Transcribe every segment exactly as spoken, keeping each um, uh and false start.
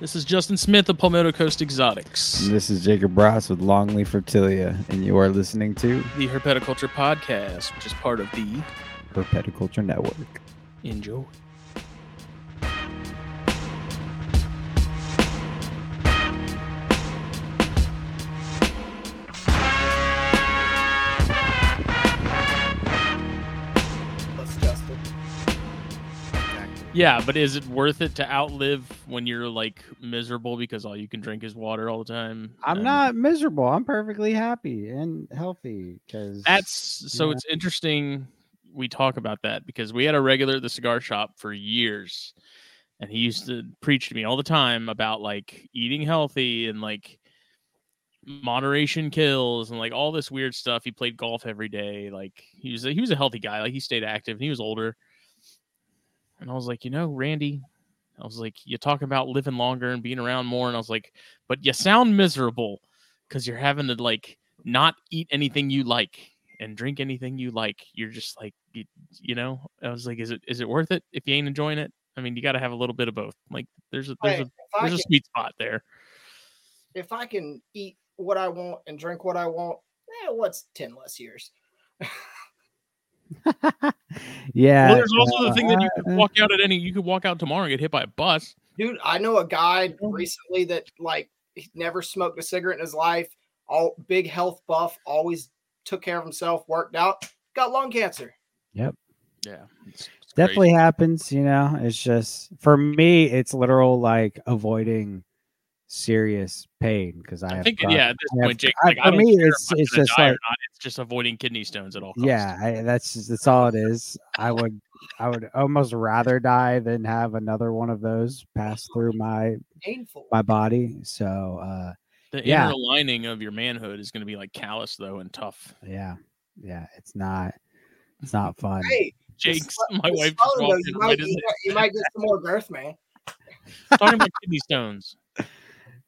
This is Justin Smith of Palmetto Coast Exotics. And this is Jacob Brass with Longleaf Reptilia, and you are listening to The Herpetoculture Podcast, which is part of the Herpetoculture Network. Enjoy. Yeah, but is it worth it to outlive when you're like miserable because all you can drink is water all the time? I'm and... not miserable. I'm perfectly happy and healthy. Because that's so. Know? It's interesting we talk about that because we had a regular at the cigar shop for years, and he used to preach to me all the time about like eating healthy and like moderation kills and like all this weird stuff. He played golf every day. Like he was a, he was a healthy guy. Like he stayed active and he was older. And I was like, you know, Randy, I was like, you talk about living longer and being around more. And I was like, but you sound miserable because you're having to like not eat anything you like and drink anything you like. You're just like, you, you know, I was like, is it is it worth it if you ain't enjoying it? I mean, you got to have a little bit of both. Like there's a there's, a, there's a sweet spot there. If I can eat what I want and drink what I want, eh, what's ten less years? Yeah. Well, there's also the thing that you could walk out at any. You could walk out tomorrow and get hit by a bus, dude. I know a guy recently that like he never smoked a cigarette in his life. All big health buff, always took care of himself, worked out, got lung cancer. Yep. Yeah. It's, it's definitely crazy. Happens. You know, it's just for me, it's literal like avoiding serious pain because I, I think problems. Yeah at this point Jake, like, I, for I me it's it's just like it's just avoiding kidney stones at all costs. Yeah I, that's just, that's all it is. I would I would almost rather die than have another one of those pass through my painful my body. So uh the yeah. inner lining of your manhood is going to be like callous though and tough. Yeah yeah it's not it's not fun. Hey, Jake's my it's wife just walked in, you, might, you, might, you might get some more girth, man. Talking about kidney stones.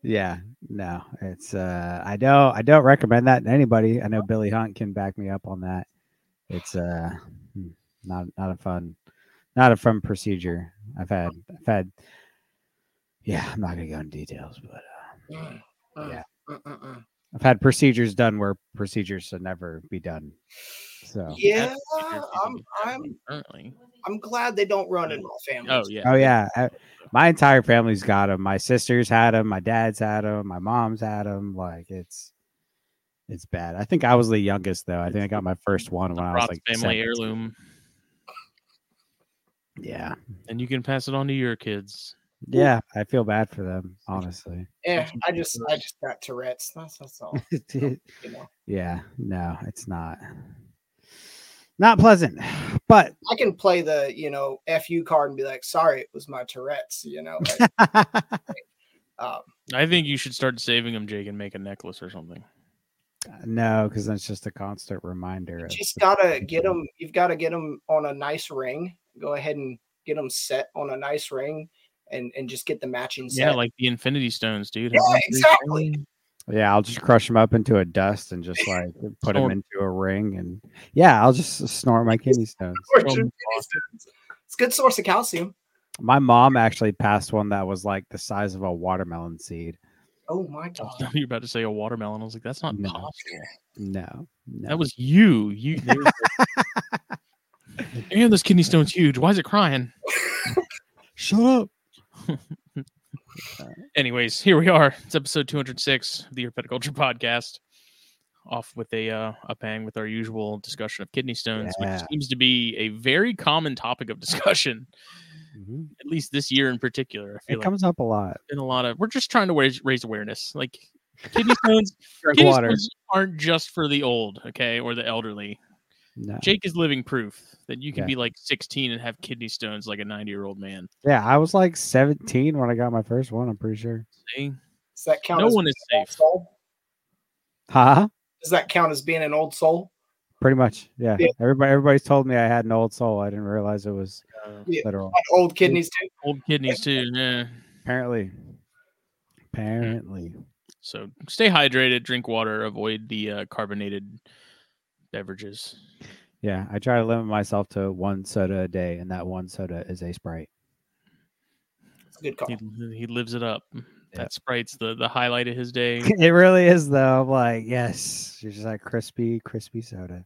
Yeah, no, it's uh, I don't, I don't recommend that to anybody. I know Billy Hunt can back me up on that. It's uh, not, not a fun, not a fun procedure. I've had, I've had, yeah, I'm not gonna go into details, but uh, yeah, I've had procedures done where procedures should never be done. So yeah, I'm, I'm, I'm glad they don't run in my family. Oh yeah, oh yeah. I, my entire family's got them. My sister's had them. My dad's had them. My mom's had them. Like it's, it's bad. I think I was the youngest though. I think I got my first one when I was like family heirloom. Yeah, and you can pass it on to your kids. Yeah, I feel bad for them, honestly. Yeah, I just, I just got Tourette's. That's, that's all. You know. Yeah, no, it's not. Not pleasant, but I can play the, you know, F U card and be like, sorry, it was my Tourette's, you know. Like, um, I think you should start saving them, Jake, and make a necklace or something. No, because that's just a constant reminder. You just got to get them. You've got to get them on a nice ring. Go ahead and get them set on a nice ring and, and just get the matching set. Yeah, like the Infinity Stones, dude. Yeah, exactly. Yeah, I'll just crush them up into a dust and just like put them into a ring, and yeah, I'll just snort my kidney stones. It's a good source of calcium. My mom actually passed one that was like the size of a watermelon seed. Oh my god! You're about to say a watermelon? I was like, that's not no. possible. No, no, that was you. You. And this kidney stone's huge. Why is it crying? Shut up. Uh, anyways, here we are. It's episode two hundred six of the Herpetoculture Podcast. Off with a uh, a bang with our usual discussion of kidney stones, yeah. which seems to be a very common topic of discussion, mm-hmm. at least this year in particular. I feel it like comes up a lot. In a lot of, we're just trying to raise, raise awareness. Like kidney stones, kidney water. stones aren't just for the old, okay, or the elderly. No. Jake is living proof that you can yeah. be like sixteen and have kidney stones like a ninety-year-old man. Yeah, I was like seventeen when I got my first one, I'm pretty sure. See? Does that count no as one is safe. Soul? Huh? Does that count as being an old soul? Pretty much, yeah. yeah. Everybody, everybody's told me I had an old soul. I didn't realize it was uh, yeah. literal. Like old kidneys too. Old kidneys too, yeah. Apparently. Apparently. So stay hydrated, drink water, avoid the uh, carbonated beverages. Yeah, I try to limit myself to one soda a day, and that one soda is a Sprite. Good call. He, he lives it up. Yeah. That Sprite's the, the highlight of his day. It really is, though. I'm like, yes, you're just like crispy, crispy soda.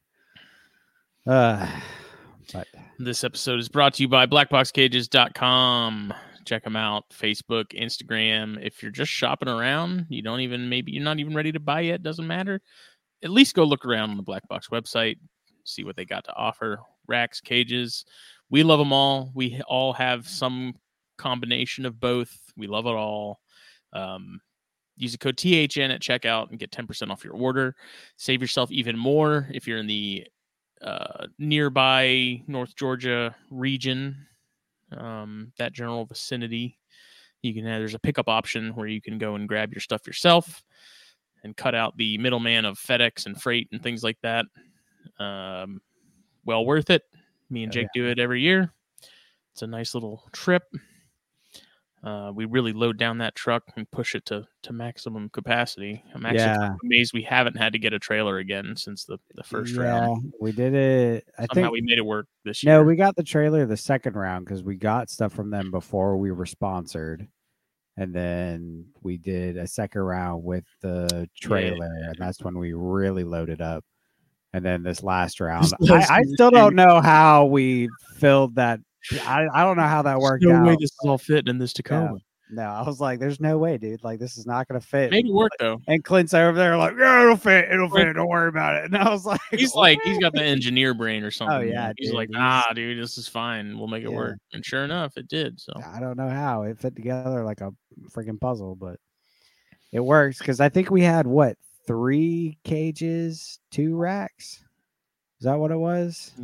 Uh, but this episode is brought to you by black box cages dot com. Check them out. Facebook, Instagram. If you're just shopping around, you don't even, maybe you're not even ready to buy yet. Doesn't matter. At least go look around on the Black Box website, see what they got to offer. Racks, cages. We love them all. We all have some combination of both. We love it all. Um, use the code T H N at checkout and get ten percent off your order. Save yourself even more if you're in the uh, nearby North Georgia region, um, that general vicinity. You can uh, there's a pickup option where you can go and grab your stuff yourself and cut out the middleman of FedEx and freight and things like that. Um, well worth it. Me and Jake oh, yeah. do it every year. It's a nice little trip. Uh, we really load down that truck and push it to, to maximum capacity. I'm actually yeah. amazed we haven't had to get a trailer again since the, the first yeah, round. We did it. I Somehow think, we made it work this year. No, we got the trailer the second round because we got stuff from them before we were sponsored. And then we did a second round with the trailer. Yeah. And that's when we really loaded up. And then this last round, I, I still don't know how we filled that. I, I don't know how that worked out. There's no way this will all fit in this Tacoma. Yeah. No, I was like, there's no way, dude. Like, this is not going to fit. Made it work, though. And Clint's over there like, yeah, it'll fit. It'll fit. Don't worry about it. And I was like, he's what? like, he's got the engineer brain or something. Oh, yeah. He's dude. like, nah, dude, this is fine. We'll make it yeah. work. And sure enough, it did. So I don't know how it fit together like a freaking puzzle, but it works because I think we had what? Three cages, two racks. Is that what it was? Uh,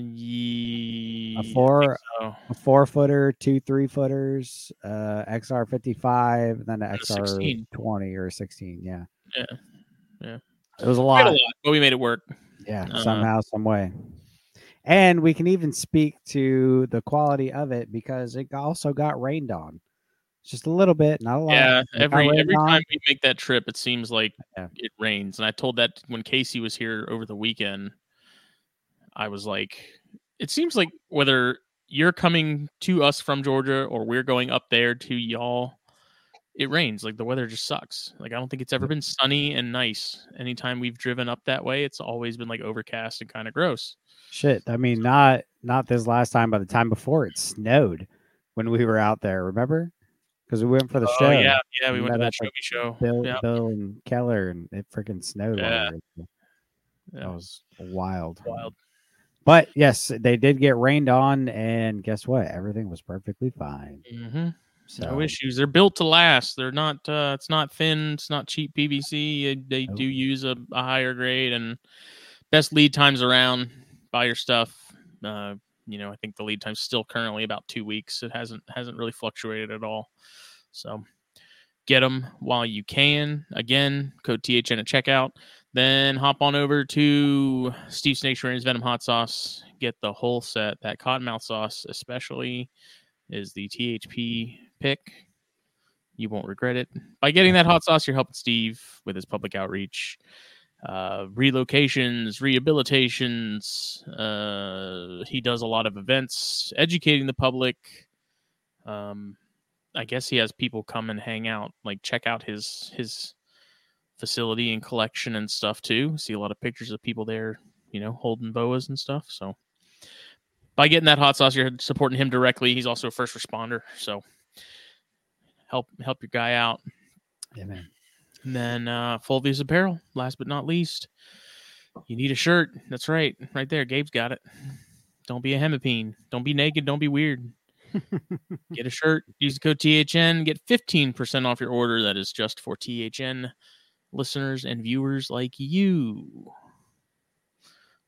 yeah, a four, so. a four footer, two three footers, uh, X R fifty-five, then an X R twenty or sixteen. Yeah, yeah, yeah. It was a lot, a lot but we made it work. Yeah, uh, somehow, some way, and we can even speak to the quality of it because it also got rained on. Just a little bit, not a lot. Yeah, every every on. time we make that trip, it seems like yeah. it rains. And I told that when Casey was here over the weekend, I was like, it seems like whether you're coming to us from Georgia or we're going up there to y'all, it rains. Like, the weather just sucks. Like, I don't think it's ever been sunny and nice. Anytime we've driven up that way, it's always been, like, overcast and kind of gross. Shit, I mean, not not this last time, but the time before, it snowed when we were out there, remember? Because we went for the oh, show. yeah, yeah, we, we went to that like show. Bill, yeah. Bill and Keller, and it freaking snowed. Yeah. That yeah. was wild. Wild. But, yes, they did get rained on, and guess what? Everything was perfectly fine. Mm-hmm. So, no issues. They're built to last. They're not. Uh, it's not thin. It's not cheap P V C. They oh. do use a, a higher grade, and best lead times around. Buy your stuff. Uh, You know, I think the lead time's still currently about two weeks. It hasn't hasn't really fluctuated at all. So get them while you can. Again, code T H N at checkout. Then hop on over to Steve Snake Sharin's Venom Hot Sauce. Get the whole set. That Cottonmouth sauce especially is the T H P pick. You won't regret it. By getting that hot sauce, you're helping Steve with his public outreach. Uh, relocations, rehabilitations. Uh, he does a lot of events, educating the public. Um, I guess he has people come and hang out, like check out his his facility and collection and stuff too. See a lot of pictures of people there, you know, holding boas and stuff. So by getting that hot sauce, you're supporting him directly. He's also a first responder, so help help your guy out. Yeah, man. And then uh, Fulvius Apparel, last but not least. You need a shirt. That's right. Right there. Gabe's got it. Don't be a hemipene. Don't be naked. Don't be weird. Get a shirt. Use the code T H N. Get fifteen percent off your order. That is just for T H N listeners and viewers like you.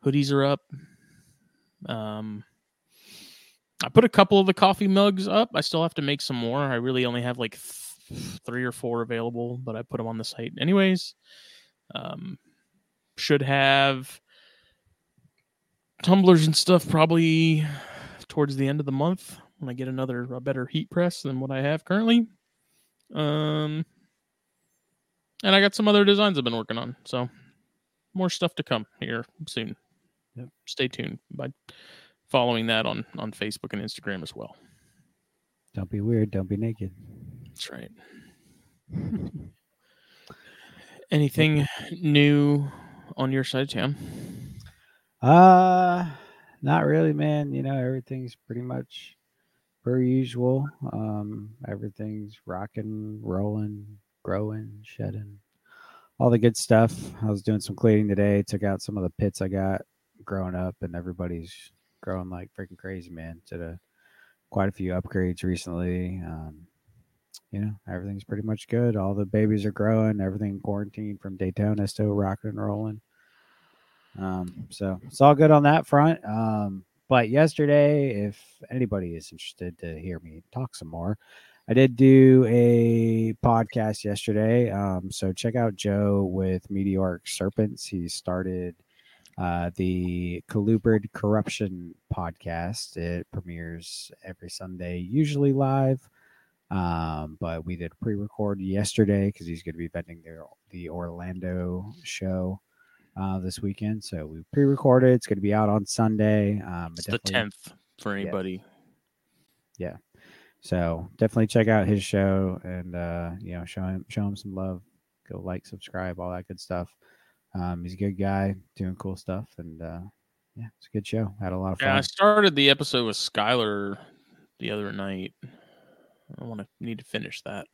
Hoodies are up. Um, I put a couple of the coffee mugs up. I still have to make some more. I really only have like three. three or four available, but I put them on the site anyways. Um, should have tumblers and stuff probably towards the end of the month when I get another, a better heat press than what I have currently. Um, and I got some other designs I've been working on, so more stuff to come here soon. Yep. Stay tuned by following that on, on Facebook and Instagram as well. Don't be weird. Don't be naked. That's right. Anything new on your side, Tim? Uh, not really, man. You know, everything's pretty much per usual. Um, everything's rocking, rolling, growing, shedding, all the good stuff. I was doing some cleaning today. Took out some of the pits I got growing up, and everybody's growing like freaking crazy, man. Did a quite a few upgrades recently. Um, you know, everything's pretty much good. All the babies are growing. Everything quarantined from Daytona still rocking and rolling. Um, so it's all good on that front. Um, but yesterday, if anybody is interested to hear me talk some more, I did do a podcast yesterday. Um, so check out Joe with Meteoric Serpents. He started uh, the Colubrid Corruption podcast. It premieres every Sunday, usually live. Um, but we did pre-record yesterday because he's going to be vending the, the Orlando show uh, this weekend. So we pre-recorded. It's going to be out on Sunday. Um, it's the tenth for anybody. Yeah. yeah. So definitely check out his show and, uh, you know, show him, show him some love. Go like, subscribe, all that good stuff. Um, he's a good guy doing cool stuff. And, uh, yeah, it's a good show. Had a lot of fun. Yeah, I started the episode with Skylar the other night. I want to need to finish that.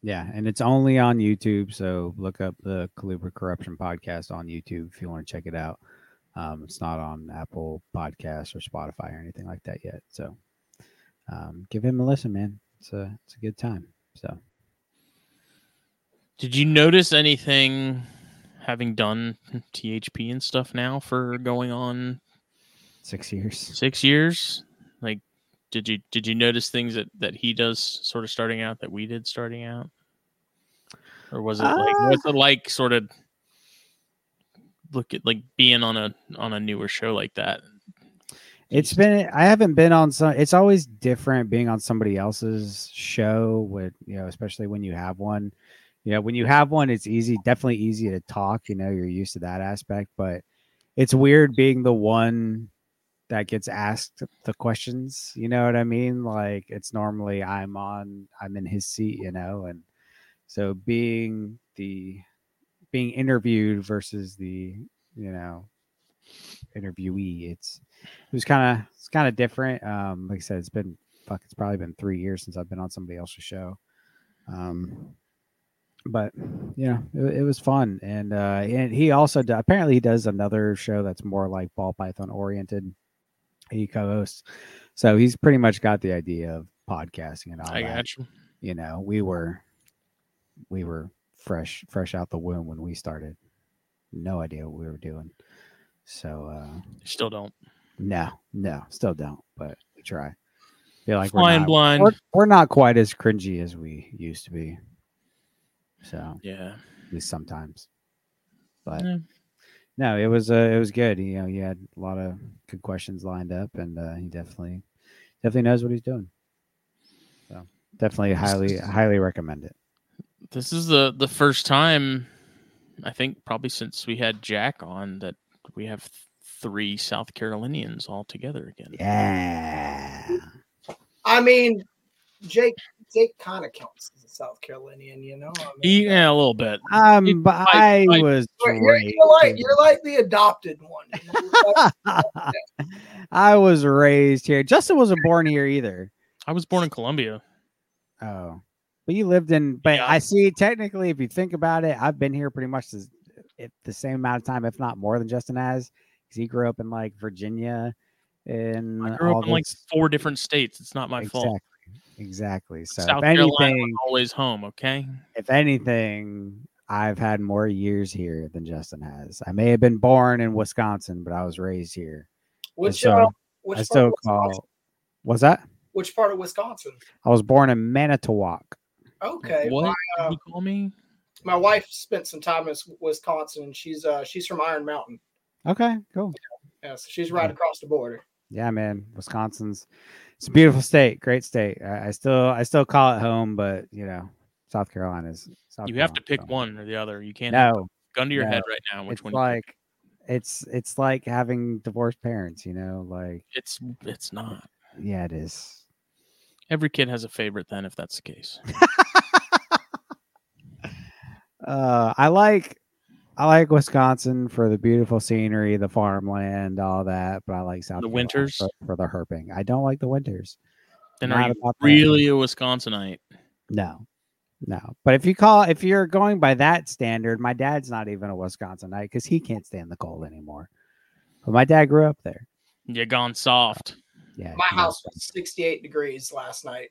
Yeah, and it's only on YouTube, so look up the Colubrid Corruption podcast on YouTube if you want to check it out. Um, it's not on Apple Podcasts or Spotify or anything like that yet. So um, give him a listen, man. It's a it's a good time. So, did you notice anything having done T H P and stuff now for going on six years? Six years, like. Did you did you notice things that, that he does sort of starting out that we did starting out? Or was it uh, like was it like sort of look at like being on a on a newer show like that? It's been I haven't been on some it's always different being on somebody else's show with, you know, especially when you have one. You know, when you have one, it's easy, definitely easy to talk, you know, you're used to that aspect, but it's weird being the one that gets asked the questions, you know what I mean? Like it's normally I'm on, I'm in his seat, you know? And so being the, being interviewed versus the, you know, interviewee, it's, it was kind of, it's kind of different. Um, like I said, it's been, fuck, it's probably been three years since I've been on somebody else's show. Um, but you know, it, it was fun. And, uh, and he also, do, apparently he does another show that's more like ball python oriented. He co-hosts, so he's pretty much got the idea of podcasting and all I that. Got you. You know, we were, we were fresh, fresh out the womb when we started. No idea what we were doing. So uh, still don't. No, no, still don't. But we try. Feel like flying we're not, blind. We're, we're not quite as cringy as we used to be. So yeah, at least sometimes. But. Yeah. No, it was uh, it was good. You know, he had a lot of good questions lined up, and uh, he definitely definitely knows what he's doing. So definitely highly highly recommend it. This is the, the first time, I think, probably since we had Jack on, that we have three South Carolinians all together again. Yeah. I mean, Jake. Jake kind of counts as a South Carolinian, you know? I mean, yeah, a little bit. Um, it, but I, I was... You're, you're, like, you're like the adopted one. I was raised here. Justin wasn't born here either. I was born in Columbia. Oh. But you lived in... But yeah. I see, technically, if you think about it, I've been here pretty much the, the same amount of time, if not more than Justin has, because he grew up in, like, Virginia. And I grew up in, like, four different states. It's not my exactly. fault. Exactly. So South if anything, Carolina was always home. Okay. If anything, I've had more years here than Justin has. I may have been born in Wisconsin, but I was raised here. Which, so, uh, which I part still of call. What's that? Which part of Wisconsin? I was born in Manitowoc. Okay. What my, uh, you call me? My wife spent some time in Wisconsin. She's uh she's from Iron Mountain. Okay. Cool. Yeah. yeah so she's right yeah. across the border. Yeah, man. Wisconsin's it's a beautiful state, great state. I, I still I still call it home, but you know, South Carolina's South you Carolina, have to pick so. one or the other. You can't no, gun to your no. head right now. Which it's one like it's it's like having divorced parents, you know, like it's it's not. Yeah, it is. Every kid has a favorite then, if that's the case. uh, I like I like Wisconsin for the beautiful scenery, the farmland, all that. But I like South the Carolina winters for, for the herping. I don't like the winters. Then Not are you really that. a Wisconsinite? No. No, but if you call, if you're going by that standard, my dad's not even a Wisconsinite because he can't stand the cold anymore. But my dad grew up there. You're gone soft. Yeah. My house was sixty-eight degrees last night.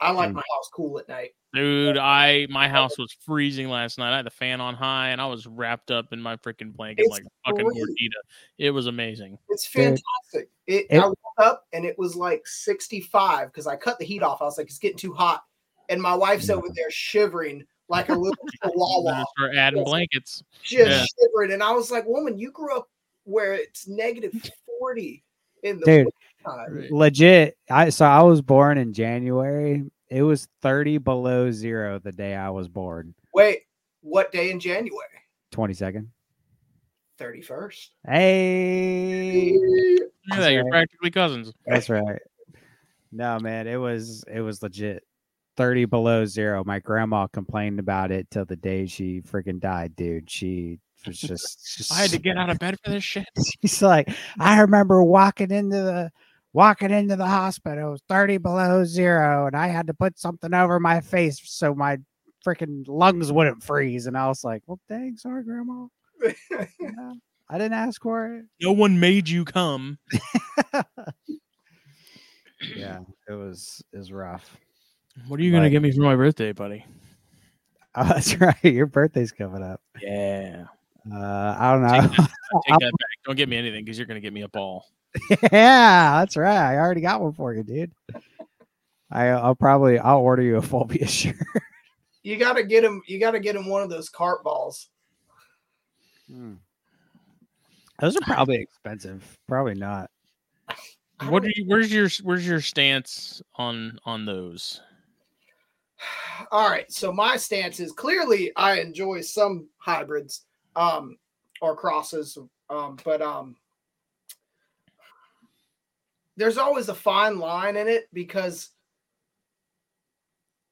I like my house cool at night. Dude, I my house was freezing last night. I had the fan on high, and I was wrapped up in my freaking blanket it's like fucking gordita. It was amazing. It's fantastic. It, it, I woke up, and it was like sixty-five because I cut the heat off. I was like, it's getting too hot. And my wife's over there shivering like a little chihuahua. For adding blankets. Just yeah. shivering. And I was like, woman, you grew up where it's negative forty in the Dude, wintertime. Legit. I so I was born in January. It was thirty below zero the day I was born. Wait, what day in January? twenty-second. thirty-first. Hey. Look at that. You're practically cousins. That's right. No, man, it was it was legit. thirty below zero. My grandma complained about it till the day she freaking died, dude. She was just, just I had to get out of bed for this shit. She's like, I remember walking into the walking into the hospital. It was thirty below zero, and I had to put something over my face so my freaking lungs wouldn't freeze. And I was like, well, dang, sorry, grandma. Yeah, I didn't ask for it. No one made you come. Yeah, it was it was rough. What are you like, gonna give me for my birthday, buddy? Oh, that's right. Your birthday's coming up. Yeah. Uh, I don't know. Take that, take that back. Don't get me anything because you're gonna get me a ball. Yeah, that's right. I already got one for you, dude. I, I'll probably I'll order you a Fulvius shirt. You gotta get him. You gotta get him one of those cart balls. Hmm. Those are probably expensive. Probably not. What do you? Where's your Where's your stance on on those? All right, so my stance is clearly I enjoy some hybrids um, or crosses, um, but um, there's always a fine line in it because,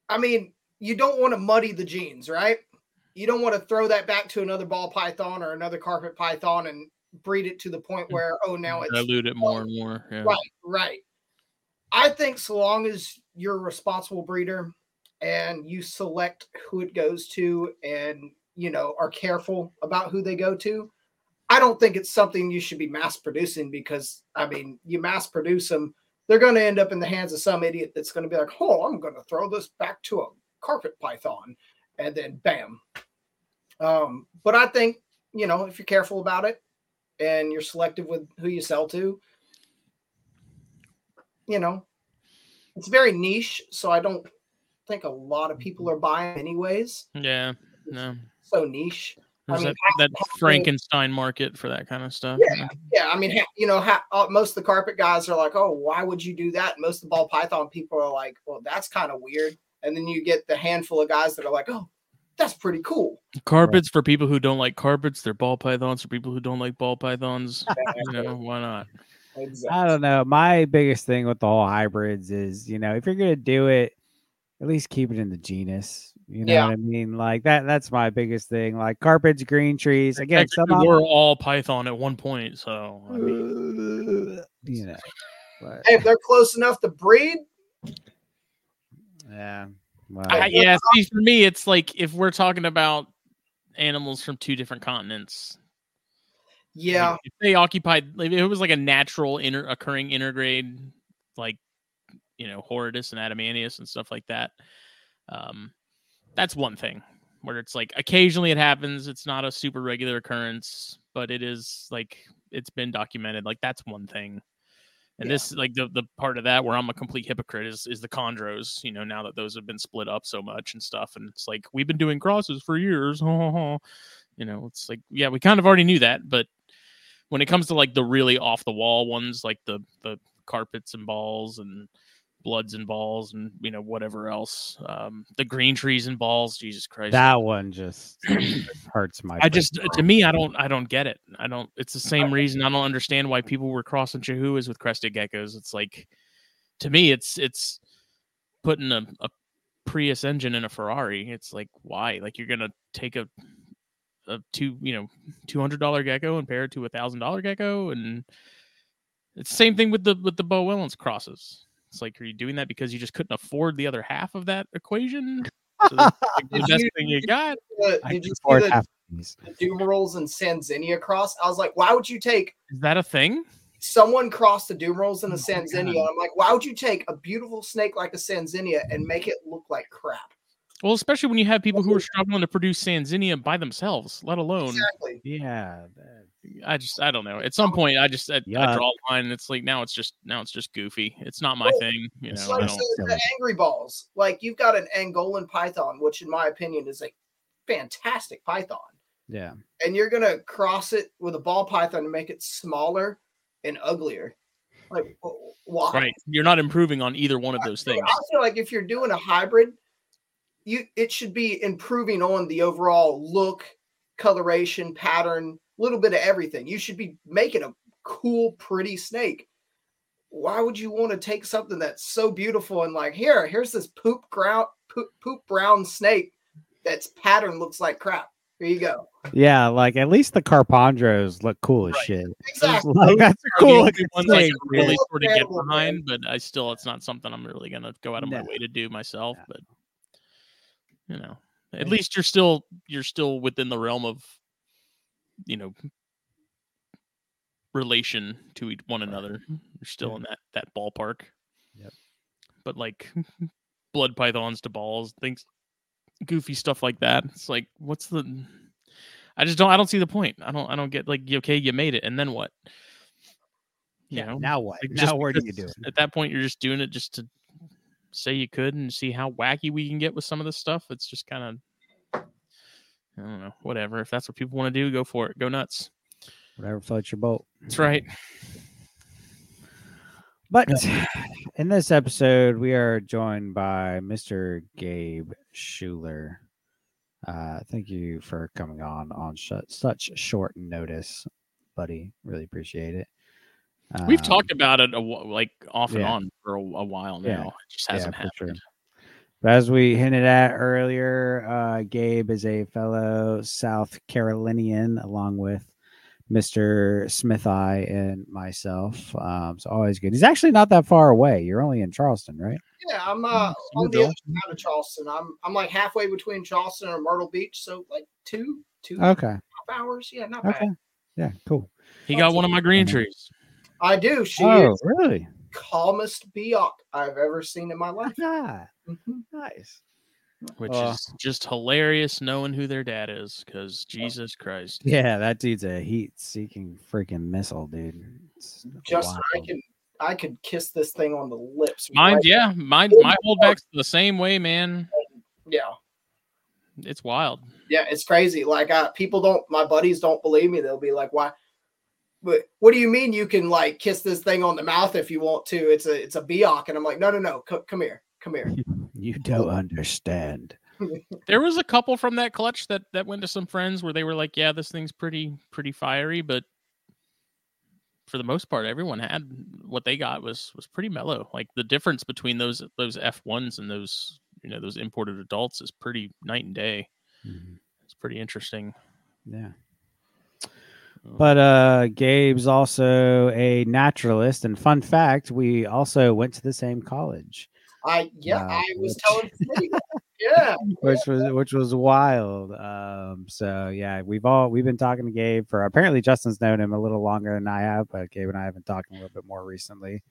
I mean, you don't want to muddy the genes, right? You don't want to throw that back to another ball python or another carpet python and breed it to the point where, oh, now it's... dilute it more and more. Yeah. Right, right. I think so long as you're a responsible breeder... and you select who it goes to and, you know, are careful about who they go to, I don't think it's something you should be mass producing because, I mean, you mass produce them, they're going to end up in the hands of some idiot that's going to be like, oh, I'm going to throw this back to a carpet python. And then bam. Um, but I think, you know, if you're careful about it and you're selective with who you sell to, you know, it's very niche. So I don't think a lot of people are buying anyways. Yeah, no. It's so niche. I mean, that, that Frankenstein market for that kind of stuff. Yeah, yeah. I mean, you know, how, uh, most of the carpet guys are like, oh, why would you do that? And most of the ball python people are like, well, that's kind of weird. And then you get the handful of guys that are like, oh, that's pretty cool. Carpets right. For people who don't like carpets. They're ball pythons for people who don't like ball pythons. You know, why not? Exactly. I don't know. My biggest thing with the whole hybrids is, you know, if you're going to do it, at least keep it in the genus. You know yeah. what I mean? Like that, that's my biggest thing. Like carpets, green trees. Again, some were all python at one point. So, I mean, you know, but. Hey, if they're close enough to breed. Yeah. Well, I, yeah. See, for me, it's like, if we're talking about animals from two different continents. Yeah. Like if they occupied, like, if it was like a natural inter- occurring intergrade, like, you know, Horridus and Adamantius and stuff like that. Um, that's one thing where it's like occasionally it happens. It's not a super regular occurrence, but it is like it's been documented. Like that's one thing. And yeah. this like the, the part of that where I'm a complete hypocrite is, is the chondros, you know, now that those have been split up so much and stuff. And it's like, we've been doing crosses for years. You know, it's like, yeah, we kind of already knew that. But when it comes to like the really off the wall ones, like the, the carpets and balls and bloods and balls and, you know, whatever else, um the green trees and balls, Jesus Christ, that one just hurts my I just to me I don't I don't get it I don't it's the same reason I don't understand why people were crossing chihuahuas with crested geckos. It's like, to me, it's it's putting a, a Prius engine in a Ferrari. It's like, why? Like, you're going to take a a two, you know, two hundred dollars gecko and pair it to a one thousand dollars gecko. And it's the same thing with the with the Bow-Wellens crosses. It's like, are you doing that because you just couldn't afford the other half of that equation? So that's like the best you, thing you got. The, I did you see the, the Doomerals and Sanzinia cross? I was like, why would you take... Is that a thing? Someone crossed the Doomerals and the oh Sanzinia. I'm like, why would you take a beautiful snake like a Sanzinia and make it look like crap? Well, especially when you have people who are struggling to produce Sanzinia by themselves, let alone... Exactly. Yeah. I just, I don't know. At some point, I just, I, yeah. I draw a line, and it's like, now it's just, now it's just goofy. It's not my well, thing. You know, like I don't, the angry balls. Like, you've got an Angolan python, which in my opinion is a fantastic python. Yeah. And you're going to cross it with a ball python to make it smaller and uglier. Like, why? Right. You're not improving on either one of those I feel, things. I feel like if you're doing a hybrid, You, it should be improving on the overall look, coloration, pattern, a little bit of everything. You should be making a cool, pretty snake. Why would you want to take something that's so beautiful and like, here, here's this poop ground, poop, poop brown snake that's pattern looks like crap. Here you go. Yeah, like at least the Carpondros look cool as right. shit. Exactly. Like, that's a cool looking ones thing. I can really sort of get behind, but I still, it's not something I'm really going to go out of no. my way to do myself. No. But you know, at yeah. least you're still you're still within the realm of, you know, relation to one another. You're still yeah. in that that ballpark. Yep. But like blood pythons to balls, things, goofy stuff like that. It's like, what's the? I just don't. I don't see the point. I don't. I don't get like, okay, you made it, and then what? You yeah. know, now what? Like, now where do you do it? At that point, you're just doing it just to say you could and see how wacky we can get with some of this stuff. It's just kind of, I don't know, whatever. If that's what people want to do, go for it. Go nuts. Whatever floats your boat. That's right. But in this episode, we are joined by Mister Gabe Shuler. Uh, thank you for coming on on sh- such short notice, buddy. Really appreciate it. We've um, talked about it a, like off and yeah. on for a, a while now. Yeah. It just hasn't yeah, happened. Sure. But as we hinted at earlier, uh, Gabe is a fellow South Carolinian, along with Mister Smith-I and myself. Um, it's always good. He's actually not that far away. You're only in Charleston, right? Yeah, I'm uh, on the other side of Charleston. I'm I'm like halfway between Charleston and Myrtle Beach, so like two, two okay. and a half hours. Yeah, not okay. bad. Yeah, cool. He got one of my green trees. I do. She oh, is really? Calmest Biok I've ever seen in my life. Yeah. Mm-hmm. Nice. Which uh, is just hilarious knowing who their dad is, because Jesus uh, Christ. Yeah, that dude's a heat-seeking freaking missile, dude. It's Justin, wild. I can I could kiss this thing on the lips. Mine, right yeah. Mine, my holdback's the same way, man. Yeah. It's wild. Yeah, it's crazy. Like, I, people don't, my buddies don't believe me. They'll be like, why? But what do you mean you can like kiss this thing on the mouth if you want to? It's a it's a Biok. And I'm like, no, no, no. C- come here. Come here. You don't understand. There was a couple from that clutch that, that went to some friends where they were like, yeah, this thing's pretty, pretty fiery. But for the most part, everyone had what they got was was pretty mellow. Like the difference between those those F ones and those, you know, those imported adults is pretty night and day. Mm-hmm. It's pretty interesting. Yeah. But uh, Gabe's also a naturalist, and fun fact, we also went to the same college. I yeah, uh, I was which, telling you, yeah, which was which was wild. Um, so yeah, we've all we've been talking to Gabe for apparently Justin's known him a little longer than I have, but Gabe and I have been talking a little bit more recently.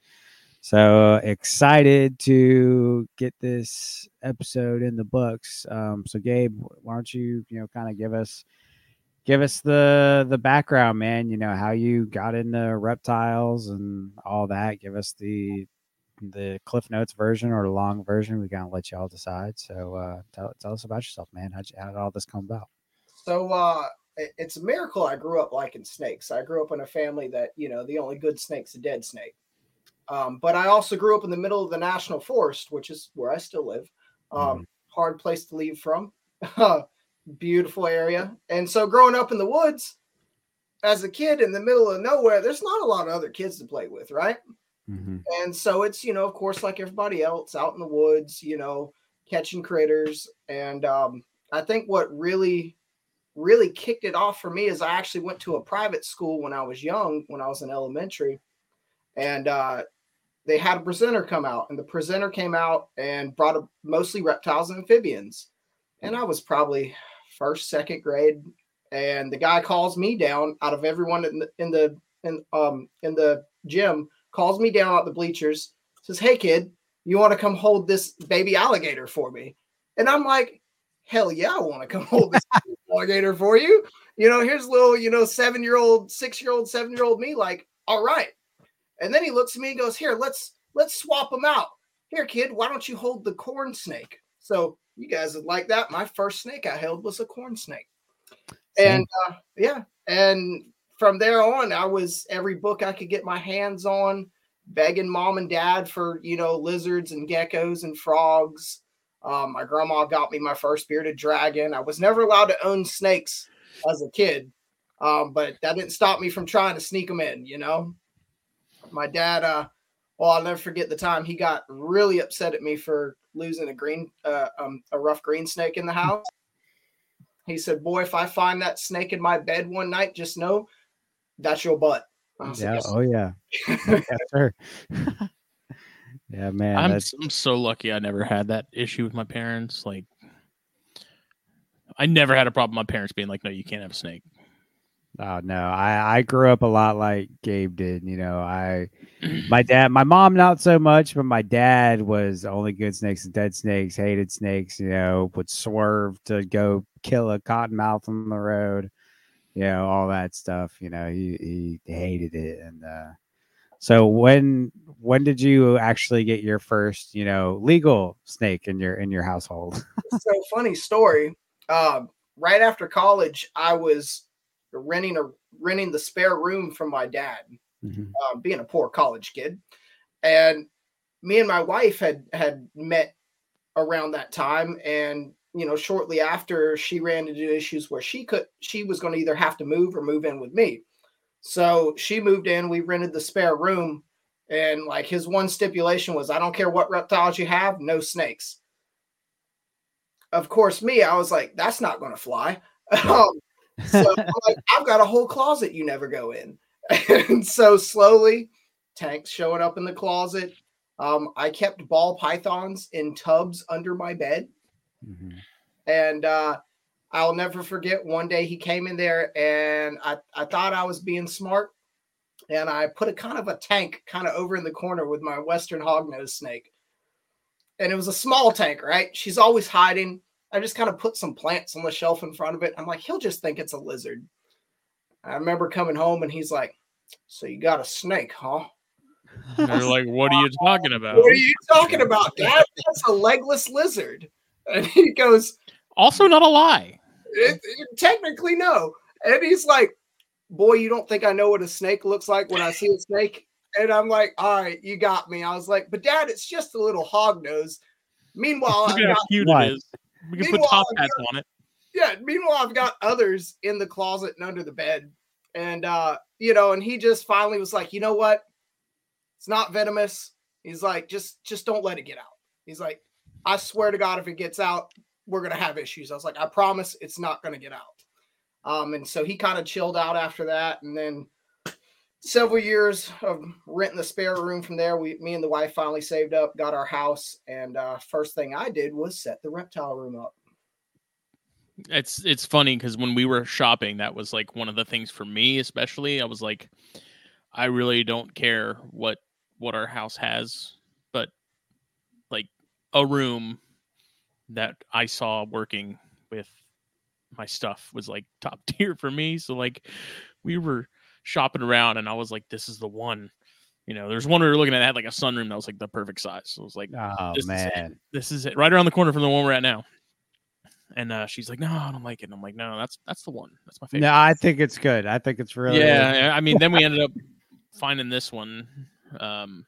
So excited to get this episode in the books. Um, so Gabe, why don't you you know kind of give us. Give us the, the background, man, you know, how you got into reptiles and all that. Give us the the Cliff Notes version or the long version. We're going to let you all decide. So uh, tell, tell us about yourself, man. How'd you, how did all this come about? So uh, it's a miracle I grew up liking snakes. I grew up in a family that, you know, the only good snake's a dead snake. Um, but I also grew up in the middle of the National Forest, which is where I still live. Um, mm. Hard place to leave from. Beautiful area. And so growing up in the woods as a kid in the middle of nowhere, there's not a lot of other kids to play with, right? Mm-hmm. And so it's, you know, of course, like everybody else, out in the woods, you know, catching critters. And um, I think what really, really kicked it off for me is I actually went to a private school when I was young, when I was in elementary, and uh, they had a presenter come out, and the presenter came out and brought a, mostly reptiles and amphibians. And I was probably first, second grade. And the guy calls me down out of everyone in the, in the, in, um, in the gym, calls me down out the bleachers, says, "Hey kid, you want to come hold this baby alligator for me?" And I'm like, hell yeah, I want to come hold this alligator for you. You know, here's little, you know, seven-year-old, six-year-old, seven-year-old me, like, all right. And then he looks at me and goes, "Here, let's, let's swap them out. Here kid, why don't you hold the corn snake?" So you guys would like that. My first snake I held was a corn snake. And uh, yeah, and from there on, I was every book I could get my hands on, begging mom and dad for, you know, lizards and geckos and frogs. Um, my grandma got me my first bearded dragon. I was never allowed to own snakes as a kid, um, but that didn't stop me from trying to sneak them in, you know. My dad, uh, well, I'll never forget the time he got really upset at me for losing a green, uh, um, a rough green snake in the house. He said, "Boy, if I find that snake in my bed one night, just know that's your butt." Yeah. Like, yes. Oh yeah. Yeah, sure. Yeah, man. I'm, that's... I'm so lucky. I never had that issue with my parents. Like, I never had a problem with my parents being like, "No, you can't have a snake." Oh no, I, I grew up a lot like Gabe did. You know, I, my dad, my mom, not so much, but my dad was only good snakes and dead snakes, hated snakes, you know, would swerve to go kill a cottonmouth on the road, you know, all that stuff, you know, he, he hated it. And, uh, so when, when did you actually get your first, you know, legal snake in your, in your household? So funny story. Um, right after college, I was renting a renting the spare room from my dad, mm-hmm. um, being a poor college kid, and me and my wife had had met around that time. And you know, shortly after, she ran into issues where she could she was going to either have to move or move in with me. So she moved in. We rented the spare room, and like his one stipulation was, "I don't care what reptiles you have, no snakes." Of course, me, I was like, "That's not going to fly." um, So I'm like, I've got a whole closet you never go in. And so slowly, tanks showing up in the closet. Um, I kept ball pythons in tubs under my bed. Mm-hmm. And uh, I'll never forget one day he came in there and I, I thought I was being smart. And I put a kind of a tank kind of over in the corner with my Western hognose snake. And it was a small tank, right? She's always hiding. I just kind of put some plants on the shelf in front of it. I'm like, he'll just think it's a lizard. I remember coming home and he's like, "So you got a snake, huh?" And they're like, "What are you talking about? What are you talking about, Dad? That's a legless lizard." And he goes, "Also not a lie." It, it, technically, no. And he's like, "Boy, you don't think I know what a snake looks like when I see a snake?" And I'm like, all right, you got me. I was like, "But Dad, it's just a little hognose." Meanwhile, I got cute it is. We can put top hats on it. Yeah. Meanwhile, I've got others in the closet and under the bed. And, uh, you know, and he just finally was like, "You know what? It's not venomous." He's like, just, just don't let it get out. He's like, "I swear to God, if it gets out, we're going to have issues." I was like, "I promise it's not going to get out." Um, and so he kind of chilled out after that. And then several years of renting the spare room from there, we, me and the wife finally saved up, got our house, and uh, first thing I did was set the reptile room up. It's it's funny because when we were shopping, that was like one of the things for me, especially. I was like, I really don't care what what our house has, but like a room that I saw working with my stuff was like top tier for me. So like we were shopping around and I was like, this is the one, you know, there's one we were looking at that had like a sunroom that was like the perfect size. So I was like, oh this man, is this is it right around the corner from the one we're at now. And uh, she's like, "No, I don't like it." And I'm like, no, that's, that's the one. That's my favorite. No, I think it's good. I think it's really, yeah. I mean, then we ended up finding this one. Um,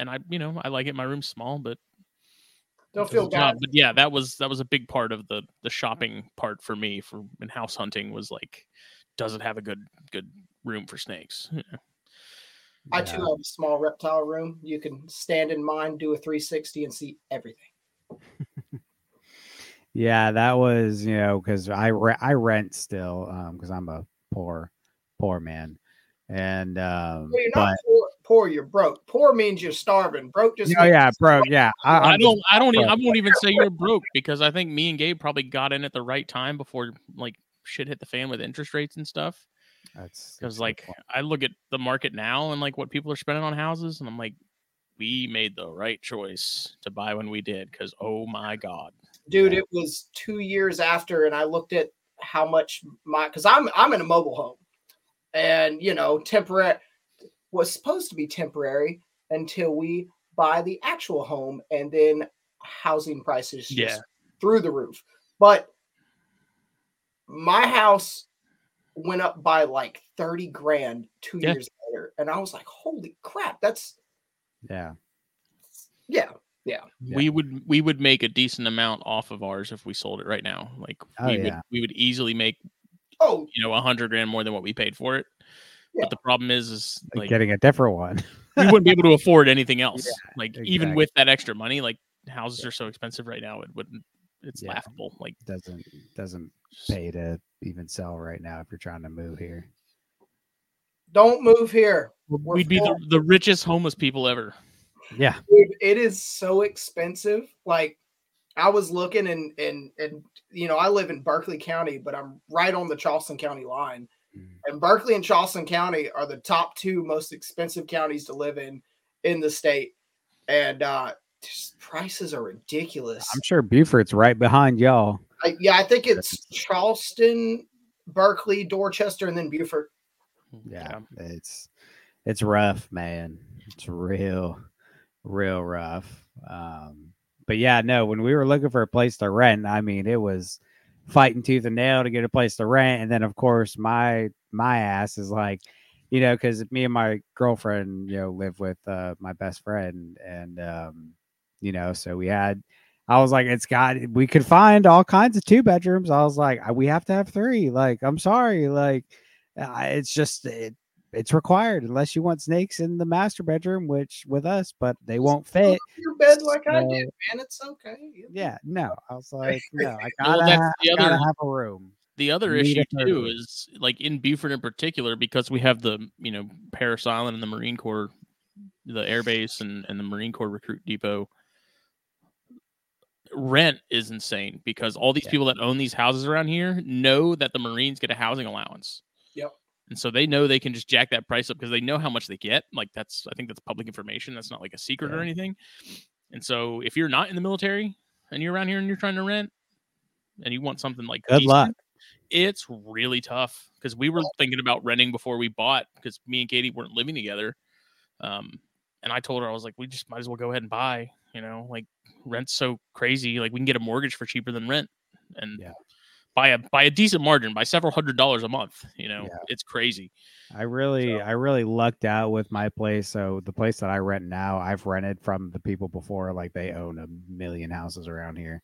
and I, you know, I like it. My room's small, but don't feel bad. But yeah, that was, that was a big part of the, the shopping part for me for in house hunting was like, doesn't have a good good room for snakes. Yeah. Yeah. I too have a small reptile room. You can stand in mine, do a three sixty, and see everything. Yeah, that was, you know, because I re- I rent still because um, I'm a poor poor man, and um, well, you're not but, poor, poor. You're broke. Poor means you're starving. Broke just. Oh no, yeah, broke. Yeah, I, I don't. I don't. Broke. I won't even say you're broke because I think me and Gabe probably got in at the right time before like shit hit the fan with interest rates and stuff. That's because like point. I look at the market now and like what people are spending on houses, and I'm like, we made the right choice to buy when we did because oh my god. Dude, it was two years after, and I looked at how much my because I'm I'm in a mobile home, and you know, temporary was supposed to be temporary until we buy the actual home, and then housing prices just yeah. through the roof. But my house went up by like thirty grand two yeah. years later, and I was like, "Holy crap, that's yeah, yeah." Yeah, we yeah. would we would make a decent amount off of ours if we sold it right now. Like oh, we would yeah. we would easily make oh you know a hundred grand more than what we paid for it. Yeah. But the problem is, is like, like getting a different one. We wouldn't be able to afford anything else. Yeah, like exactly. Even with that extra money, like houses yeah. are so expensive right now. It wouldn't. It's yeah. laughable. Like doesn't doesn't pay to even sell right now if you're trying to move here. Don't move here. We're We'd full. be the, the richest homeless people ever. Yeah, dude, it is so expensive. Like I was looking and, and, and, you know, I live in Berkeley County, but I'm right on the Charleston County line mm. and Berkeley and Charleston County are the top two most expensive counties to live in, in the state. And, uh, just prices are ridiculous. I'm sure Buford's right behind y'all. I, yeah. I think it's Charleston, Berkeley, Dorchester, and then Beaufort. Yeah. yeah. It's, it's rough, man. It's real. Real rough. Um, but yeah, no, when we were looking for a place to rent, I mean, it was fighting tooth and nail to get a place to rent. And then of course my, my ass is like, you know, cause me and my girlfriend, you know, live with, uh, my best friend. And, um, you know, so we had, I was like, it's got, we could find all kinds of two bedrooms. I was like, we have to have three. Like, I'm sorry. Like I, it's just, it, It's required unless you want snakes in the master bedroom, which with us, but they won't fit. Your bed like so, I did, man. It's okay. Yeah, no. I was like, no, I gotta, well, have, the other, gotta have a room. The other issue too is like in Buford in particular, because we have the you know Parris Island and the Marine Corps, the Air Base and, and the Marine Corps Recruit Depot. Rent is insane because all these yeah. people that own these houses around here know that the Marines get a housing allowance. Yep. And so they know they can just jack that price up because they know how much they get. Like that's, I think that's public information. That's not like a secret yeah. or anything. And so if you're not in the military and you're around here and you're trying to rent and you want something like good decent, luck, it's really tough because we were thinking about renting before we bought because me and Katie weren't living together. Um, and I told her, I was like, we just might as well go ahead and buy, you know, like rent's so crazy. Like we can get a mortgage for cheaper than rent. And yeah. By a by a decent margin, by several hundred dollars a month, you know, yeah. it's crazy. I really, so. I really lucked out with my place. So the place that I rent now, I've rented from the people before, like they own a million houses around here,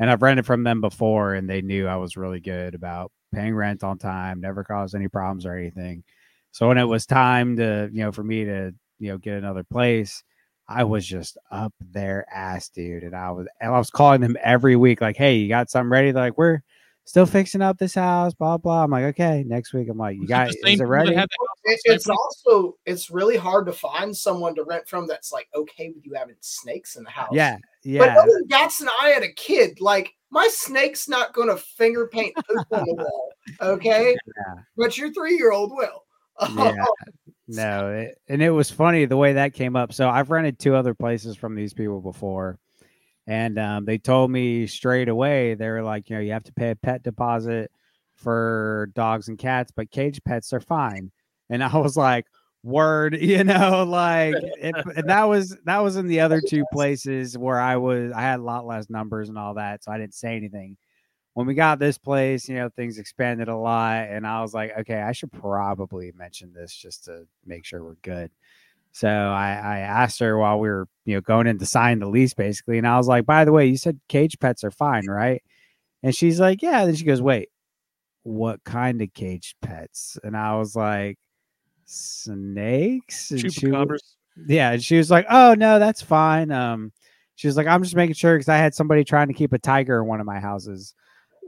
and I've rented from them before, and they knew I was really good about paying rent on time, never caused any problems or anything. So when it was time to, you know, for me to, you know, get another place, I was just up their ass, dude, and I was, and I was calling them every week, like, hey, you got something ready? They're like, we're still fixing up this house, blah, blah. I'm like, okay, next week. I'm like, you guys, is it ready? It, it's also, it's really hard to find someone to rent from that's like, okay with you having snakes in the house. Yeah, yeah. But other than that's an I had a kid. Like, my snake's not going to finger paint poop on the wall, okay? Yeah. But your three-year-old will. Yeah. No, it, and it was funny the way that came up. So I've rented two other places from these people before. And um, they told me straight away, they were like, you know, you have to pay a pet deposit for dogs and cats, but cage pets are fine. And I was like, word, you know, like, it, and that was, that was in the other two places where I was, I had a lot less numbers and all that. So I didn't say anything. When we got this place, you know, things expanded a lot. And I was like, okay, I should probably mention this just to make sure we're good. So I, I asked her while we were, you know, going in to sign the lease, basically. And I was like, by the way, you said cage pets are fine, right? And she's like, yeah. Then she goes, wait, what kind of cage pets? And I was like, snakes. And she, yeah. And she was like, oh, no, that's fine. Um, she was like, I'm just making sure because I had somebody trying to keep a tiger in one of my houses.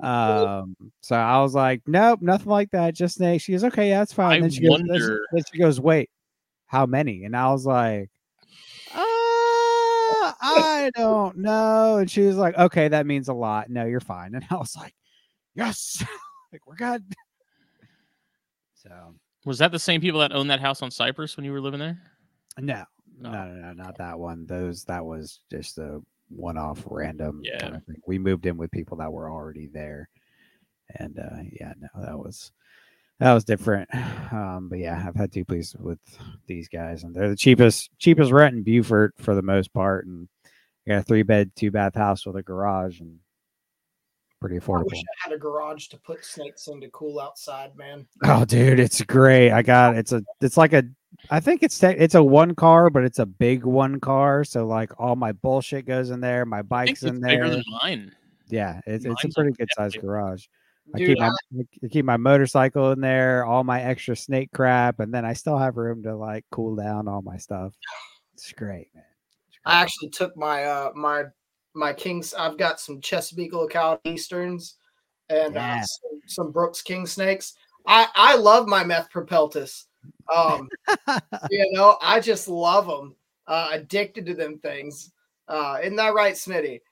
Um, so I was like, nope, nothing like that. Just snakes. She goes, okay, yeah, that's fine. I and then she wonder... goes, then she, then she goes, wait, how many? And I was like, uh, I don't know. And she was like, okay, that means a lot. No, you're fine. And I was like, yes, like we're good. So was that the same people that owned that house on Cypress when you were living there? No, no, no, no, not that one. Those, that was just a one-off random yeah. kind of thing. We moved in with people that were already there. And uh, yeah, no, that was, that was different. Um, but yeah, I've had two places with these guys and they're the cheapest, cheapest rent in Beaufort for the most part. And I got a three bed, two bath house with a garage and pretty affordable. I wish I had a garage to put snakes in to cool outside, man. Oh dude, it's great. I got, it's a, it's like a, I think it's, te- it's a one car, but it's a big one car. So like all my bullshit goes in there. My bike's in there. Bigger than mine. Yeah. It's, it's a pretty good sized garage. I, Dude, keep my, I keep my motorcycle in there, all my extra snake crap, and then I still have room to like cool down all my stuff. It's great, man. It's great. I actually took my uh my my kings. I've got some Chesapeake locale Easterns and yeah. uh, some, some Brooks king snakes. I I love my Methpropeltis. Um, you know, I just love them. Uh, addicted to them things. Uh, isn't that right, Smitty?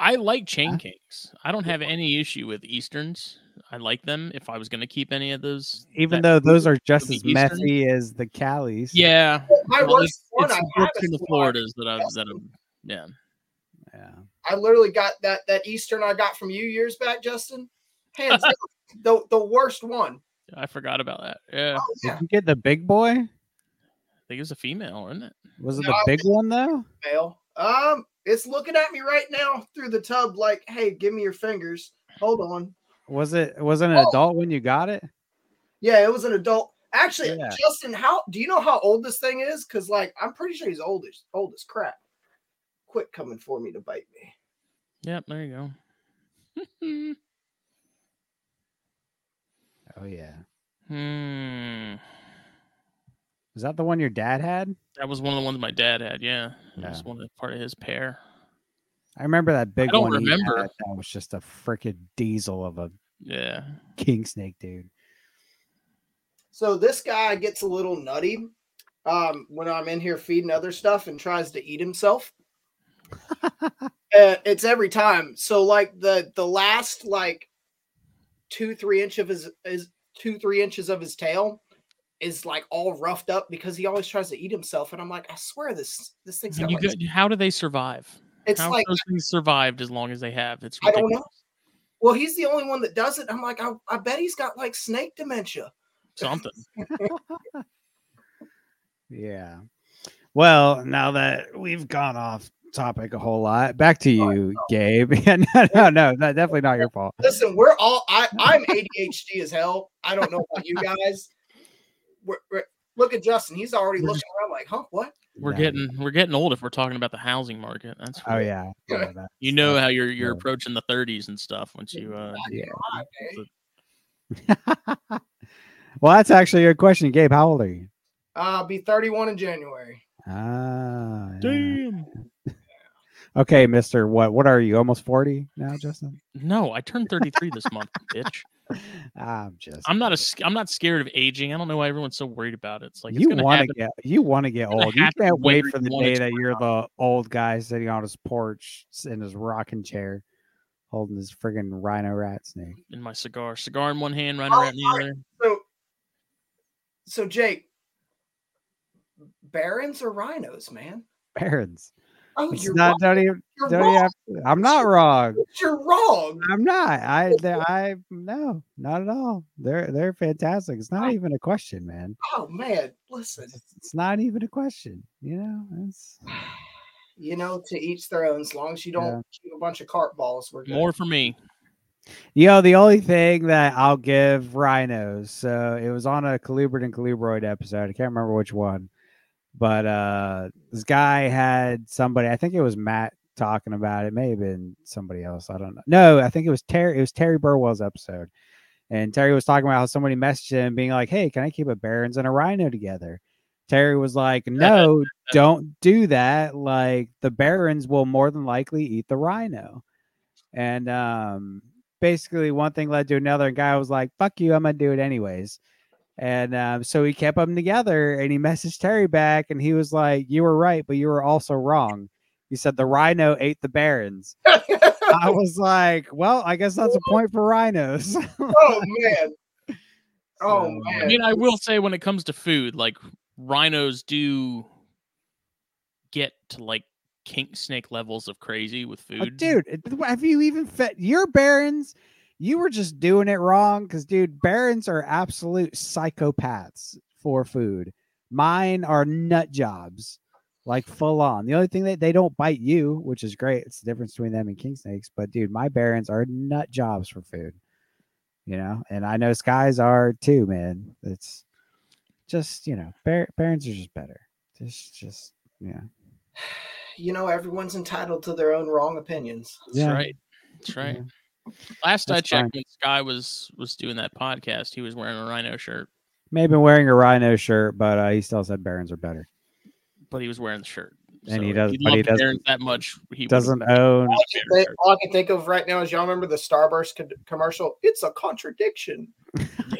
I like chain yeah. kings. I don't have any issue with Easterns. I like them. If I was going to keep any of those, even though those are just as messy as the Callies. Yeah, my well, worst one I had in the Floridas that I've that I'm, yeah, yeah. I literally got that that Eastern I got from you years back, Justin. Hands down, the the worst one. I forgot about that. Yeah. Oh, yeah. Did you get the big boy? I think it was a female, wasn't it? Was it no, the big one though? Male. Um. It's looking at me right now through the tub like, hey, give me your fingers. Hold on. Was it was it an oh. adult when you got it? Yeah, it was an adult. Actually, yeah. Justin, how do you know how old this thing is? Because like I'm pretty sure he's old as old as crap. Quit coming for me to bite me. Yep, there you go. Oh yeah. Hmm. Is that the one your dad had? That was one of the ones my dad had, yeah. yeah. That was one of the part of his pair. I remember that big I don't one. Remember. He had that was just a freaking diesel of a yeah king snake, dude. So this guy gets a little nutty um, when I'm in here feeding other stuff and tries to eat himself. uh, it's every time. So like the the last like two three inch of his is two three inches of his tail is like all roughed up because he always tries to eat himself. And I'm like, I swear this, this thing's got you like- could, how do they survive? It's how like those things survived as long as they have. It's ridiculous. I don't know. Well, he's the only one that does it. I'm like, I, I bet he's got like snake dementia. Something. Yeah. Well, now that we've gone off topic a whole lot, back to you, oh, Gabe. no, no, no, no, definitely not your fault. Listen, we're all, I, I'm A D H D as hell. I don't know about you guys. We're, we're, look at Justin. He's already looking around like, huh, what? We're no. getting we're getting old if we're talking about the housing market. That's oh yeah. yeah. You know how you're you're approaching the thirties and stuff once you uh yeah. Well, that's actually your question, Gabe. How old are you? I'll be thirty-one in January. Ah yeah. Damn. Okay, Mister What what are you? Almost forty now, Justin? No, I turned thirty-three this month, bitch. I'm just I'm not a I'm not scared of aging. I don't know why everyone's so worried about it. It's like you want to get you want to get old. You can't wait for the day that you're the old guy sitting on his porch in his rocking chair holding his friggin' rhino rat snake. In my cigar. Cigar in one hand, rhino rat in the other. So, so Jake, barons or rhinos, man? Barons. Oh, it's you're not, wrong. Don't even, you're don't wrong. Even, I'm not wrong. You're wrong. I'm not. I, I, no, not at all. They're, they're fantastic. It's not I, even a question, man. Oh man, listen. It's, it's not even a question. You know, it's. You know, to each their own. As long as you don't yeah. shoot a bunch of cart balls, we're good. More for me. You know, the only thing that I'll give rhinos. So it was on a Colubrid and Colubroid episode. I can't remember which one. But uh, this guy had somebody, I think it was Matt talking about it. It may have been somebody else. I don't know. No, I think it was Terry. It was Terry Burwell's episode. And Terry was talking about how somebody messaged him being like, hey, can I keep a Barons and a Rhino together? Terry was like, no, don't do that. Like, the Barons will more than likely eat the Rhino. And um, basically one thing led to another. A guy was like, fuck you, I'm going to do it anyways. And um, so he kept them together, and he messaged Terry back, and he was like, you were right, but you were also wrong. He said the Rhino ate the Barons. I was like, well, I guess that's a point for rhinos. Oh, man. Oh, so, man. I mean, I will say when it comes to food, like, rhinos do get to, like, kink snake levels of crazy with food. Oh, dude, have you even fed your Barons? You were just doing it wrong because, dude, Barons are absolute psychopaths for food. Mine are nut jobs, like full on. The only thing that they don't bite you, which is great. It's the difference between them and king snakes. But, dude, my Barons are nut jobs for food, you know, and I know Skies are too, man. It's just, you know, bar- Barons are just better. Just, just, yeah. You know, everyone's entitled to their own wrong opinions. That's yeah. right. That's right. Yeah. Last That's I checked, fine. When Sky was was doing that podcast, he was wearing a Rhino shirt. May have been wearing a Rhino shirt, but uh, he still said Barons are better. But he was wearing the shirt, and so he doesn't. But he doesn't that much. He doesn't own. All I, think, all I can think of right now is y'all remember the Starburst co- commercial. It's a contradiction.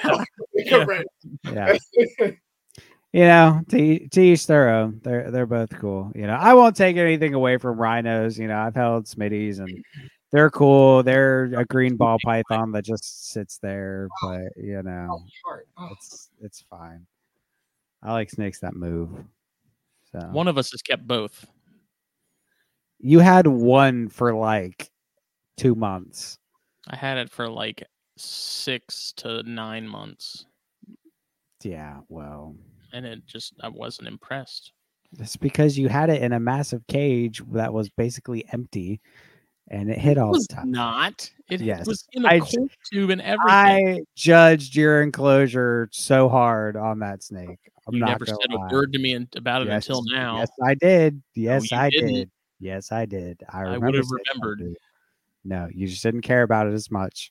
Yeah. yeah. yeah. You know, to, to each their own. They're they're both cool. You know, I won't take anything away from rhinos. You know, I've held Smitties and. They're cool. They're a green ball python that just sits there, but you know, it's it's fine. I like snakes that move. So one of us has kept both. You had one for like two months. I had it for like six to nine months. Yeah, well, and it just I wasn't impressed. It's because you had it in a massive cage that was basically empty. And it hit all the time. Not it yes. was in a I, cold tube and everything. I judged your enclosure so hard on that snake. I'm you not never said lie. a word to me about it yes, until now. Yes, I did. Yes, no, I didn't. did. Yes, I did. I, I would have remembered. It. No, you just didn't care about it as much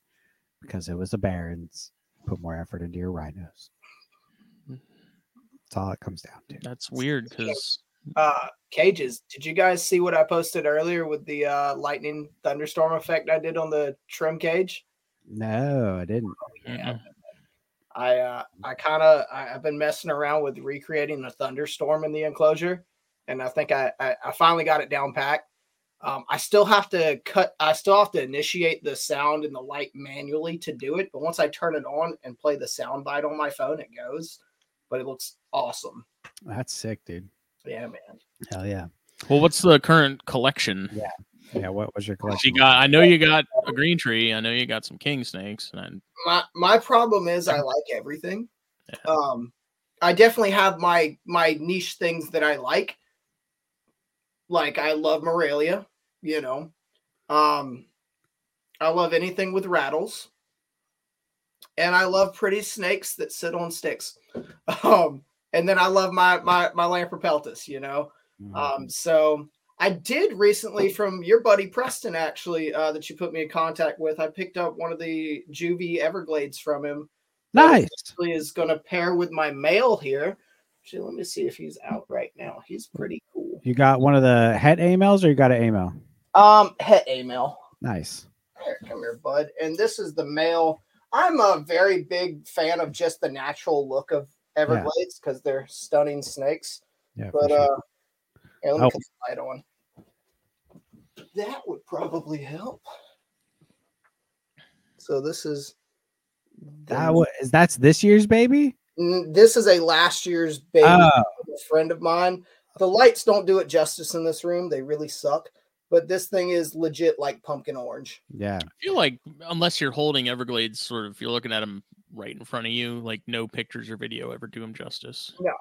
because it was the Barons. Put more effort into your rhinos. That's all it comes down to. That's weird because. Uh, cages. Did you guys see what I posted earlier with the uh, lightning thunderstorm effect I did on the trim cage? No, I didn't. Yeah, I uh, I kind of I've been messing around with recreating a thunderstorm in the enclosure, and I think I I, I finally got it down pat. Um, I still have to cut. I still have to initiate the sound and the light manually to do it. But once I turn it on and play the sound bite on my phone, it goes. But it looks awesome. That's sick, dude. Yeah, man. Hell yeah. Well, what's the current collection? Yeah. Yeah. What was your collection? You got, I know you got a green tree. I know you got some king snakes. And my my problem is I like everything. Yeah. Um, I definitely have my my niche things that I like. Like I love Morelia, you know. Um, I love anything with rattles, and I love pretty snakes that sit on sticks. Um. And then I love my my my Lamprepeltis, you know. Mm-hmm. Um, so I did recently from your buddy Preston, actually, uh, that you put me in contact with. I picked up one of the Juvie Everglades from him. Nice. Actually, is going to pair with my male here. Actually, let me see if he's out right now. He's pretty cool. You got one of the het A-males or you got an A-male? Um, het A-male. Nice. Here, come here, bud. And this is the male. I'm a very big fan of just the natural look of Everglades because yeah. they're stunning snakes. Yeah, but sure. uh, yeah, let me oh. put the light on. That would probably help. So this is that was that's this year's baby. This is a last year's baby. Oh. A friend of mine. The lights don't do it justice in this room. They really suck. But this thing is legit like pumpkin orange. Yeah, I feel like unless you're holding Everglades, sort of, you're looking at them right in front of you, like no pictures or video ever do them justice. No.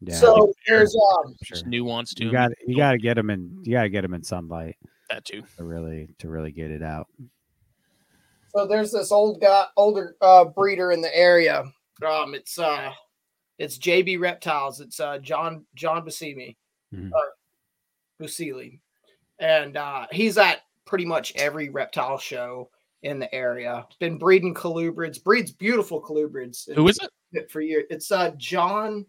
Yeah. So there's um, just nuance to you got you got to get them in you got to get them in sunlight. That too. To really to really get it out. So there's this old guy, older uh, breeder in the area. Um, it's uh, it's J B Reptiles. It's uh, John John Buscemi mm-hmm. or Buscemi. And uh, he's at pretty much every reptile show in the area. Been breeding colubrids, breeds beautiful colubrids. Who is it? For years. It's uh, John.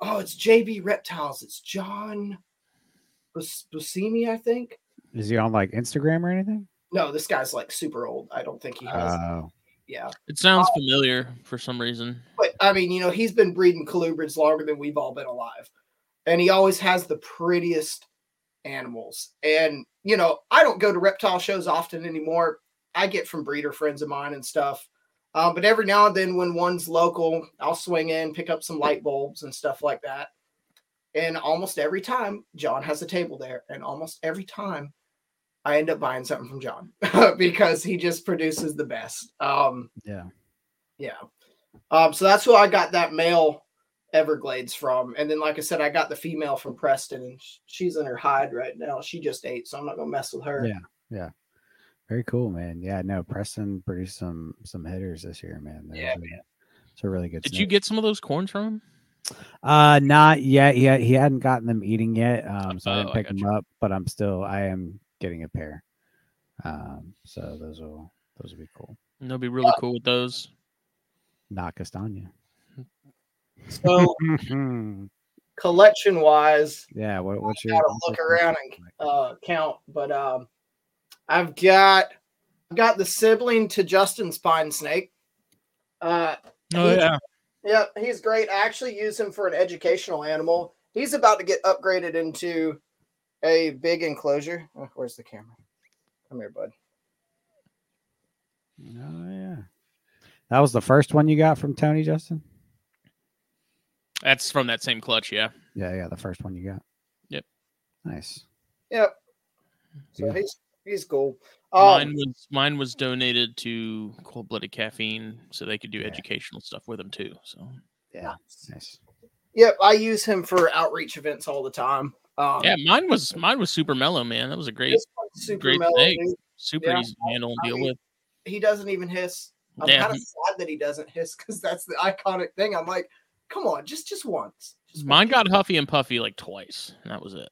Oh, it's J B Reptiles. It's John Buscemi, I think. Is he on like Instagram or anything? No, this guy's like super old. I don't think he has. Oh. Yeah. It sounds um, familiar for some reason. But I mean, you know, he's been breeding colubrids longer than we've all been alive. And he always has the prettiest animals. And, you know, I don't go to reptile shows often anymore. I get from breeder friends of mine and stuff. Um, but every now and then when one's local, I'll swing in, pick up some light bulbs and stuff like that. And almost every time John has a table there, and almost every time I end up buying something from John because he just produces the best. Um, yeah. Yeah. Um, so that's who I got that male Everglades from. And then, like I said, I got the female from Preston, and she's in her hide right now. She just ate, so I'm not going to mess with her. Yeah. Yeah. Very cool, man. Yeah. No, Preston produced some, some hitters this year, man. That yeah. Really, man. It's a really good. Did snake. You get some of those corns from him? Uh, not yet. Yeah. He, he hadn't gotten them eating yet. Um, so oh, I didn't pick I them you. up, but I'm still, I am, getting a pair. Um, so those will those will be cool. And they'll be really yeah. cool with those. Not Castagna. So collection wise, yeah, what, what's your gotta look around and uh count, but um I've got I've got the sibling to Justin's Pine Snake. Uh oh yeah. Yeah, he's great. I actually use him for an educational animal. He's about to get upgraded into a big enclosure. Oh, where's the camera? Come here, bud. Oh, yeah. That was the first one you got from Tony, Justin? That's from that same clutch, yeah. Yeah, yeah, the first one you got. Yep. Nice. Yep. So yeah. he's he's cool. Um, mine, was, mine was donated to Cold-Blooded Caffeine so they could do yeah. educational stuff with him, too. So yeah, nice. Yep, I use him for outreach events all the time. Um, yeah, mine was mine was super mellow, man. That was a great, super great mellow, snake. Dude. Super yeah. easy to handle and deal with. He doesn't even hiss. I'm yeah. kind of sad that he doesn't hiss because that's the iconic thing. I'm like, come on, just just once. Just mine once. Got huffy and puffy like twice, and that was it.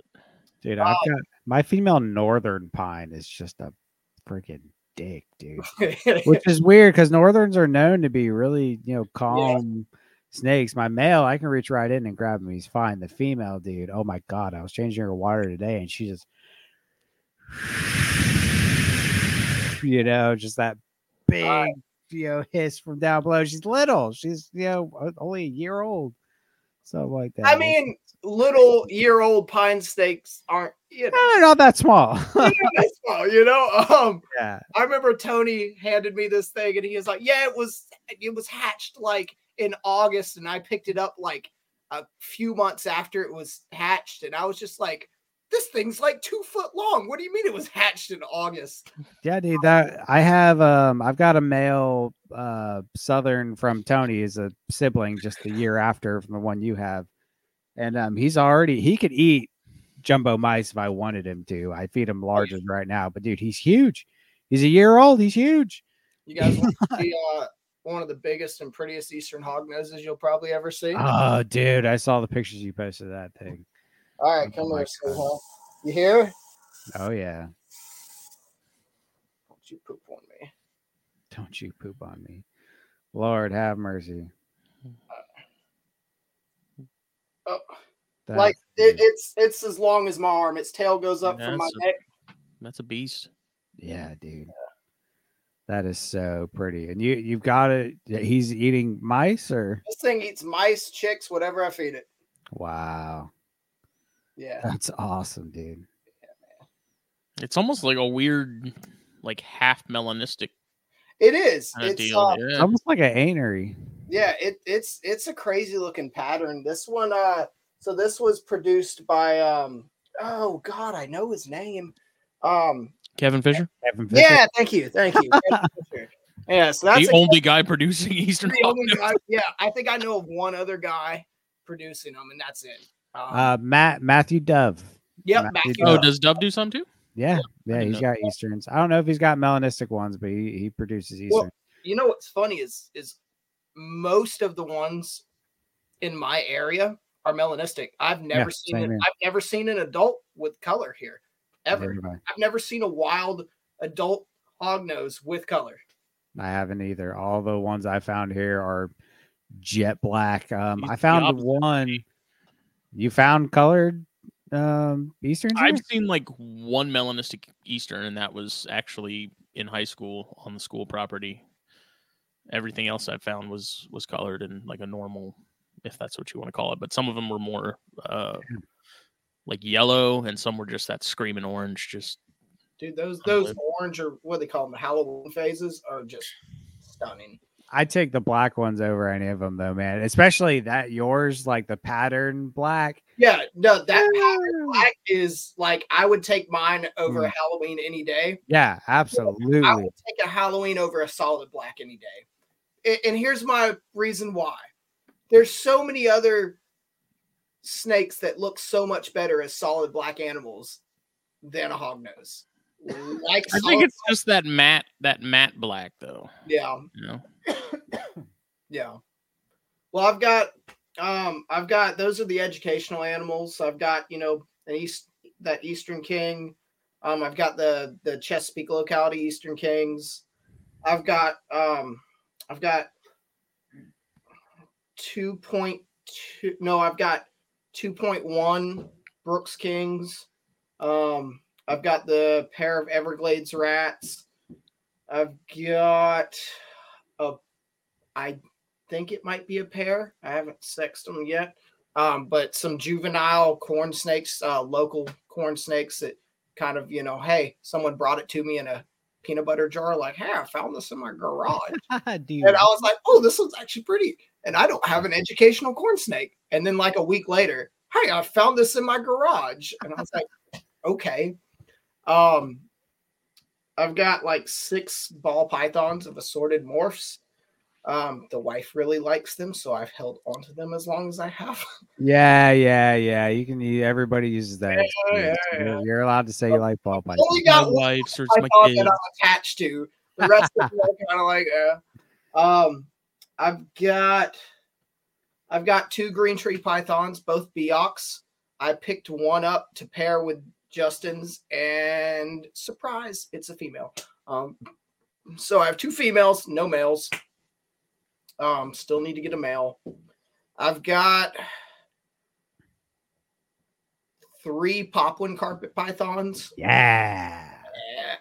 Dude, I've um, got my female northern pine is just a freaking dick, dude. Which is weird because northerns are known to be really, you know, calm. Yeah. Snakes, my male, I can reach right in and grab him. He's fine. The female, dude, oh my god, I was changing her water today, and she just, you know, just that big, uh, you know, hiss from down below. She's little. She's, you know, only a year old, something like that. I mean, little year old pine snakes aren't, you know, they're not that small. They're not that small, you know. Um, yeah. I remember Tony handed me this thing, and he was like, "Yeah, it was, it was hatched like." in August, and I picked it up like a few months after it was hatched, and I was just like, this thing's like two foot long. What do you mean it was hatched in August? Yeah, dude, that I have um I've got a male uh southern from Tony is a sibling just the year after from the one you have, and um he's already he could eat jumbo mice if I wanted him to. I feed him larges right now, but dude, he's huge. He's a year old, he's huge. You guys want to see uh one of the biggest and prettiest eastern hog noses you'll probably ever see. Oh, dude, I saw the pictures you posted of that thing. All right, come here, sweetheart. You hear? Oh yeah. Don't you poop on me? Don't you poop on me? Lord have mercy. Uh, oh, that's like it, it's it's as long as my arm. Its tail goes up yeah, from my a, neck. That's a beast. Yeah, dude. Yeah. That is so pretty. And you, you've got it. He's eating mice or? This thing eats mice, chicks, whatever I feed it. Wow. Yeah. That's awesome, dude. Yeah, man. It's almost like a weird, like half melanistic. It is. Kind of it's deal. Uh, yeah. Almost like an anery. Yeah. It, it's, it's a crazy looking pattern. This one. Uh, so this was produced by, um, oh God, I know his name. Um, Kevin Fisher? Kevin Fisher? Yeah, thank you. Thank you. Yeah, so that's the only guy, guy producing Eastern. Guy, yeah, I think I know of one other guy producing them, and that's it. Um, uh, Matt Matthew Dove. Yep. Matthew Matthew Dove. Oh, does Dove do some too? Yeah. Yeah, yeah he's got Easterns. I don't know if he's got melanistic ones, but he, he produces Easterns. Well, you know what's funny is is most of the ones in my area are melanistic. I've never yeah, seen an, I've never seen an adult with color here. Ever. Everybody. I've never seen a wild adult hognose with color. I haven't either. All the ones I found here are jet black. Um, I found the one you found colored um, Eastern. I've here? seen like one melanistic Eastern, and that was actually in high school on the school property. Everything else I found was was colored and like a normal, if that's what you want to call it. But some of them were more uh, like yellow, and some were just that screaming orange. Just dude, those those orange or what they call them, Halloween phases are just stunning. I take the black ones over any of them though, man. Especially that yours, like the pattern black. Yeah, no, that pattern black is like I would take mine over mm. Halloween any day. Yeah, absolutely. I would take a Halloween over a solid black any day. And here's my reason why. There's so many other snakes that look so much better as solid black animals than a hognose. Like I think it's black. Just that matte, that matte black though. Yeah. You know? Yeah. Well, I've got, um, I've got, those are the educational animals. I've got, you know, an East, that Eastern King. Um, I've got the, the Chesapeake locality, Eastern Kings. I've got, um, I've got two point two, no, I've got two point one Brooks Kings. Um, I've got the pair of Everglades rats. I've got a, I think it might be a pair. I haven't sexed them yet, um, but some juvenile corn snakes, uh, local corn snakes that kind of, you know, hey, someone brought it to me in a peanut butter jar. Like, hey, I found this in my garage. Dude. And I was like, oh, this one's actually pretty. And I don't have an educational corn snake. And then like a week later, hey, I found this in my garage. And I was like, okay. Um, I've got like six ball pythons of assorted morphs. Um, the wife really likes them, so I've held onto them as long as I have. Yeah, yeah, yeah. You can. You, everybody uses that. Yeah, yeah, yeah. You're, you're allowed to say you like ball pythons. Only got my wife or my python that I'm attached to. The rest of them are kind of like. Uh. Um, I've got, I've got two green tree pythons, both Beox. I picked one up to pair with Justin's, and surprise, it's a female. Um, so I have two females, no males. Um, still need to get a male. I've got three Popwin carpet pythons. Yeah.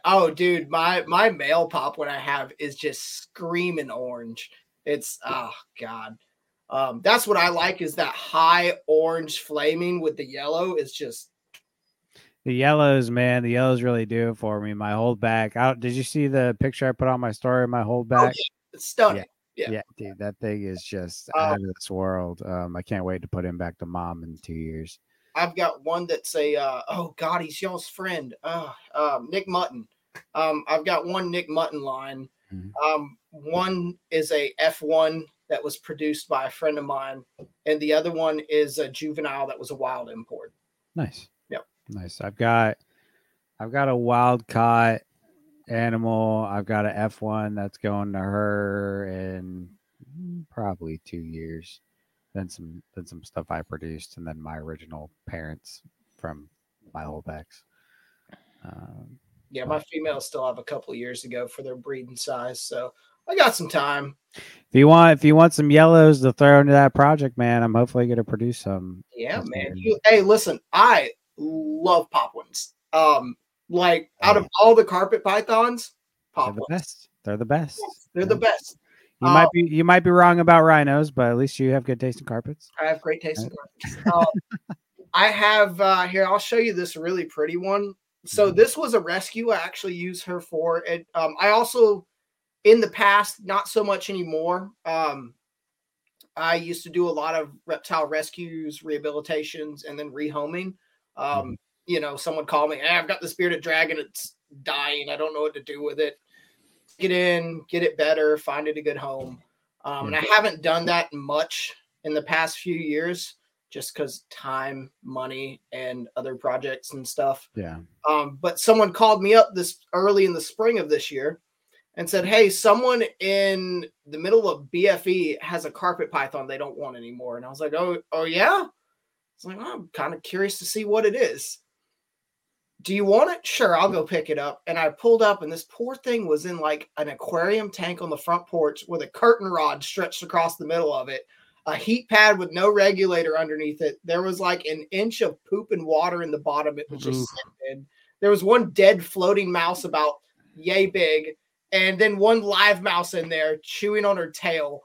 Oh, dude, my my male Popwin I have is just screaming orange. It's oh god. Um, that's what I like is that high orange flaming with the yellow is just. The yellows, man, the yellows really do it for me. My holdback. Out. Did you see the picture I put on my story? My holdback. Oh, yeah. It's stunning. Yeah. Yeah. yeah, dude, that thing is just um, out of this world. Um, I can't wait to put him back to mom in two years. I've got one that's a uh, oh god, he's y'all's friend. Uh, um, Nick Mutton. Um, I've got one Nick Mutton line. Mm-hmm. Um, one is a F one that was produced by a friend of mine, and the other one is a juvenile that was a wild import. Nice. Nice. I've got, I've got a wild caught animal. I've got an F one that's going to her in probably two years. Then some, then some stuff I produced, and then my original parents from my holdbacks. Um, yeah, my females still have a couple of years to go for their breeding size, so I got some time. If you want, if you want some yellows to throw into that project, man, I'm hopefully going to produce some. Yeah, man. You, hey, listen, I. love Popwins. Um, like out of all the carpet pythons, Popwins. They're the best. They're the best. Yes, they're yeah. the best. You um, might be you might be wrong about rhinos, but at least you have good taste in carpets. I have great taste in carpets. Um, I have uh, here. I'll show you this really pretty one. So this was a rescue. I actually use her for it. Um, I also, in the past, not so much anymore. Um, I used to do a lot of reptile rescues, rehabilitations, and then rehoming. Um, you know, someone called me, hey, I've got this bearded dragon. It's dying. I don't know what to do with it. Get in, get it better, find it a good home. Um, and I haven't done that much in the past few years just because time, money, and other projects and stuff. Yeah. Um, but someone called me up this early in the spring of this year and said, hey, someone in the middle of B F E has a carpet python they don't want anymore. And I was like, Oh, oh yeah. It's like, oh, I'm kind of curious to see what it is. do you want it? Sure, I'll go pick it up. And I pulled up, and this poor thing was in like an aquarium tank on the front porch with a curtain rod stretched across the middle of it, a heat pad with no regulator underneath it. There was like an inch of poop and water in the bottom. It was just sitting in. There was one dead floating mouse about yay big, and then one live mouse in there chewing on her tail.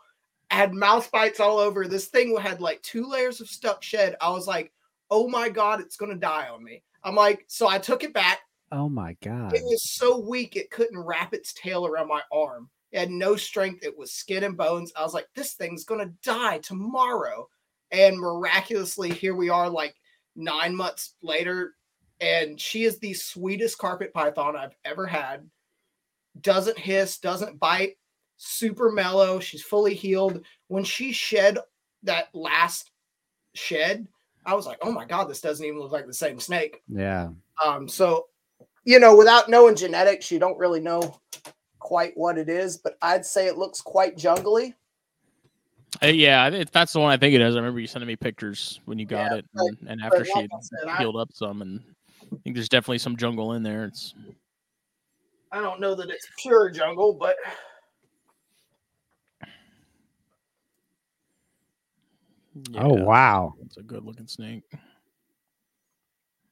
I had mouse bites all over. This thing had like two layers of stuck shed. I was like, oh my God, it's going to die on me. I'm like, so I took it back. Oh my God. It was so weak, it couldn't wrap its tail around my arm. It had no strength. It was skin and bones. I was like, this thing's going to die tomorrow. And miraculously, here we are like nine months later. And she is the sweetest carpet python I've ever had. Doesn't hiss, doesn't bite, super mellow. She's fully healed. When she shed that last shed, I was like, oh my God, this doesn't even look like the same snake. Yeah. Um, so, you know, without knowing genetics, you don't really know quite what it is, but I'd say it looks quite jungly. Uh, yeah, it, that's the one I think it is. I remember you sending me pictures when you got yeah, it but, and, and after she had said, healed I, up some, and I think there's definitely some jungle in there. It's, I don't know that it's pure jungle, but yeah. Oh, wow. It's a good looking snake.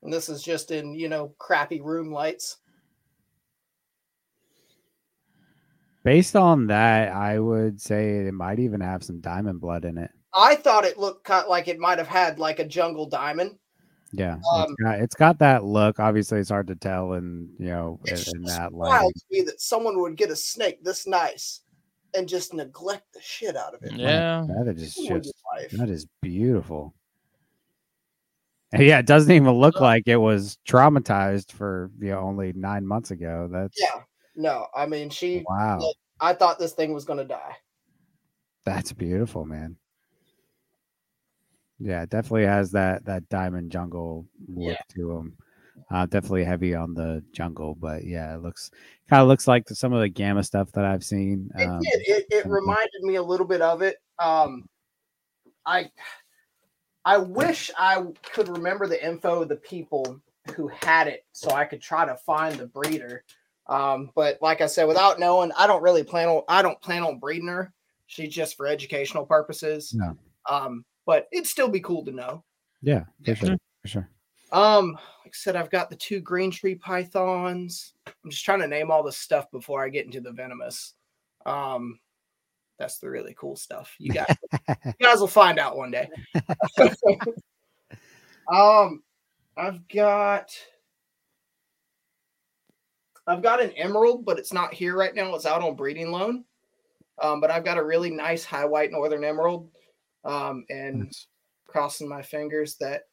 And this is just in, you know, crappy room lights. Based on that, I would say it might even have some diamond blood in it. I thought it looked kind of like it might have had like a jungle diamond. Yeah. Um, it's, got, it's got that look. Obviously, it's hard to tell. And, you know, it's in that light. It surprised me that someone would get a snake this nice and just neglect the shit out of it. Yeah. That is just, that is beautiful. And yeah, it doesn't even look like it was traumatized for, you know, only nine months ago. That's yeah. No, I mean, she, wow. Look, I thought this thing was going to die. That's beautiful, man. Yeah, it definitely has that, that diamond jungle look yeah. to them. Uh, definitely heavy on the jungle, but yeah, it looks kind of looks like the, some of the gamma stuff that I've seen. Um, it did. It, it reminded me a little bit of it. Um, I I wish I could remember the info of the people who had it so I could try to find the breeder. Um, but like I said, without knowing, I don't really plan on I don't plan on breeding her. She's just for educational purposes. No. Um, but it'd still be cool to know. Yeah, for sure. For sure. Um, like I said, I've got the two green tree pythons. I'm just trying to name all this stuff before I get into the venomous. Um, that's the really cool stuff. You guys, you guys will find out one day. um, I've got, I've got an emerald, but it's not here right now. It's out on breeding loan. Um, but I've got a really nice high white northern emerald. Um, and nice. Crossing my fingers that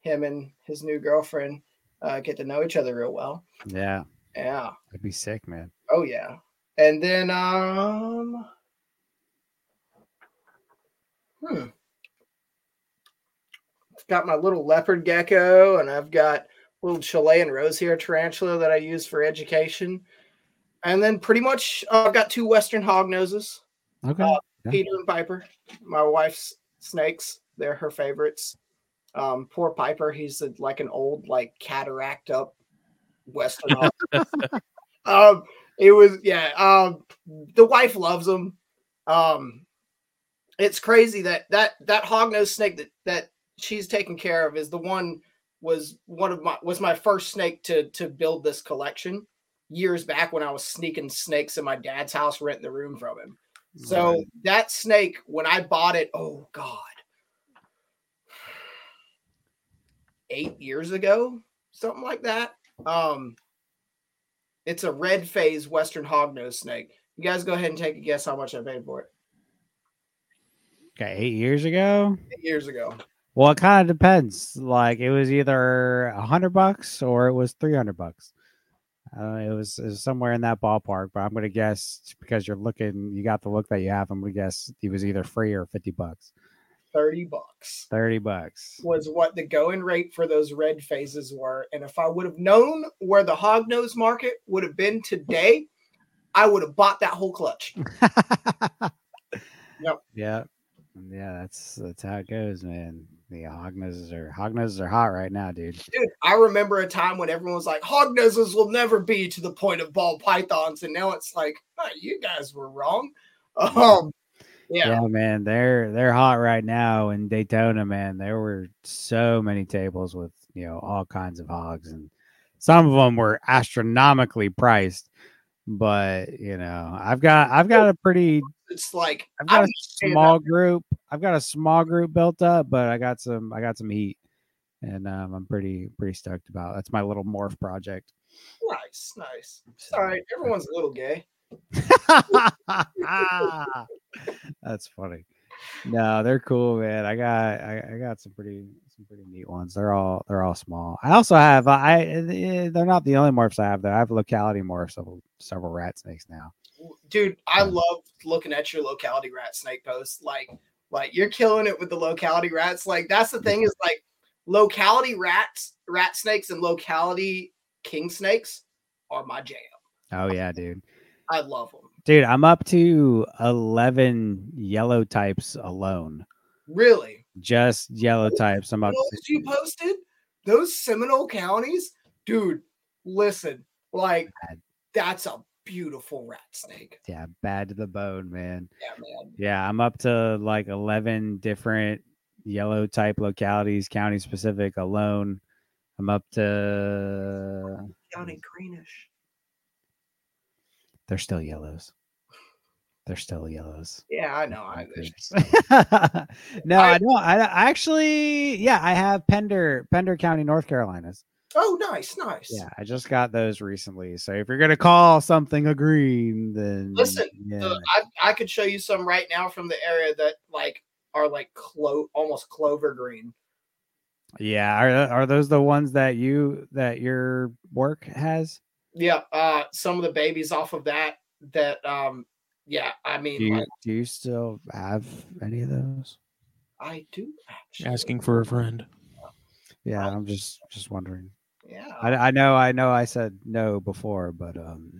him and his new girlfriend uh, get to know each other real well. Yeah. Yeah. That'd be sick, man. Oh, yeah. And then, um, hmm. I've got my little leopard gecko, and I've got little Chilean rosehair tarantula that I use for education. And then pretty much uh, I've got two Western hog noses. Okay. Uh, yeah. Peter and Piper, my wife's snakes. They're her favorites. Um, poor Piper, he's a, like an old, like cataract up Western. um, it was, yeah. Um, the wife loves him. Um, it's crazy that that that hognose snake that, that she's taking care of is the one was one of my was my first snake to to build this collection years back when I was sneaking snakes in my dad's house, renting the room from him. So right. That snake, when I bought it, oh God. Eight years ago, something like that. Um, it's a red phase Western hognose snake. You guys go ahead and take a guess how much I paid for it. Okay, eight years ago. Eight years ago. Well, it kind of depends. Like it was either a hundred bucks or it was three hundred bucks. Uh, it was, it was somewhere in that ballpark. But I'm gonna guess because you're looking, you got the look that you have. I'm gonna guess it was either free or fifty bucks. thirty bucks. thirty bucks was what the going rate for those red phases were. And if I would have known where the hognose market would have been today, I would have bought that whole clutch. Yep. Yeah. Yeah, that's that's how it goes, man. The hog noses are hog noses are hot right now, dude. Dude, I remember a time when everyone was like, hog noses will never be to the point of ball pythons, and now it's like, oh, you guys were wrong. Um, yeah. yeah, man, they're they're hot right now in Daytona, man. There were so many tables with you know all kinds of hogs, and some of them were astronomically priced. But you know, I've got I've got a pretty. It's like I've got I'm a small group. I've got a small group built up, but I got some. I got some heat, and um, I'm pretty pretty stoked about. That's my little morph project. Nice, nice. Sorry, everyone's a little gay. That's funny. No, they're cool, man. I got I, I got some pretty some pretty neat ones. They're all they're all small. I also have I. They're not the only morphs I have though. I have locality morphs of several rat snakes now. Dude, I love looking at your locality rat snake posts. Like, like you're killing it with the locality rats. Like, that's the thing is like locality rats, rat snakes, and locality king snakes are my jam. Oh yeah, dude. I love them. Dude, I'm up to eleven yellow types alone. Really? Just yellow types. I'm up. Those you posted? Those Seminole counties, dude. Listen, like that's a beautiful rat snake. Yeah, bad to the bone, man. Yeah, man. Yeah, I'm up to like eleven different yellow type localities, county specific alone. I'm up to county greenish. They're still yellows. They're still yellows. Yeah, I know. I no, I, I know. I, I actually, yeah, I have Pender, Pender County, North Carolinas. Oh, nice, nice. Yeah, I just got those recently. So if you're gonna call something a green, then listen, yeah. the, I I could show you some right now from the area that like are like clo- almost clover green. Yeah, are are those the ones that you that your work has? Yeah, uh, some of the babies off of that. That um, yeah, I mean, do you, like, do you still have any of those? I do. Actually. Asking for a friend. Yeah, I'm just just wondering. Yeah, I, I know, I know. I said no before, but um,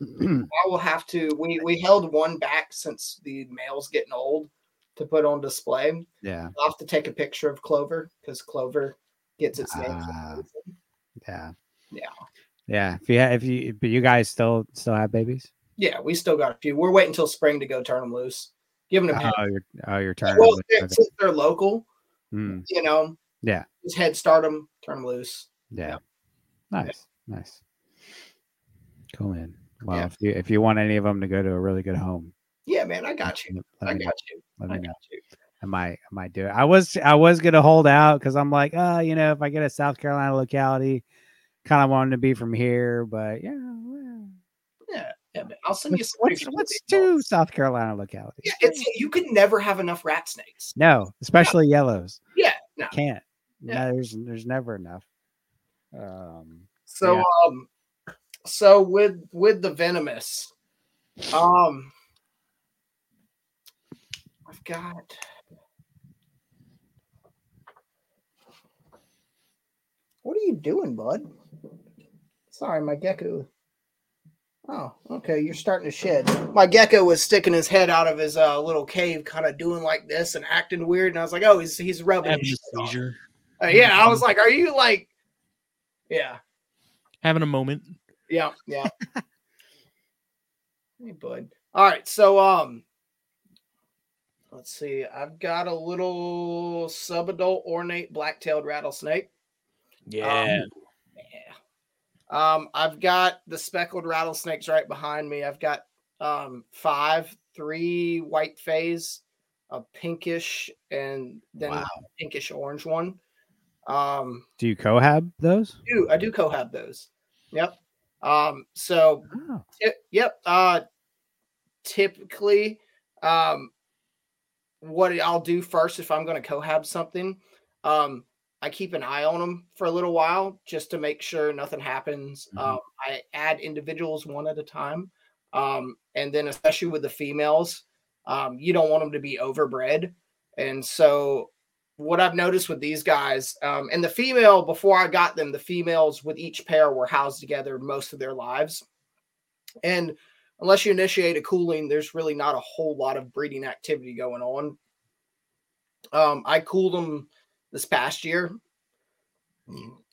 I will have to. We we held one back since the male's getting old to put on display. Yeah, I'll have to take a picture of Clover because Clover gets its name. Uh, yeah, yeah, yeah. If you ha- if you but you guys still still have babies? Yeah, we still got a few. We're waiting until spring to go turn them loose. Give them. Oh, you're oh you're turning. Well, they're, okay. Since they're local, mm. you know. Yeah. Just head start them, turn them loose. Yeah. yeah. Nice. Yeah. Nice. Cool, man. Well, yeah. if you if you want any of them to go to a really good home. Yeah, man, I got you. I got know. you. Let I me got know. you. I might I might do it. I was I was gonna hold out because I'm like, oh, you know, if I get a South Carolina locality, kind of wanted to be from here, but yeah, well, yeah. Yeah, man. I'll send you some. What's, what's two South Carolina localities? Yeah, it's you could never have enough rat snakes. No, especially yeah. yellows. Yeah, no. Can't. Yeah. No, there's there's never enough. Um, so yeah. um, so with with the venomous, um, I've got. What are you doing, bud? Sorry, my gecko. Oh, okay. You're starting to shed. My gecko was sticking his head out of his uh, little cave, kind of doing like this and acting weird. And I was like, oh, he's he's rubbing his seizure. Uh, yeah, I was like, "Are you like, yeah, having a moment?" Yeah, yeah. Hey, bud. All right, so um, let's see. I've got a little subadult ornate black-tailed rattlesnake. Yeah, um, yeah. Um, I've got the speckled rattlesnakes right behind me. I've got um five, three white phase, a pinkish, and then wow. a pinkish orange one. Um, do you cohab those? I do I do cohab those? Yep. Um, so oh. t- yep. Uh, typically, um, what I'll do first if I'm going to cohab something, um, I keep an eye on them for a little while just to make sure nothing happens. Mm-hmm. Um, I add individuals one at a time, um, and then especially with the females, um, you don't want them to be overbred, and so. What I've noticed with these guys, um, and the female, before I got them, the females with each pair were housed together most of their lives. And unless you initiate a cooling, there's really not a whole lot of breeding activity going on. Um, I cooled them this past year.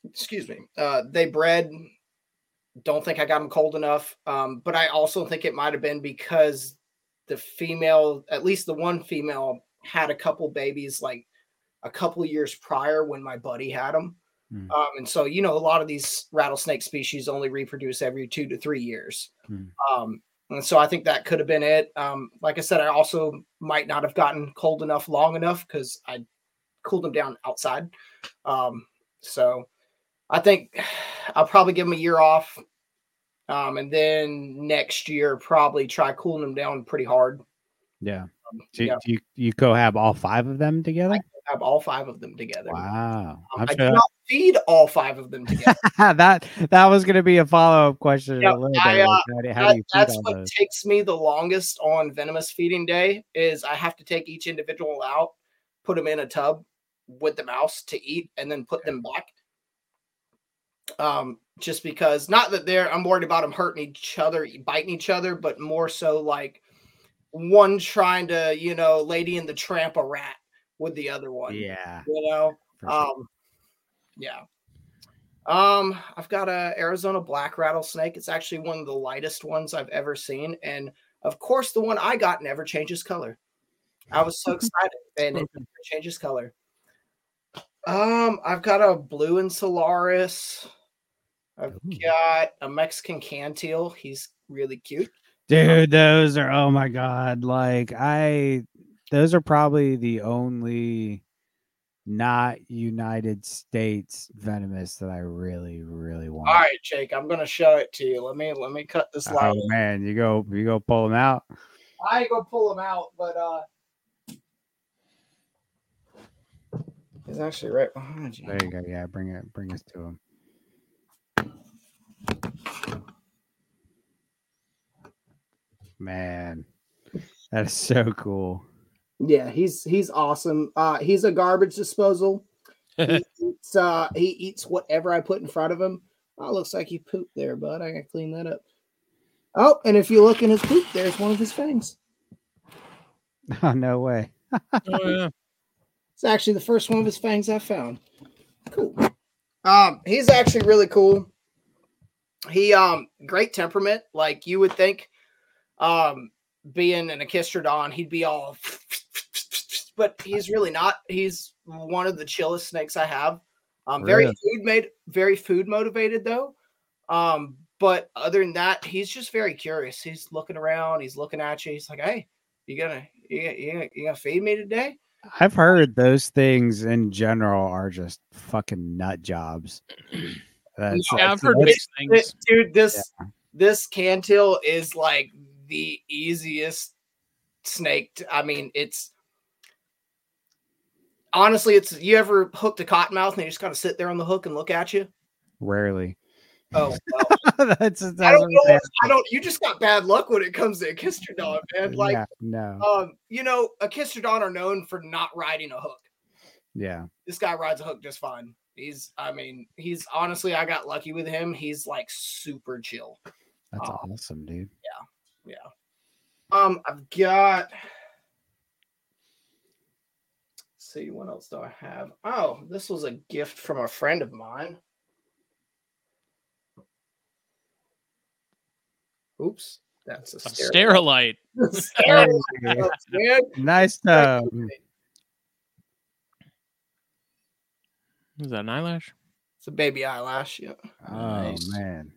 Excuse me. Uh, they bred. Don't think I got them cold enough. Um, but I also think it might have been because the female, at least the one female, had a couple babies like a couple years prior when my buddy had them. Mm. Um, and so, you know, a lot of these rattlesnake species only reproduce every two to three years. Mm. Um, and so I think that could have been it. Um, like I said, I also might not have gotten cold enough long enough because I cooled them down outside. Um, so I think I'll probably give them a year off. Um, and then next year, probably try cooling them down pretty hard. Yeah. Um, do, yeah. Do you, you cohab all five of them together? I have all five of them together. Wow. Um, I sure. do not feed all five of them together. that that was going to be a follow-up question. Yeah, a little I, bit. Uh, How that, do you that's what those? Takes me the longest on venomous feeding day is I have to take each individual out, put them in a tub with the mouse to eat, and then put them back. Um, just because not that they're, I'm worried about them hurting each other, biting each other, but more so like one trying to, you know, Lady and the Tramp a rat with the other one. Yeah. You know, Perfect. um, yeah. Um, I've got a Arizona black rattlesnake. It's actually one of the lightest ones I've ever seen. And of course the one I got never changes color. I was so excited and it never changes color. Um, I've got a blue Insularis. I've Ooh. got a Mexican Cantil. He's really cute. Dude, those are, oh my God. Like I, those are probably the only not United States venomous that I really, really want. All right, Jake, I'm going to show it to you. Let me, let me cut this line. Oh man, you go, you go pull them out. I go pull them out, but, uh, he's actually right behind you. There you go. Yeah, bring it, bring us to him. Man, that is so cool. Yeah, he's he's awesome. Uh, he's a garbage disposal. He eats, uh, he eats whatever I put in front of him. Oh, looks like he pooped there, bud. I gotta clean that up. Oh, and if you look in his poop, there's one of his fangs. Oh no way! Oh yeah. It's actually the first one of his fangs I found. Cool. Um, he's actually really cool. He um great temperament, like you would think. Um, being an Echistrodon, he'd be all, but he's really not. He's one of the chillest snakes I have. Um, very really? food made, very food motivated though. Um, but other than that, he's just very curious. He's looking around. He's looking at you. He's like, "Hey, you gonna you you, you gonna feed me today?" I've heard those things in general are just fucking nut jobs. That's, yeah, I've heard these things, dude. This yeah. this Cantil is like the easiest snake. To, I mean, it's honestly, it's you ever hooked a cottonmouth and they just kind of sit there on the hook and look at you? Rarely. Oh, well, that's, that's I don't know. I don't. You just got bad luck when it comes to Echistrodon, man. Like, yeah, no, um, you know, Echistrodon are known for not riding a hook. Yeah, this guy rides a hook just fine. He's, I mean, he's honestly, I got lucky with him. He's like super chill. That's um, awesome, dude. Yeah, yeah. Um, I've got. Let's see, what else do I have? Oh, this was a gift from a friend of mine. Oops, that's a, a Sterilite. Sterilite. Sterilite. Nice tub. Is that an eyelash? It's a baby eyelash. Yeah. Oh, nice. Man.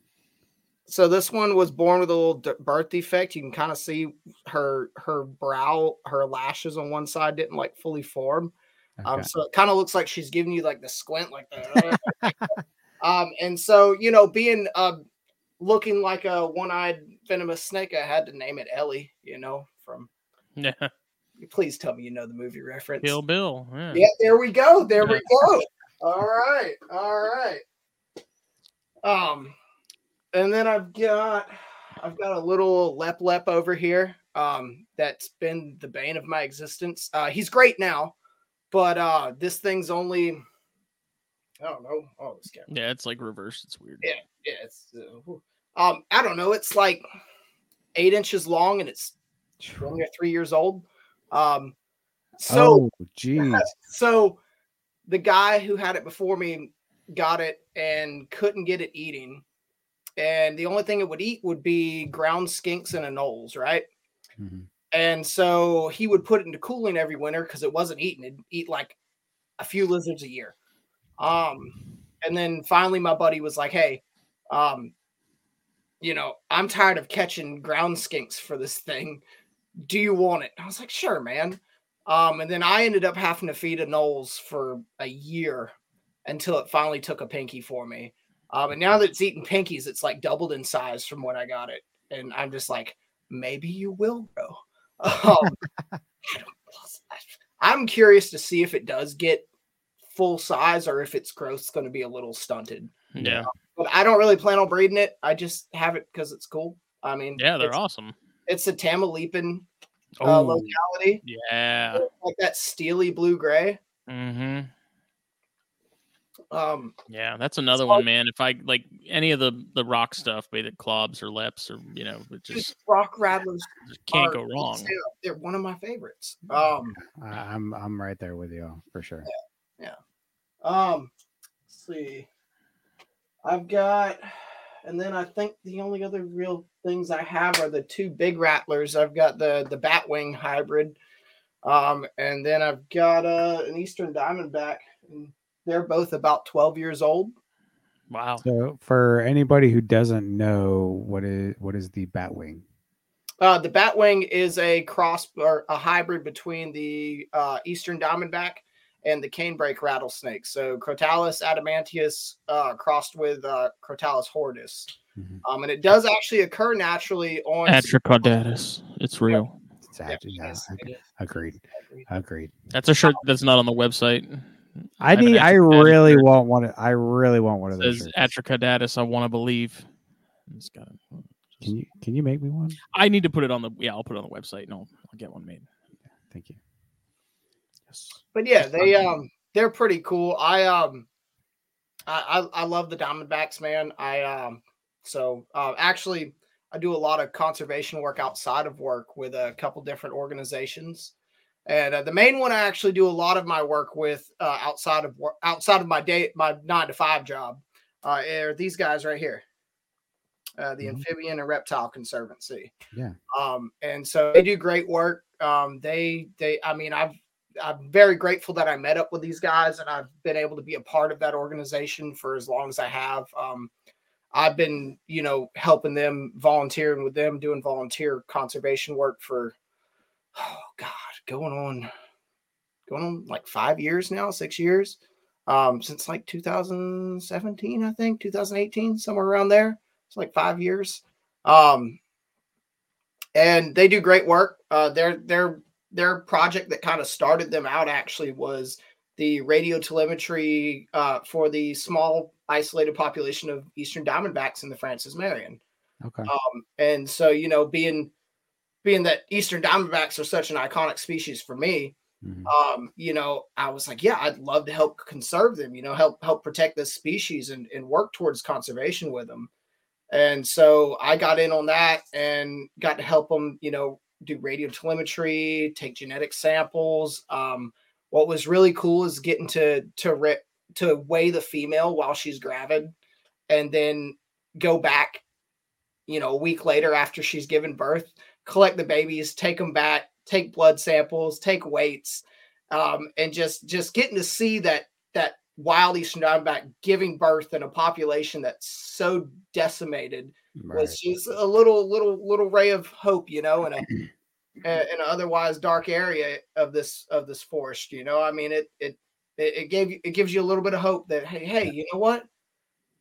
So this one was born with a little birth defect. You can kind of see her her brow, her lashes on one side didn't like fully form. Okay. Um, so it kind of looks like she's giving you like the squint, like that. um, and so you know, being uh. looking like a one-eyed venomous snake, I had to name it Ellie, you know, from... Yeah. Please tell me you know the movie reference. Kill Bill. Yeah, yeah there we go. There we go. All right. All right. Um, and then I've got I've got a little lep-lep over here um, that's been the bane of my existence. Uh, he's great now, but uh, this thing's only... I don't know. Oh, this guy. Yeah, it's like reversed. It's weird. Yeah. Yeah. It's... Uh, Um, I don't know. It's like eight inches long and it's only three years old. Um, So, oh, geez. So the guy who had it before me got it and couldn't get it eating. And the only thing it would eat would be ground skinks and anoles, right? Mm-hmm. And so he would put it into cooling every winter because it wasn't eating. It'd eat like a few lizards a year. Um, and then finally my buddy was like, hey, um, you know, I'm tired of catching ground skinks for this thing. Do you want it? I was like, sure, man. Um, and then I ended up having to feed anoles for a year until it finally took a pinky for me. Um, and now that it's eating pinkies, it's like doubled in size from when I got it. And I'm just like, maybe you will, bro. Um, I don't, I'm curious to see if it does get full size or if its growth's going to be a little stunted. Yeah. Um, but I don't really plan on breeding it. I just have it because it's cool. I mean, yeah, they're it's, awesome. It's a Tamaulipan oh, uh, locality. Yeah. Like that steely blue gray. Mm-hmm. Um, yeah, that's another so, one, man. If I like any of the, the rock stuff, be it clobs or leps or, you know, just rock rattlers, just can't are, go wrong. They're one of my favorites. Um, I'm, I'm right there with you for sure. Yeah. yeah. Um, let's see. I've got, and then I think the only other real things I have are the two big rattlers. I've got the, the Batwing hybrid. Um, and then I've got, uh, an Eastern Diamondback. And they're both about twelve years old. Wow. So for anybody who doesn't know, what is what is the Batwing? Uh, the Batwing is a cross or a hybrid between the uh, Eastern Diamondback and the canebrake rattlesnake. So Crotalus adamantius uh, crossed with uh, Crotalus horridus. Mm-hmm. Um, and it does actually occur naturally on... Atricaudatus. It's real. It's actually, yeah, yeah. Agreed. Agreed. That's a shirt that's not on the website. I, I need. I really shirt. want one. Of, I really want one it of those. Atricaudatus. I want to believe. Just gotta, just... Can you can you make me one? I need to put it on the. Yeah, I'll put it on the website. No, I'll get one made. Yeah, thank you. Yes. But yeah, they um they're pretty cool. I um I I, I love the Diamondbacks, man. I um so uh, actually I do a lot of conservation work outside of work with a couple different organizations. And uh, the main one I actually do a lot of my work with uh, outside of work, outside of my day, my nine to five job, uh, are these guys right here, uh, the mm-hmm. Amphibian and Reptile Conservancy. Yeah. Um, and so they do great work. Um, they, they, I mean, I've, I'm very grateful that I met up with these guys and I've been able to be a part of that organization for as long as I have. Um, I've been, you know, helping them, volunteering with them, doing volunteer conservation work for, oh God, going on, going on like five years now, six years, um, since like two thousand seventeen, I think two thousand eighteen, somewhere around there. It's like five years. Um, and they do great work. Uh, their, their, their project that kind of started them out actually was the radio telemetry, uh, for the small isolated population of Eastern Diamondbacks in the Francis Marion. Okay. Um, and so, you know, being, Being that Eastern Diamondbacks are such an iconic species for me, mm-hmm. um, you know, I was like, yeah, I'd love to help conserve them, you know, help help protect this species and, and work towards conservation with them. And so I got in on that and got to help them, you know, do radio telemetry, take genetic samples. Um, what was really cool is getting to to re- to weigh the female while she's gravid, and then go back, you know, a week later after she's given birth, collect the babies, take them back, take blood samples, take weights, um, and just, just getting to see that, that wild Eastern Diamondback giving birth in a population that's so decimated right. was just a little, little, little ray of hope, you know, in a, in an otherwise dark area of this, of this forest, you know, I mean, it, it, it gave you, it gives you a little bit of hope that, Hey, Hey, you know what?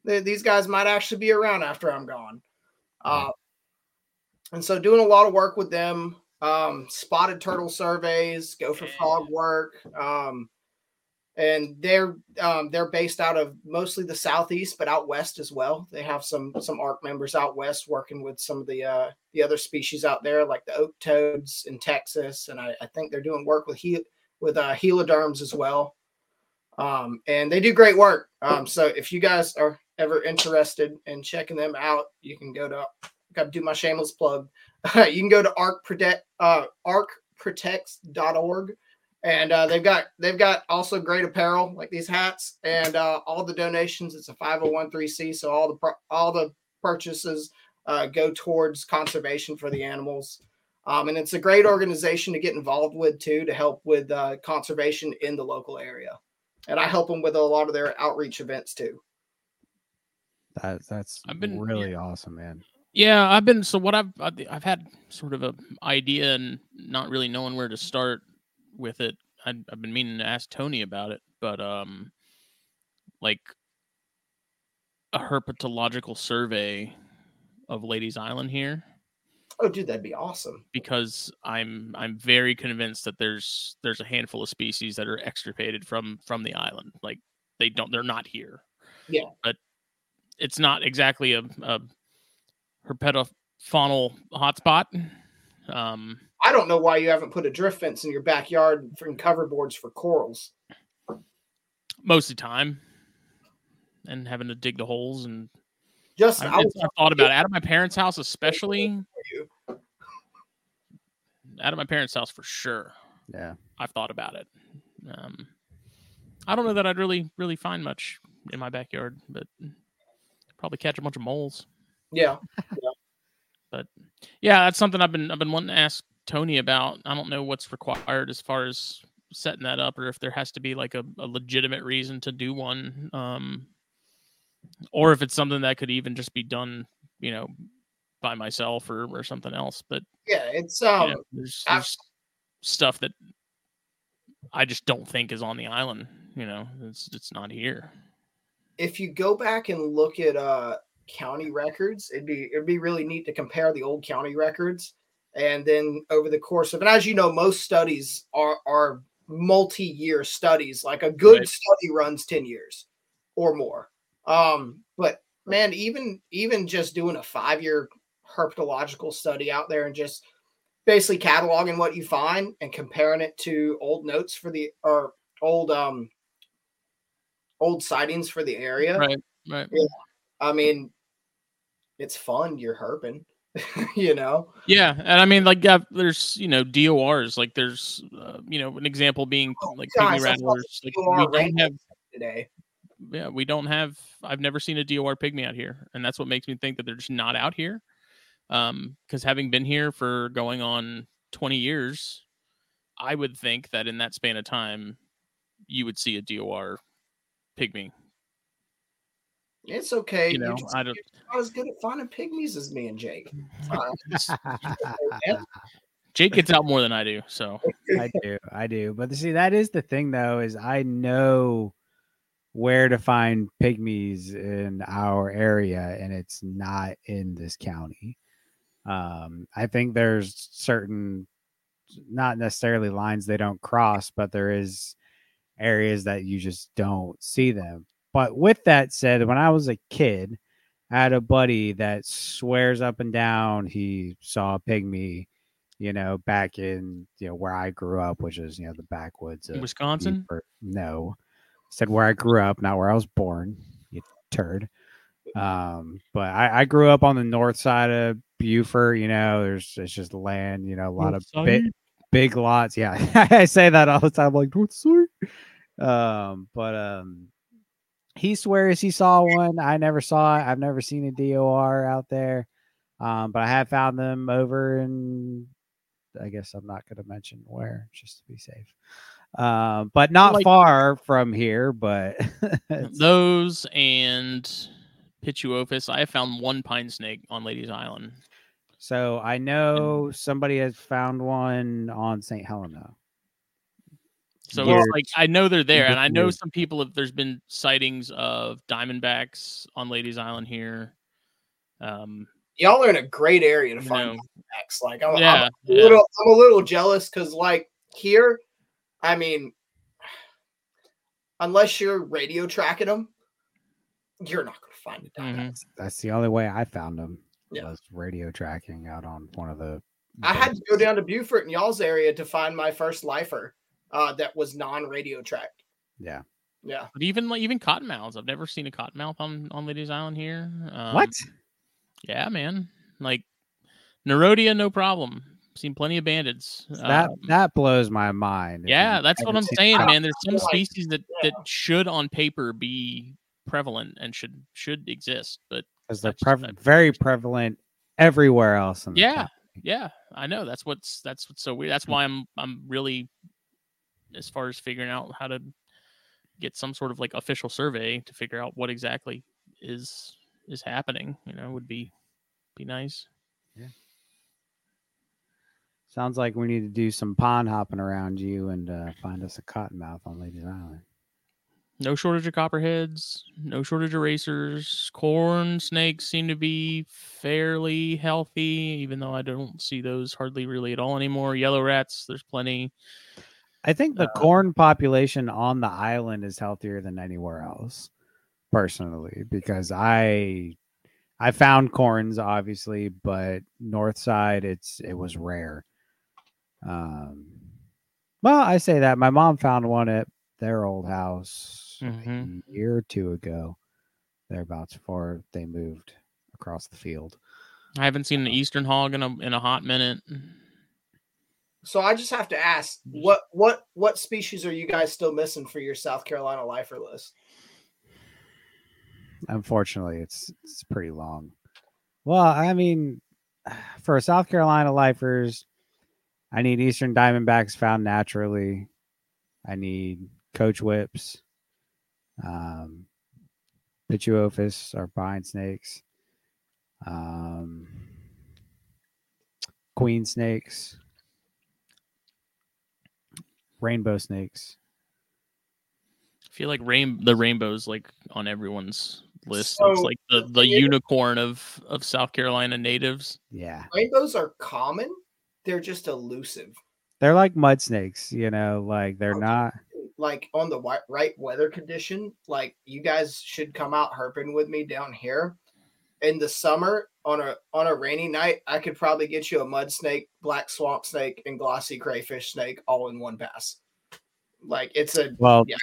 These guys might actually be around after I'm gone. Uh, right. And so doing a lot of work with them, um, spotted turtle surveys, go for frog work. Um, and they're um, they're based out of mostly the southeast, but out west as well. They have some some A R C members out west working with some of the uh, the other species out there, like the oak toads in Texas. And I, I think they're doing work with he, with uh, heloderms as well. Um, and they do great work. Um, so if you guys are ever interested in checking them out, you can go to... Got to do my shameless plug. You can go to arc protect, uh, arc protects dot org And uh, they've got they've got also great apparel like these hats and uh, all the donations. It's a five oh one c three, so all the all the purchases uh, go towards conservation for the animals. Um, and it's a great organization to get involved with too, to help with uh, conservation in the local area. And I help them with a lot of their outreach events too. That, that's I've been, really yeah. awesome, man. Yeah, I've been so what I've I've had sort of an idea and not really knowing where to start with it. I'd, I've been meaning to ask Tony about it, but um, like a herpetological survey of Ladies Island here. Oh, dude, that'd be awesome. Because I'm I'm very convinced that there's there's a handful of species that are extirpated from from the island. Like they don't they're not here. Yeah, but it's not exactly a. a herpetofaunal hotspot. Um, I don't know why you haven't put a drift fence in your backyard and cover boards for corals. Most of the time. And having to dig the holes. And Justin, I, I, was, I thought about it. Out of my parents' house especially. Out of my parents' house for sure. Yeah. I've thought about it. Um, I don't know that I'd really, really find much in my backyard, but probably catch a bunch of moles. Yeah. yeah, but yeah, that's something I've been I've been wanting to ask Tony about. I don't know what's required as far as setting that up, or if there has to be like a, a legitimate reason to do one, um, or if it's something that could even just be done, you know, by myself or, or something else. But yeah, it's um, you know, there's, there's stuff that I just don't think is on the island. You know, it's it's not here. If you go back and look at uh. county records, it'd be it'd be really neat to compare the old county records, and then over the course of, and as you know, most studies are are multi-year studies. Like a good right. study runs ten years or more. Um, but man, even even just doing a five-year herpetological study out there and just basically cataloging what you find and comparing it to old notes for the or old um old sightings for the area. Right. Right. Yeah. I mean, it's fun. You're herping, you know? Yeah. And I mean, like, yeah, there's, you know, D O Rs. Like, there's, uh, you know, an example being oh, like gosh, pygmy rattlers. Like, we don't have today. Yeah. We don't have, I've never seen a D O R pygmy out here. And that's what makes me think that they're just not out here. Um, because having been here for going on twenty years, I would think that in that span of time, you would see a D O R pygmy. It's okay. You know, just, I don't. I was good at finding pygmies as me and Jake. Jake gets out more than I do, so I do, I do. But see, that is the thing, though, is I know where to find pygmies in our area, and it's not in this county. Um, I think there's certain, not necessarily lines they don't cross, but there is areas that you just don't see them. But with that said, when I was a kid, I had a buddy that swears up and down he saw a pygmy, you know, back in, you know, where I grew up, which is, you know, the backwoods of Wisconsin. Buford. No, said where I grew up, not where I was born. You turd. Um, but I, I grew up on the north side of Beaufort. You know, there's it's just land. You know, a lot north of big, big lots. Yeah, I say that all the time. I'm like north side. Um, but um. He swears he saw one. I never saw it. I've never seen a D O R out there. Um, but I have found them over in, I guess I'm not going to mention where, just to be safe. Um, but not like, far from here. But those and Pituophis. I have found one pine snake on Ladies Island. So I know and, somebody has found one on Saint Helena. So it's like I know they're there, and I know some people have. There's been sightings of diamondbacks on Ladies Island here. Um, Y'all are in a great area to find diamondbacks. Like I'm, yeah, I'm, a little, yeah. I'm a little jealous because, like here, I mean, unless you're radio tracking them, you're not going to find the diamondbacks. Mm-hmm. That's the only way I found them. Yeah. Was radio tracking out on one of the. I had to go down to Beaufort in y'all's area to find my first lifer. Uh, that was non-radio tracked. Yeah, yeah. But even like even cottonmouths, I've never seen a cottonmouth on, on Ladies Island here. Um, what? Yeah, man. Like Nerodia, no problem. Seen plenty of bandits. That um, that blows my mind. Yeah, that's what I'm saying, that. man. There's some species that, that should on paper be prevalent and should should exist, but because they're prev- very prevalent everywhere else. In the yeah, country. yeah, I know. That's what's that's what's so weird. That's why I'm I'm really, as far as figuring out how to get some sort of like official survey to figure out what exactly is is happening. You know, would be be nice. Yeah. Sounds like we need to do some pond hopping around you and uh, find us a cottonmouth on Ladies Island. No shortage of copperheads, no shortage of racers. Corn snakes seem to be fairly healthy, even though I don't see those hardly really at all anymore. Yellow rats, there's plenty. I think the uh, corn population on the island is healthier than anywhere else, personally, because I I found corns, obviously, but north side, it's it was rare. Um, well, I say that my mom found one at their old house mm-hmm. a year or two ago, thereabouts before they moved across the field. I haven't seen an eastern hog in a in a hot minute. So I just have to ask, what what what species are you guys still missing for your South Carolina lifer list? Unfortunately, it's it's pretty long. Well, I mean, for South Carolina lifers, I need eastern diamondbacks found naturally. I need coach whips, um, pituophis or pine snakes, um, queen snakes, rainbow snakes. I feel like rain the rainbow's like on everyone's list. So it's like the, the yeah. unicorn of, of South Carolina natives. Yeah, rainbows are common. They're just elusive. They're like mud snakes, you know, like they're not like on the white, right weather condition. Like you guys should come out herping with me down here in the summer on a on a rainy night. I could probably get you a mud snake, black swamp snake, and glossy crayfish snake all in one pass. Like it's a well. Yeah.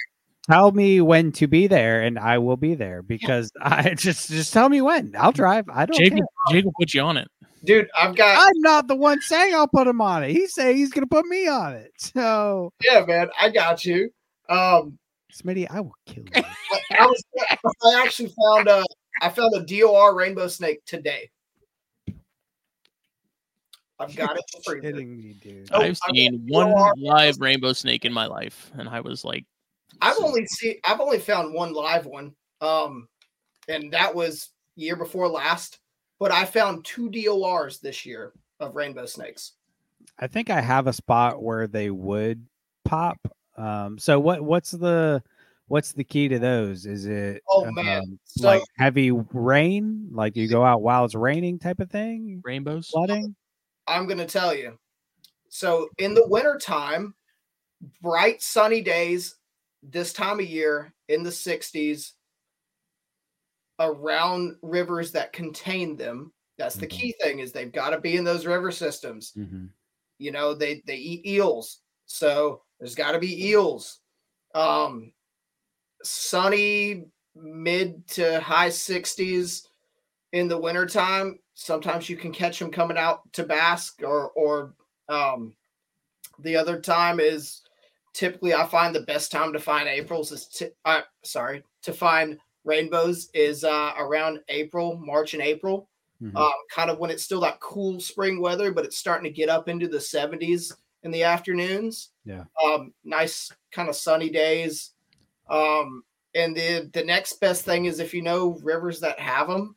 Tell me when to be there, and I will be there because I just just tell me when. I'll drive. I don't. Jake, care. Jake will put you on it. Dude, I've got... I'm not the one saying I'll put him on it. He's saying he's going to put me on it. So... Yeah, man, I got you. Um, Smitty, I will kill you. I, I, was, I actually found a, I found a D O R rainbow snake today. I've got it for you. You're kidding me, dude. Oh, I've seen one live rainbow snake in my life, and I was like... I've so... only seen... I've only found one live one, um, and that was year before last. But I found two D O Rs this year of rainbow snakes. I think I have a spot where they would pop. Um, so what? What's the what's the key to those? Is it oh man, um, so, like heavy rain? Like you go out while it's raining, type of thing? Rainbow flooding? I'm gonna tell you. So in the wintertime, bright sunny days, this time of year in the sixties. Around rivers that contain them. That's the mm-hmm. key thing is they've got to be in those river systems. Mm-hmm. You know, they, they eat eels. So there's got to be eels. Um, sunny mid to high sixties in the wintertime. Sometimes you can catch them coming out to bask or, or um, the other time is typically I find the best time to find April's is t- uh, sorry, to find rainbows is uh, around April, March and April, mm-hmm. um, kind of when it's still that cool spring weather, but it's starting to get up into the seventies in the afternoons. Yeah, um, nice kind of sunny days. Um, and the the next best thing is if you know rivers that have them,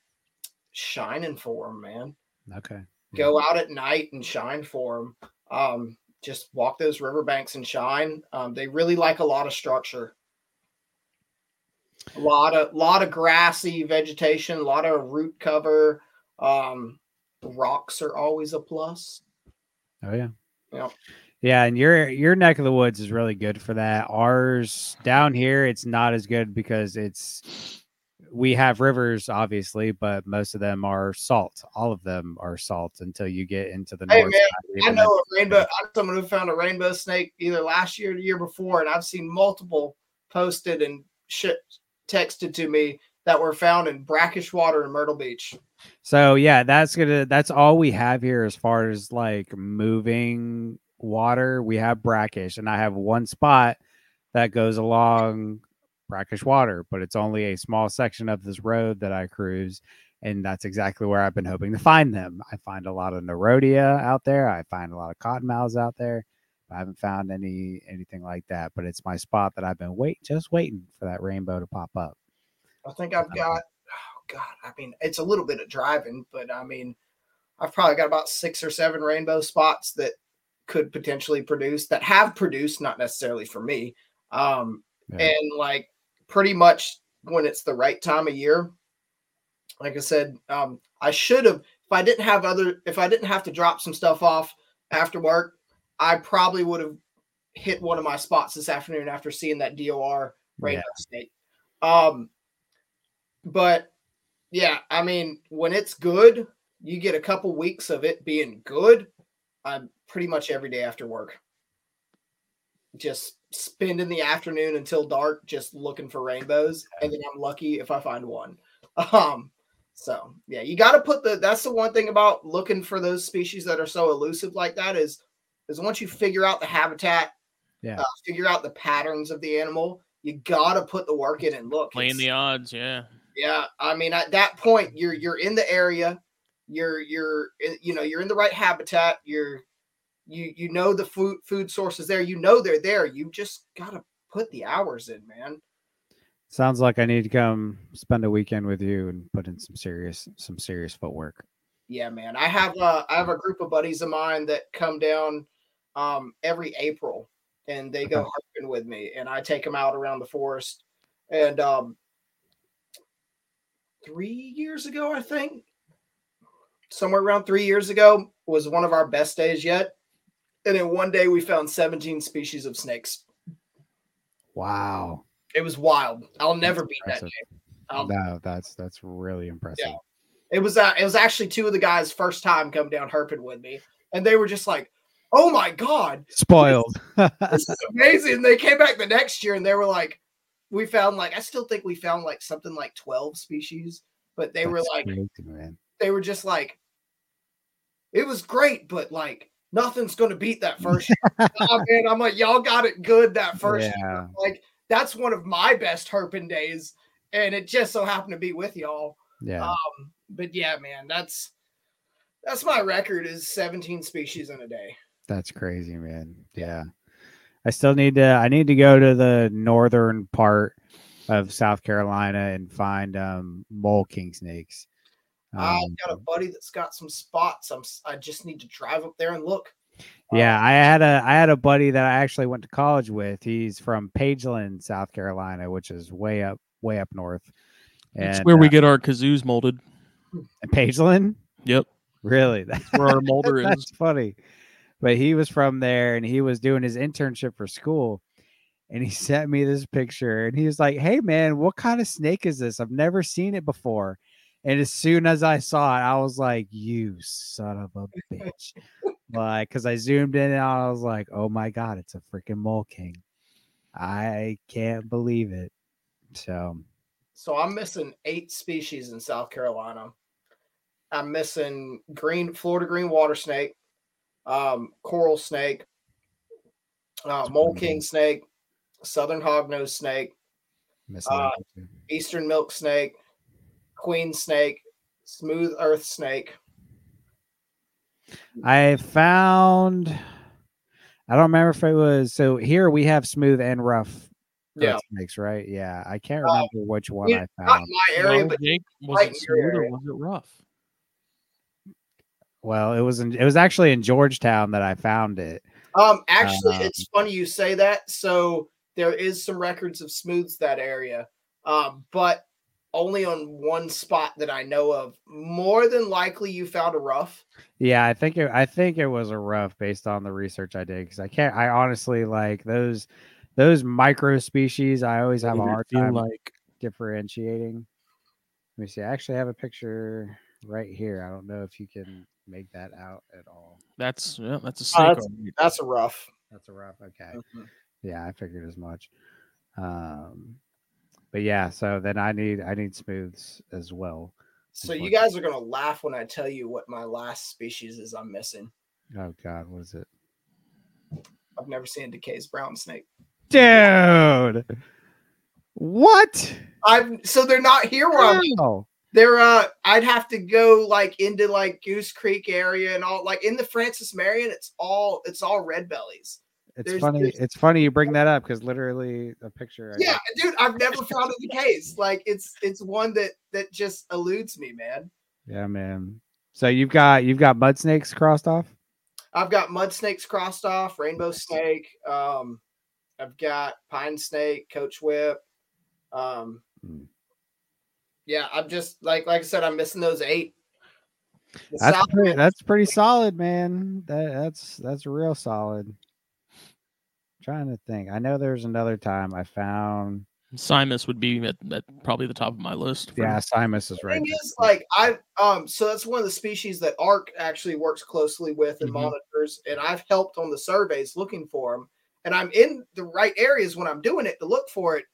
shining for them, man. Okay, go out at night and shine for them. Um, just walk those riverbanks and shine. Um, they really like a lot of structure. A lot of lot of grassy vegetation, a lot of root cover. Um, rocks are always a plus. Oh yeah, yeah, yeah. And your your neck of the woods is really good for that. Ours down here, it's not as good because it's we have rivers, obviously, but most of them are salt. All of them are salt until you get into the hey, north. Man, I know a rainbow. I'm someone who found a rainbow snake either last year or the year before, and I've seen multiple posted and shit. Texted to me that were found in brackish water in Myrtle Beach. So yeah, that's gonna that's all we have here as far as like moving water. We have brackish, and I have one spot that goes along brackish water, but it's only a small section of this road that I cruise, and that's exactly where I've been hoping to find them. I find a lot of Nerodia out there. I find a lot of cottonmouths out there. I haven't found any anything like that, but it's my spot that I've been wait just waiting for that rainbow to pop up. I think I've got, oh God, I mean, it's a little bit of driving, but I mean, I've probably got about six or seven rainbow spots that could potentially produce, that have produced, not necessarily for me. Um, yeah. And like pretty much when it's the right time of year, like I said, um, I should have, if I didn't have other, if I didn't have to drop some stuff off after work, I probably would have hit one of my spots this afternoon after seeing that D O R rainbow yeah. state. Um, But yeah, I mean, when it's good, you get a couple weeks of it being good. I'm pretty much every day after work, just spending the afternoon until dark, just looking for rainbows. And then I'm lucky if I find one. Um, so yeah, you got to put the, that's the one thing about looking for those species that are so elusive like that is, is once you figure out the habitat, yeah, uh, figure out the patterns of the animal, you got to put the work in and look. Playing it's, the odds. Yeah. Yeah, I mean, at that point, you're you're in the area, you're you're you know you're in the right habitat, you're you you know the food food sources there, you know they're there. You just gotta put the hours in, man. Sounds like I need to come spend a weekend with you and put in some serious some serious footwork. Yeah, man, I have a I have a group of buddies of mine that come down um, every April, and they go hunting with me, and I take them out around the forest, and um. Three years ago, I think, somewhere around three years ago was one of our best days yet. And in one day we found seventeen species of snakes. Wow. It was wild. I'll never that's beat impressive. That day. No, that's, that's really impressive. Yeah. It was, uh, it was actually two of the guys first time come down herping with me. And they were just like, oh my God. Spoiled. This, this is amazing. And they came back the next year and they were like, we found like, I still think we found like something like twelve species, but they That's were like, crazy, man. They were just like, it was great, but like nothing's going to beat that first year. Oh, man, I'm like, y'all got it good that first yeah. year. Like that's one of my best herping days. And it just so happened to be with y'all. Yeah. Um, but yeah, man, that's, that's my record is seventeen species in a day. That's crazy, man. Yeah. I still need to, I need to go to the northern part of South Carolina and find um, mole king snakes. Um, I've got a buddy that's got some spots. I'm, I just need to drive up there and look. Yeah. Um, I had a, I had a buddy that I actually went to college with. He's from Pageland, South Carolina, which is way up, way up north. That's where uh, we get our kazoos molded. Pageland? Yep. Really? That's where our molder is. That's funny. But he was from there and he was doing his internship for school and he sent me this picture and he was like, hey man, what kind of snake is this? I've never seen it before. And as soon as I saw it, I was like, you son of a bitch. Like, cause I zoomed in and I was like, oh my God, it's a freaking mole king. I can't believe it. So, so I'm missing eight species in South Carolina. I'm missing green Florida green water snake. Um, coral snake, uh, mole king snake, southern hognose snake, uh, eastern milk snake, queen snake, smooth earth snake. I found, I don't remember if it was, so here we have smooth and rough yeah. snakes, right? Yeah, I can't remember uh, which one yeah, I found. Not in my area, no, but Jake, was right it smooth or was it rough? Well, it was in, it was actually in Georgetown that I found it. Um, actually, um, it's funny you say that. So there is some records of smooths that area, um, but only on one spot that I know of. More than likely, you found a rough. Yeah, I think it, I think it was a rough based on the research I did because I can't. I honestly like those those micro species. I always have a hard time like differentiating. Let me see. I actually have a picture right here. I don't know if you can make that out at all. That's yeah, that's a snake. Oh, that's, that's a rough. That's a rough. Okay. Mm-hmm. Yeah, I figured as much. Um, But yeah, so then I need I need smooths as well. So you guys are gonna laugh when I tell you what my last species is I'm missing. Oh God, what is it? I've never seen Decay's brown snake. Dude, what? I'm so they're not here where I'm. Oh. They're uh, I'd have to go like into like Goose Creek area and all like in the Francis Marion. It's all it's all red bellies. It's there's, funny. There's, it's funny you bring that up because literally a picture. I yeah, got. Dude, I've never found it the case. Like it's it's one that that just eludes me, man. Yeah, man. So you've got you've got mud snakes crossed off. I've got mud snakes crossed off. Rainbow snake. Um, I've got pine snake, coach whip. Um, mm. yeah, I'm just like like I said, I'm missing those eight. The that's pretty, that's pretty solid, man. That that's that's real solid. Trying to think. I know there's another time I found Simus would be at, at probably the top of my list. Yeah, me. Simus is right. The thing is, like I um, so that's one of the species that A R C actually works closely with and mm-hmm. monitors, and I've helped on the surveys looking for them. And I'm in the right areas when I'm doing it to look for it.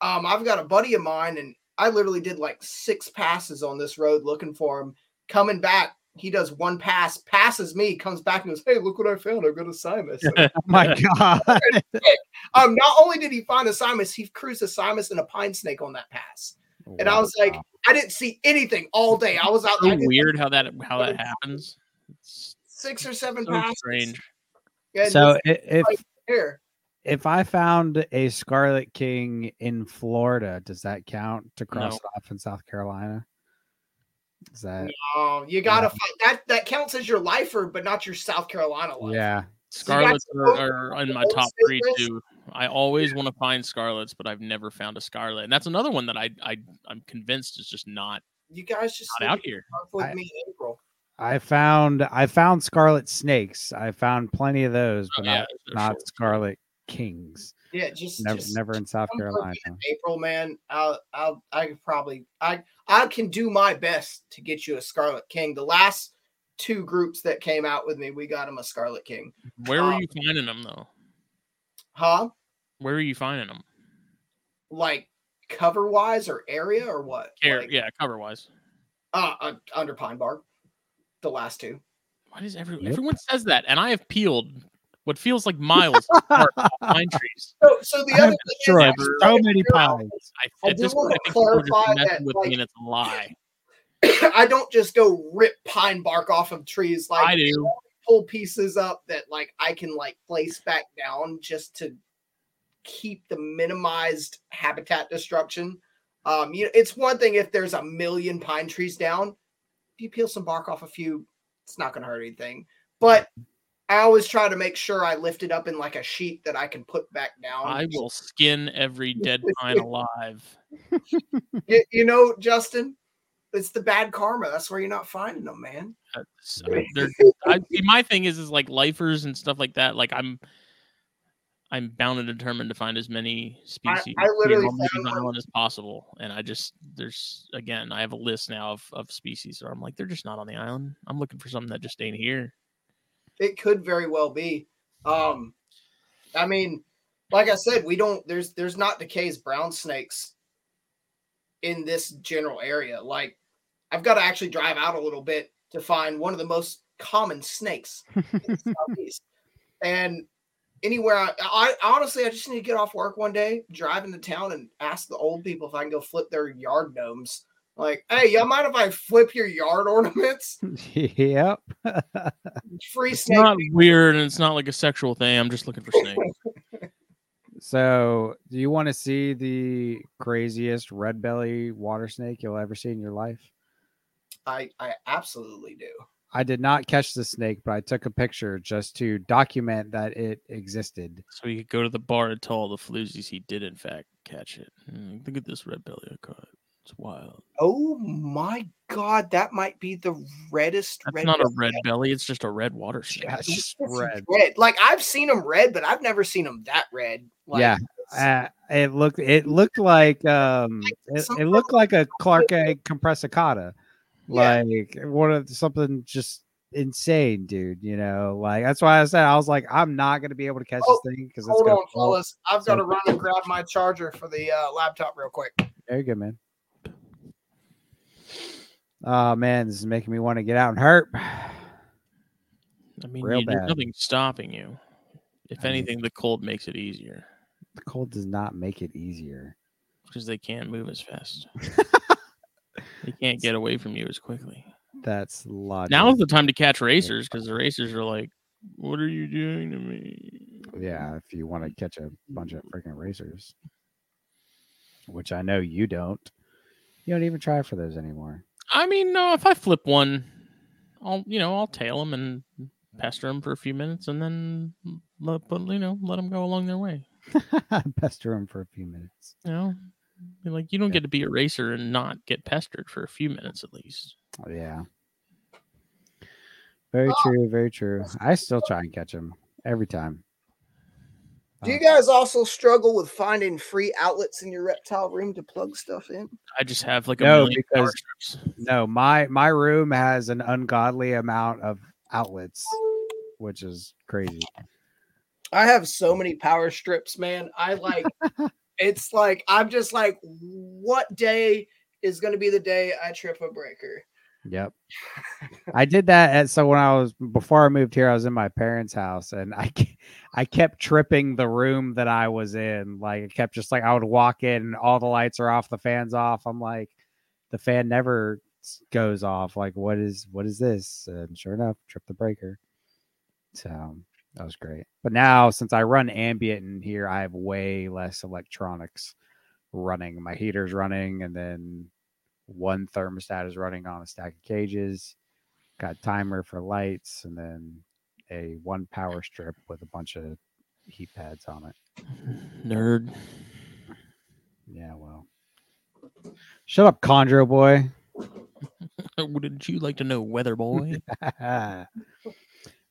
Um, I've got a buddy of mine, and I literally did like six passes on this road looking for him. Coming back, he does one pass, passes me, comes back and goes, "Hey, look what I found. I've got a Simus." Oh, my God. um, not only did he find a Simus, he cruised a Simus and a pine snake on that pass. Wow. And I was like, I didn't see anything all day. I was out there. It's so weird how that, how that happens. It's six or seven so passes. Strange. Yeah, so if right if I found a Scarlet King in Florida, does that count to cross no. off in South Carolina? Is that no, you gotta um, that that counts as your lifer, but not your South Carolina lifer. Yeah, Scarlets so are, are in my top three too. I always yeah. want to find Scarlets, but I've never found a Scarlet, and that's another one that I I I'm convinced is just not. You guys just not out here. With I, me in April. I found I found Scarlet snakes. I found plenty of those, but oh, yeah, not, not sure. Scarlet Kings. Yeah, just never, just, never in South Carolina. In April, man, I'll, I'll, I could probably, I, I can do my best to get you a Scarlet King. The last two groups that came out with me, we got them a Scarlet King. Where um, were you finding them though? Huh? Where are you finding them? Like cover wise or area or what? Air, like, yeah, cover wise. Uh, uh, under pine bark. The last two. Why does everyone? Yep. Everyone says that, and I have peeled what feels like miles apart from pine trees. So, so the I other thing is, so many pines. I, I do want point, to clarify that, like, and it's a lie. I don't just go rip pine bark off of trees. Like I do pull pieces up that, like, I can like place back down just to keep the minimized habitat destruction. Um, you know, it's one thing if there's a million pine trees down. If you peel some bark off a few, it's not going to hurt anything. But I always try to make sure I lift it up in like a sheet that I can put back down. I will skin every dead pine alive. You, you know, Justin, it's the bad karma. That's where you're not finding them, man. Uh, so I, my thing is, is like lifers and stuff like that. Like I'm, I'm bound and determined to find as many species I, I literally found as possible. And I just, there's again, I have a list now of, of species where I'm like, they're just not on the island. I'm looking for something that just ain't here. It could very well be. Um, I mean, like I said, we don't. There's there's not Decay's brown snakes in this general area. Like, I've got to actually drive out a little bit to find one of the most common snakes in the Southeast. And anywhere, I, I honestly, I just need to get off work one day, drive into town, and ask the old people if I can go flip their yard gnomes. Like, hey, y'all mind if I flip your yard ornaments? Yep. Free it's snake. It's not weird, and it's not like a sexual thing. I'm just looking for snakes. So, do you want to see the craziest red belly water snake you'll ever see in your life? I, I absolutely do. I did not catch the snake, but I took a picture just to document that it existed. So you could go to the bar and tell all the floozies he did, in fact, catch it. Mm, look at this red belly I caught. It's wild. Oh my God, that might be the reddest. That's red not belly. A red belly. It's just a red water snake. Yeah, it's just red. red. Like I've seen them red, but I've never seen them that red. Like, yeah, uh, it looked. It looked like. Um, it, it looked like a Clark A. compressicata, yeah. Like one of something just insane, dude. You know, like that's why I said I was like, I'm not gonna be able to catch oh, this thing because it's hold on, fellas. I've so, got to run and grab my charger for the uh, laptop real quick. There you go, man. Oh man, this is making me want to get out and herp. I mean, you, there's nothing stopping you. If anything, the cold makes it easier. The cold does not make it easier because they can't move as fast. They can't get away from you as quickly. That's logical. Now is the time to catch racers because the racers are like, "What are you doing to me?" Yeah, if you want to catch a bunch of freaking racers, which I know you don't. You don't even try for those anymore. I mean, no. If I flip one, I'll you know I'll tail them and pester them for a few minutes, and then let you know let them go along their way. Pester them for a few minutes. You know, like you don't yeah. get to be a racer and not get pestered for a few minutes at least. Yeah. Very oh. true. Very true. I still try and catch them every time. Do you guys also struggle with finding free outlets in your reptile room to plug stuff in? I just have like a no, million power strips. No, my, my room has an ungodly amount of outlets, which is crazy. I have so many power strips, man. I like, it's like, I'm just like, what day is going to be the day I trip a breaker? Yep. I did that. At, so when I was, before I moved here, I was in my parents' house and I, I kept tripping the room that I was in. Like it kept just like, I would walk in and all the lights are off. The fan's off. I'm like, the fan never goes off. Like, what is, what is this? And sure enough, trip the breaker. So that was great. But now since I run ambient in here, I have way less electronics running. My heater's running and then one thermostat is running on a stack of cages, got timer for lights, and then a one power strip with a bunch of heat pads on it. Nerd. Yeah, well. Shut up, Chondro boy. Wouldn't you like to know, weather boy? uh,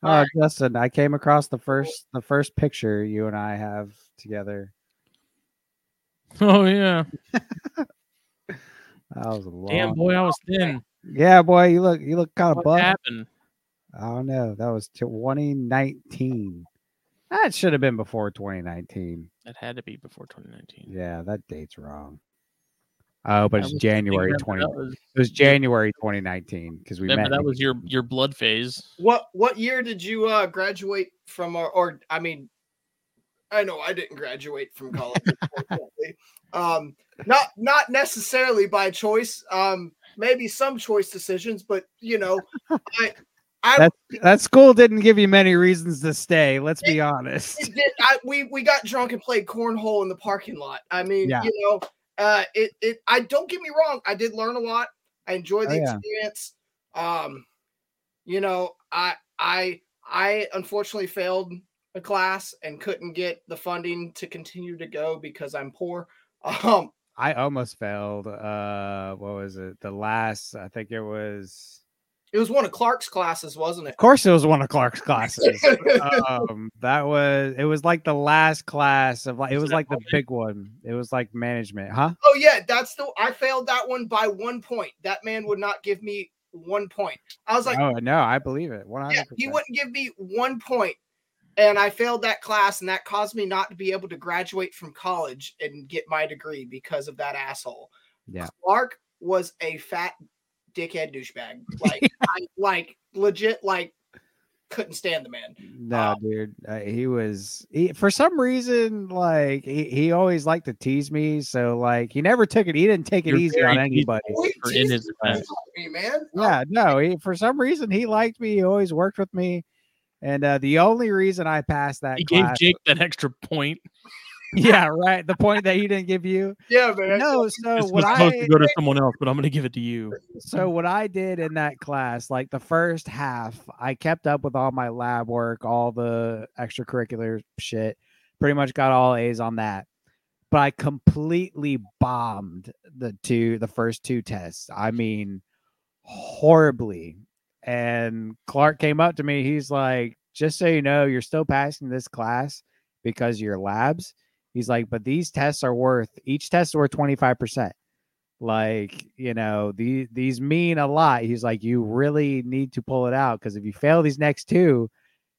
right. Justin, I came across the first the first picture you and I have together. Oh, yeah. That was a long damn boy, I was thin. Yeah, boy, you look you look kind of buff. What happened? I don't know. That was twenty nineteen. That should have been before twenty nineteen. That had to be before twenty nineteen. Yeah, that date's wrong. Oh, but it's January twenty. Was, it was January twenty nineteen because we met. That was your your blood phase. What what year did you uh, graduate from? Our, or I mean, I know I didn't graduate from college. Um, not, not necessarily by choice. Um, maybe some choice decisions, but you know, I, I that, that school didn't give you many reasons to stay. Let's it, be honest. It did, I, we we got drunk and played cornhole in the parking lot. I mean, yeah. you know, uh, it it. I don't get me wrong. I did learn a lot. I enjoyed the oh, yeah. experience. Um, you know, I I I unfortunately failed a class and couldn't get the funding to continue to go because I'm poor. Um, I almost failed. Uh, what was it? The last, I think it was. It was one of Clark's classes, wasn't it? Of course, it was one of Clark's classes. um, that was. It was like the last class of like. It was like the big one. It was like management, huh? Oh yeah, that's the. I failed that one by one point. That man would not give me one point. I was like, oh no, I believe it. one hundred percent. Yeah, he wouldn't give me one point. And I failed that class, and that caused me not to be able to graduate from college and get my degree because of that asshole. Yeah. Clark was a fat dickhead douchebag. Like, I, like legit, like, couldn't stand the man. No, um, dude. Uh, he was, he, for some reason, like, he, he always liked to tease me. So, like, he never took it. He didn't take it easy on anybody. In his defense. Man. Yeah, no. He, for some reason, he liked me. He always worked with me. And uh, the only reason I passed that he class... He gave Jake was, that extra point. Yeah, right. The point that he didn't give you. Yeah, man. No, so it's what supposed I... to go to someone else, but I'm going to give it to you. So what I did in that class, like the first half, I kept up with all my lab work, all the extracurricular shit. Pretty much got all A's on that. But I completely bombed the two, the first two tests. I mean, horribly. And Clark came up to me. He's like, just so you know, you're still passing this class because of your labs. He's like, but these tests are worth, each test is worth twenty-five percent. like, you know, these, these mean a lot. He's like, you really need to pull it out, because if you fail these next two,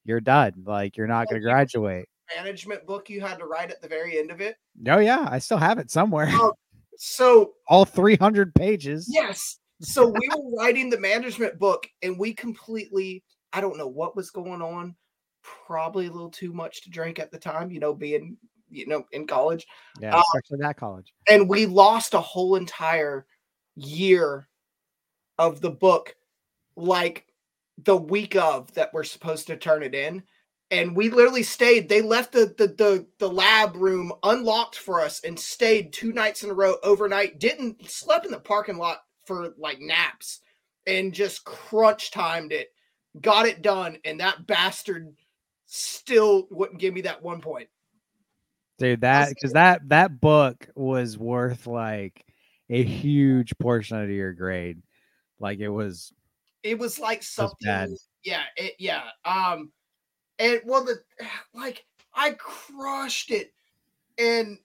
you're done. Like, you're not going to graduate. Management book you had to write at the very end of it? No, oh, yeah. I still have it somewhere. Oh, so all three hundred pages. Yes. So we were writing the management book, and we completely, I don't know what was going on. Probably a little too much to drink at the time, you know, being, you know, in college. Yeah, especially um, that college. And we lost a whole entire year of the book, like the week of that we're supposed to turn it in. And we literally stayed. They left the, the, the, the lab room unlocked for us and stayed two nights in a row overnight. Didn't slept in the parking lot for like naps and just crunch timed it, got it done. And that bastard still wouldn't give me that one point. Dude, that because that that book was worth like a huge portion of your grade. Like it was it was like something was yeah, it yeah. Um and well the like I crushed it and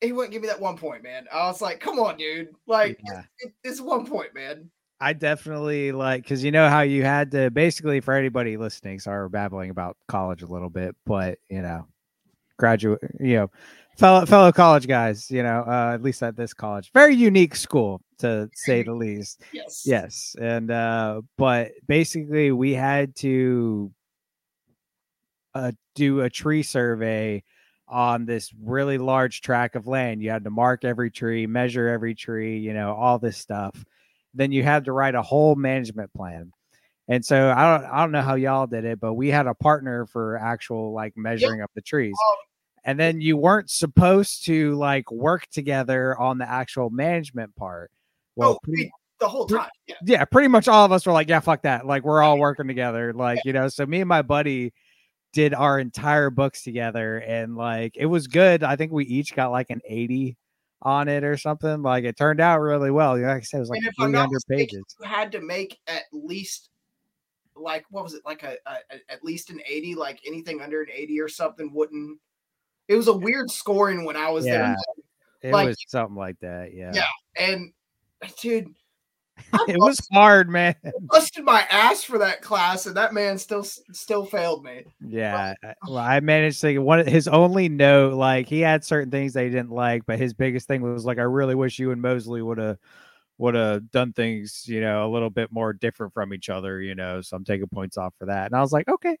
he wouldn't give me that one point, man. I was like, come on, dude. Like yeah. it, it's one point, man. I definitely like, because you know how you had to basically, for anybody listening, sorry we're babbling about college a little bit, but you know, graduate, you know, fellow fellow college guys, you know, uh, at least at this college, very unique school to say the least. Yes. Yes. And uh, but basically we had to uh, do a tree survey on this really large tract of land. You had to mark every tree, measure every tree, you know, all this stuff. Then you had to write a whole management plan. And so I don't, I don't know how y'all did it, but we had a partner for actual like measuring yep. up the trees. Um, and then you weren't supposed to like work together on the actual management part. Well, oh, pretty, the whole time. Yeah. yeah. Pretty much all of us were like, yeah, fuck that. Like we're all working together. Like, you know, so me and my buddy did our entire books together and like, it was good. I think we each got like an eighty on it or something. Like it turned out really well. Like I said, it was like three hundred pages. You had to make at least like what was it like a, a at least an eighty, like anything under an eighty or something wouldn't. It was a weird scoring when I was yeah, there. It like, was something like that, yeah. Yeah, and dude, it was hard, man. I busted my ass for that class, and that man still still failed me. Yeah, but, well, I managed to one. His only note, like he had certain things they didn't like, but his biggest thing was like, I really wish you and Mosley would have. would have done things, you know, a little bit more different from each other, you know, so I'm taking points off for that. And I was like, okay,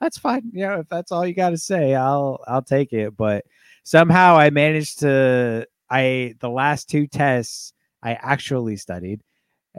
that's fine. You know, if that's all you got to say, I'll, I'll take it. But somehow I managed to, I, the last two tests I actually studied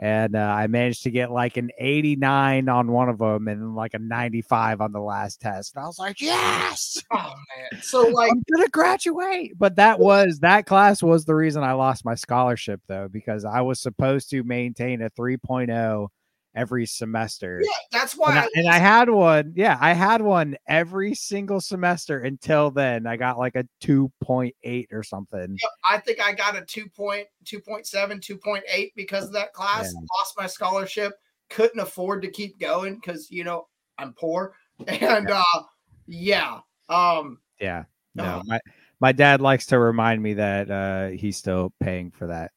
and uh, I managed to get like an eighty-nine on one of them and like a ninety-five on the last test. And I was like, yes, oh man, so like I'm gonna graduate. But that was that class was the reason I lost my scholarship though, because I was supposed to maintain a three point oh every semester. Yeah, that's why. And I, I, and I had one. Yeah, I had one every single semester until then. I got like a two point eight or something. Yeah, I think I got a two point two point seven, two point eight because of that class. Yeah. Lost my scholarship. Couldn't afford to keep going because you know I'm poor. And yeah. uh yeah, um, yeah. No, uh, my my dad likes to remind me that uh he's still paying for that.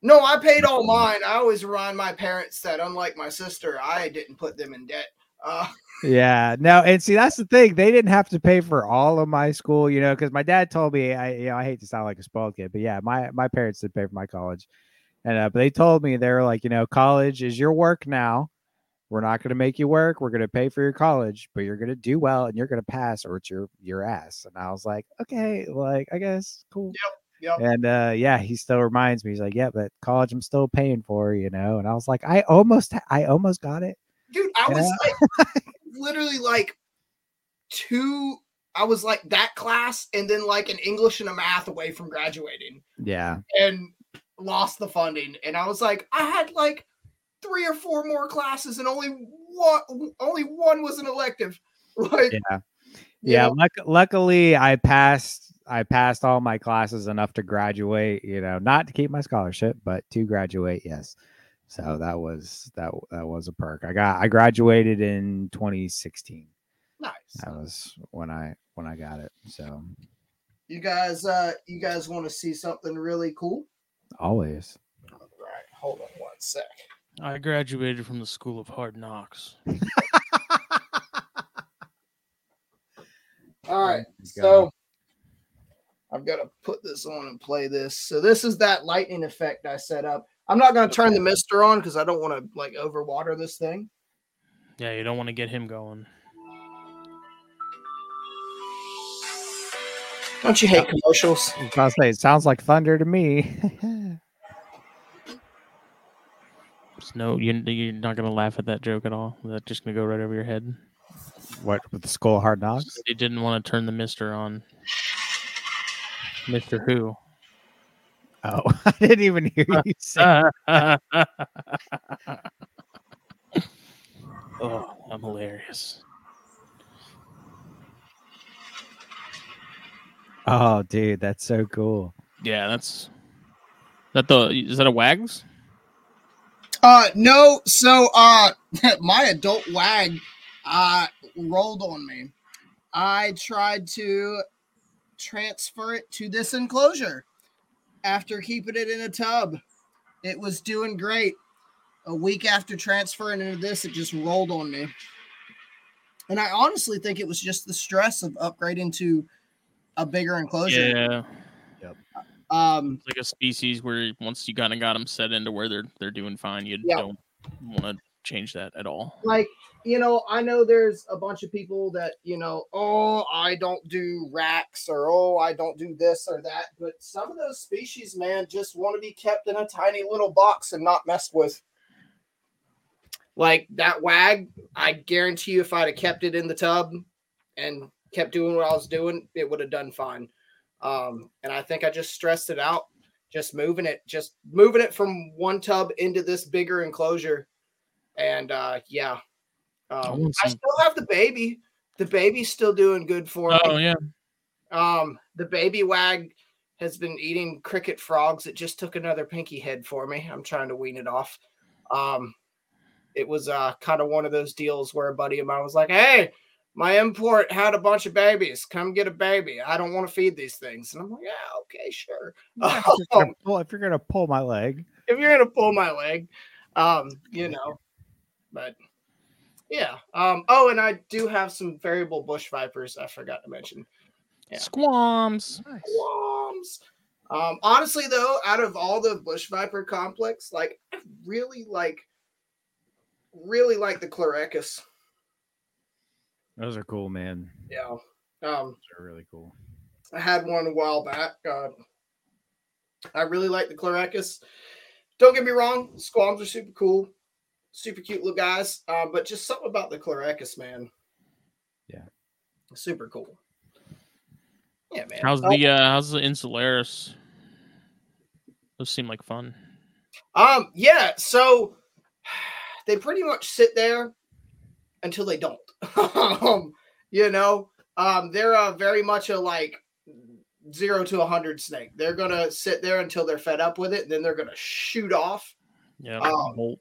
No, I paid all mine. I always remind my parents that, unlike my sister, I didn't put them in debt. Uh. Yeah, no, and see, that's the thing. They didn't have to pay for all of my school, you know, because my dad told me, I, you know, I hate to sound like a spoiled kid, but yeah, my, my parents did pay for my college, and uh, but they told me they were like, you know, college is your work now. We're not going to make you work. We're going to pay for your college, but you're going to do well and you're going to pass, or it's your your ass. And I was like, okay, like I guess, cool. Yep. Yep. And uh, yeah, he still reminds me. He's like, "Yeah, but college, I'm still paying for, you know." And I was like, "I almost, ha- I almost got it, dude." I was like, literally like two. I was like that class, and then like an English and a math away from graduating. Yeah, and lost the funding. And I was like, I had like three or four more classes, and only one, only one was an elective. Like, yeah, yeah. Luck- luckily, I passed. I passed all my classes enough to graduate, you know, not to keep my scholarship, but to graduate. Yes. So that was, that, that was a perk. I got, I graduated in twenty sixteen. Nice. That was when I, when I got it. So you guys, uh, you guys want to see something really cool? Always. All right. Hold on one sec. I graduated from the School of Hard Knocks. All right. So I've got to put this on and play this. So this is that lightning effect I set up. I'm not going to turn the mister on because I don't want to like overwater this thing. Yeah, you don't want to get him going. Don't you hate commercials? I was about to say, it sounds like thunder to me. No, you, you're not going to laugh at that joke at all. That's just going to go right over your head. What, with the School of Hard Knocks? They didn't want to turn the mister on. Mister Who? Oh, I didn't even hear you say that. Oh, I'm hilarious. Oh, dude, that's so cool. Yeah, that's that. The is that a Wags? Uh, no. So, uh, my adult wag, uh, rolled on me. I tried to transfer it to this enclosure after keeping it in a tub. It was doing great. A week after transferring into this, it just rolled on me. And I honestly think it was just the stress of upgrading to a bigger enclosure. Yeah. Yep. Um, it's like a species where once you kind of got them set into where they're they're doing fine, you yeah. don't want to change that at all. Like, you know, I know there's a bunch of people that, you know, oh, I don't do racks or oh, I don't do this or that. But some of those species, man, just want to be kept in a tiny little box and not messed with. Like that wag, I guarantee you if I'd have kept it in the tub and kept doing what I was doing, it would have done fine. Um, and I think I just stressed it out, just moving it, just moving it from one tub into this bigger enclosure. And, uh, yeah, um, I still have the baby. The baby's still doing good for me. Oh, yeah. Um, the baby wag has been eating cricket frogs. It just took another pinky head for me. I'm trying to wean it off. Um, it was, uh, kind of one of those deals where a buddy of mine was like, hey, my import had a bunch of babies. Come get a baby. I don't want to feed these things. And I'm like, yeah, okay, sure. Yeah, if, you're gonna pull, if you're going to pull my leg. If you're going to pull my leg, um, you know. But, yeah. Um, oh, and I do have some variable bush vipers I forgot to mention. Yeah. Squams. Nice. Squams. Um, honestly, though, out of all the bush viper complex, like, I really like, really like the Chlorecus. Those are cool, man. Yeah. Um, they're really cool. I had one a while back. Uh, I really like the Chlorecus. Don't get me wrong. Squams are super cool. Super cute little guys. Uh, but just something about the Chlorecus, man. Yeah. Super cool. Yeah, man. How's the, uh, how's the Insularis? Those seem like fun. Um, yeah. So they pretty much sit there until they don't. um, you know, um, they're uh, very much a like zero to a hundred snake. They're gonna sit there until they're fed up with it, and then they're gonna shoot off. Yeah. Um,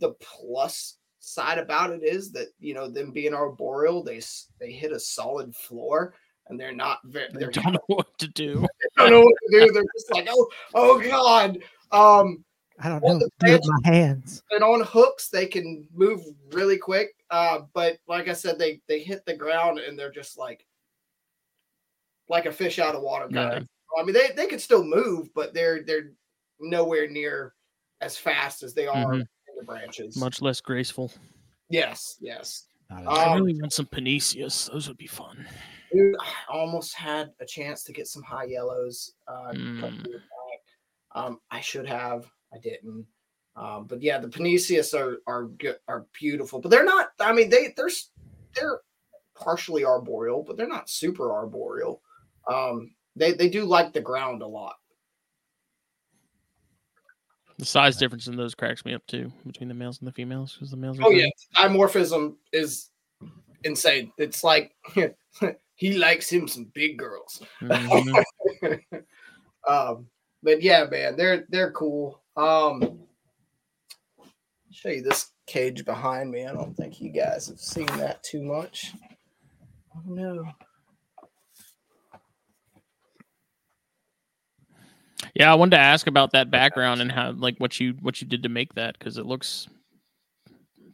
the plus side about it is that, you know, them being arboreal, they they hit a solid floor, and they're not. Very, they're they don't know what to do. They don't know what to do. They're just like, oh, oh God. Um, I don't know. With my hands and on hooks, they can move really quick. Uh, but like I said, they, they hit the ground and they're just like, like a fish out of water. Yeah. I mean, they, they could still move, but they're, they're nowhere near as fast as they are mm-hmm. in the branches. Much less graceful. Yes. Yes. Um, I really want some Panesias. Those would be fun. Dude, I almost had a chance to get some high yellows. Uh, mm. um, I should have, I didn't. Um, but yeah, the Panesias are are good, are beautiful, but they're not. I mean, they they're they're partially arboreal, but they're not super arboreal. Um, they they do like the ground a lot. The size difference in those cracks me up too between the males and the females because the males. Are oh great. Yeah, dimorphism is insane. It's like he likes him some big girls. Mm-hmm. um, but yeah, man, they're they're cool. Um. Show you this cage behind me. I don't think you guys have seen that too much. Oh no. Yeah, I wanted to ask about that background and how, like, what you what you did to make that, because it looks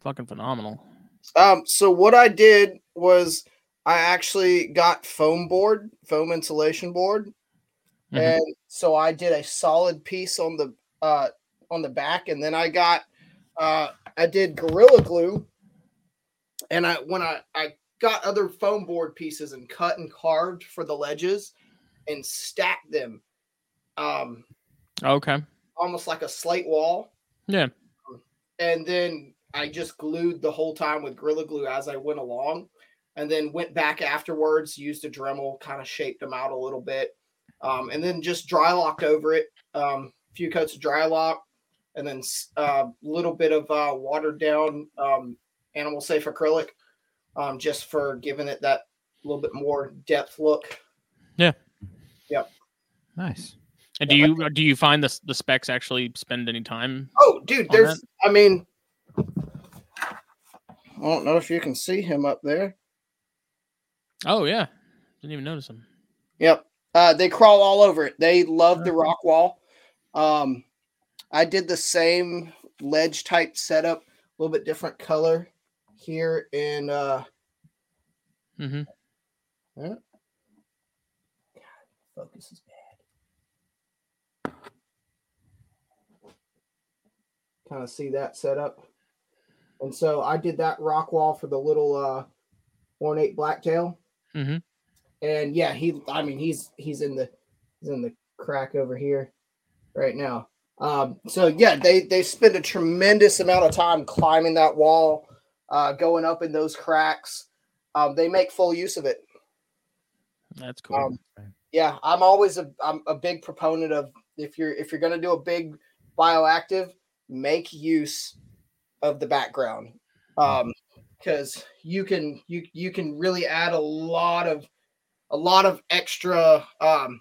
fucking phenomenal. Um, so what I did was I actually got foam board, foam insulation board, mm-hmm. and so I did a solid piece on the uh, on the back, and then I got uh, I did Gorilla Glue, and I when I, I got other foam board pieces and cut and carved for the ledges and stacked them. Um, okay. Almost like a slate wall. Yeah. And then I just glued the whole time with Gorilla Glue as I went along, and then went back afterwards, used a Dremel, kind of shaped them out a little bit. Um, and then just dry locked over it. Um, a few coats of dry lock, and then a uh, little bit of uh, watered down um, animal safe acrylic, um, just for giving it that little bit more depth look. Yeah. Yep. Nice. And do you do you find the the specs actually spend any time? Oh, dude, there's. That? I mean, I don't know if you can see him up there. Oh yeah, didn't even notice him. Yep, uh, they crawl all over it. They love the rock wall. Um, I did the same ledge type setup, a little bit different color here in. Uh, mm-hmm. Yeah. God, focus is. Kind of see that set up. And so I did that rock wall for the little uh, ornate blacktail. Mm-hmm. And yeah, he, I mean, he's, he's in the, he's in the crack over here right now. Um, so yeah, they, they spend a tremendous amount of time climbing that wall, uh, going up in those cracks. Um, they make full use of it. That's cool. Um, yeah. I'm always a, I'm a big proponent of, if you're, if you're going to do a big bioactive, make use of the background, um, because you can you you can really add a lot of a lot of extra um,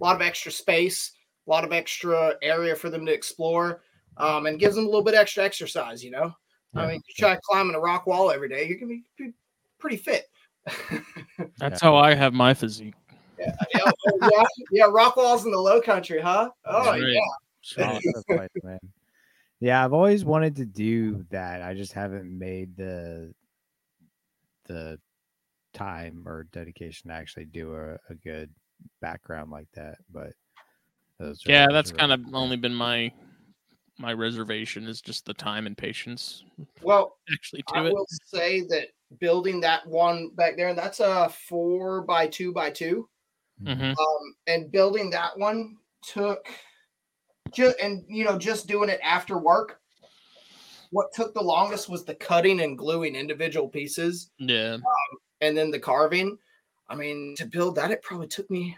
a lot of extra space, a lot of extra area for them to explore, um, and gives them a little bit extra exercise. You know, I mean, you try climbing a rock wall every day, you're gonna be pretty fit. That's how I have my physique. Yeah, yeah, yeah, yeah, rock walls in the low country, huh? Oh yeah. Right. Yeah. Oh, yeah, I've always wanted to do that. I just haven't made the the time or dedication to actually do a, a good background like that. But those yeah, that's kind of only been my my reservation, is just the time and patience. Well, actually, do I it. will say that building that one back there, and that's a four by two by two, mm-hmm. um, and building that one took. Just, and, you know, just doing it after work, what took the longest was the cutting and gluing individual pieces. Yeah. Um, and then the carving. I mean, to build that, it probably took me,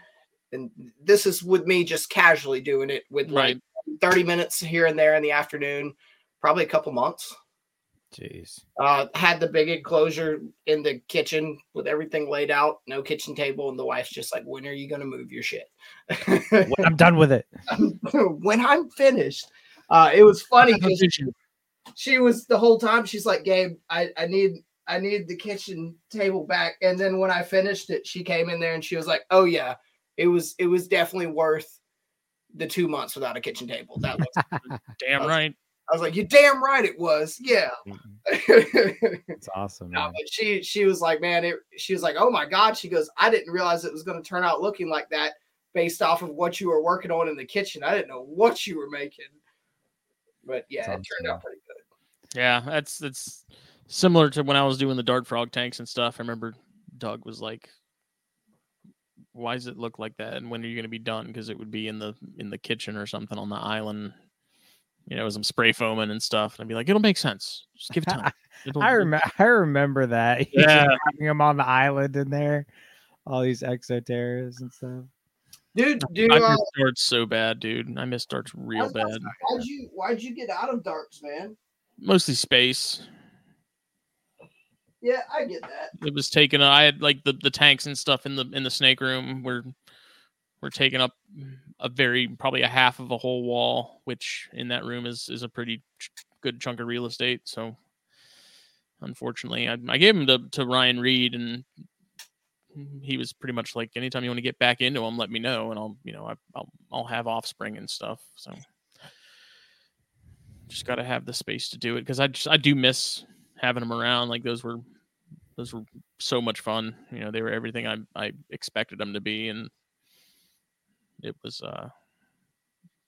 and this is with me just casually doing it with right. like thirty minutes here and there in the afternoon, probably a couple months. Jeez. Uh, had the big enclosure in the kitchen with everything laid out, no kitchen table, and the wife's just like, "When are you going to move your shit?" When I'm done with it. When I'm finished. Uh, it was funny because she, she was the whole time. She's like, "Gabe, I, I need I need the kitchen table back." And then when I finished it, she came in there and she was like, "Oh yeah, it was it was definitely worth the two months without a kitchen table." That was damn right. I was like, "You're damn right it was." Yeah. It's awesome. No, but she she was like, man, it, she was like, "Oh my God." She goes, "I didn't realize it was going to turn out looking like that based off of what you were working on in the kitchen. I didn't know what you were making." But yeah, awesome. It turned out pretty good. Yeah, that's that's similar to when I was doing the dart frog tanks and stuff. I remember Doug was like, "Why does it look like that? And when are you going to be done?" Because it would be in the in the kitchen or something on the island. You know, some spray foaming and stuff. And I'd be like, "It'll make sense. Just give it time." I, rem- I remember that. Yeah. Having them on the island in there. All these exoterras and stuff. Dude, dude. I miss darts so bad, dude. I miss darts real why'd, bad. Why'd you, why'd you get out of darts, man? Mostly space. Yeah, I get that. It was taken. I had like the, the tanks and stuff in the in the snake room were were taken up. A very probably a half of a whole wall, which in that room is is a pretty ch- good chunk of real estate. So, unfortunately, I, I gave him to, to Ryan Reed, and he was pretty much like, anytime you want to get back into them, let me know, and I'll, you know, I, I'll I'll have offspring and stuff. So just got to have the space to do it, because I just I do miss having them around. Like those were those were so much fun. You know, they were everything I I expected them to be, and it was uh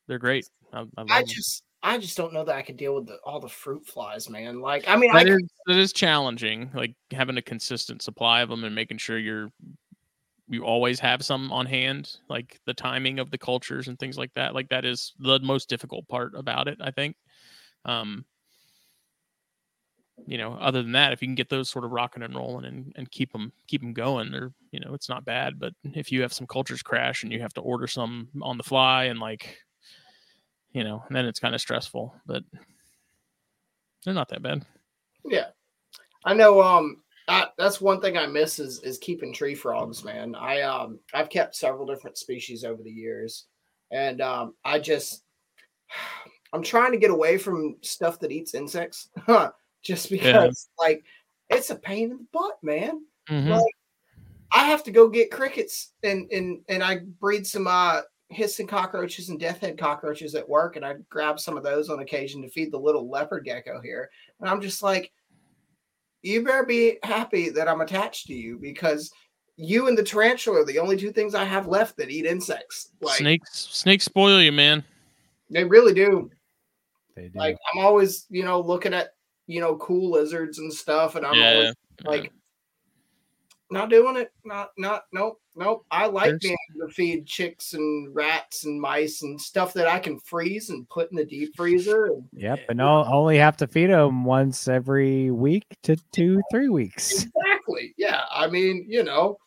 they're great. I, I, love I just. Them. I just don't know that I could deal with the, all the fruit flies, man. Like, I mean, that I is, that is challenging. Like having a consistent supply of them and making sure you're you always have some on hand. Like the timing of the cultures and things like that. Like that is the most difficult part about it, I think. Um, you know, other than that, if you can get those sort of rocking and rolling and, and keep them keep them going, they're, you know, it's not bad. But if you have some cultures crash and you have to order some on the fly and like. You know, and then it's kind of stressful, but they're not that bad. Yeah. I know um, I, that's one thing I miss is is keeping tree frogs, man. I, um, I've kept several different species over the years, and um, I just, I'm trying to get away from stuff that eats insects just because, yeah. like, it's a pain in the butt, man. Mm-hmm. Like, I have to go get crickets, and, and, and I breed some, uh, hissing cockroaches and death head cockroaches at work, and I grab some of those on occasion to feed the little leopard gecko here. And I'm just like, you better be happy that I'm attached to you, because you and the tarantula are the only two things I have left that eat insects. Like, snakes, snakes spoil you, man. They really do. They do. Like I'm always, you know, looking at, you know, cool lizards and stuff, and I'm yeah, always yeah. like. Not doing it. Not, not, nope, nope. I like There's... being able to feed chicks and rats and mice and stuff that I can freeze and put in the deep freezer. And, yep, and I'll only have to feed them once every week to two, three weeks. Exactly. Yeah. I mean, you know,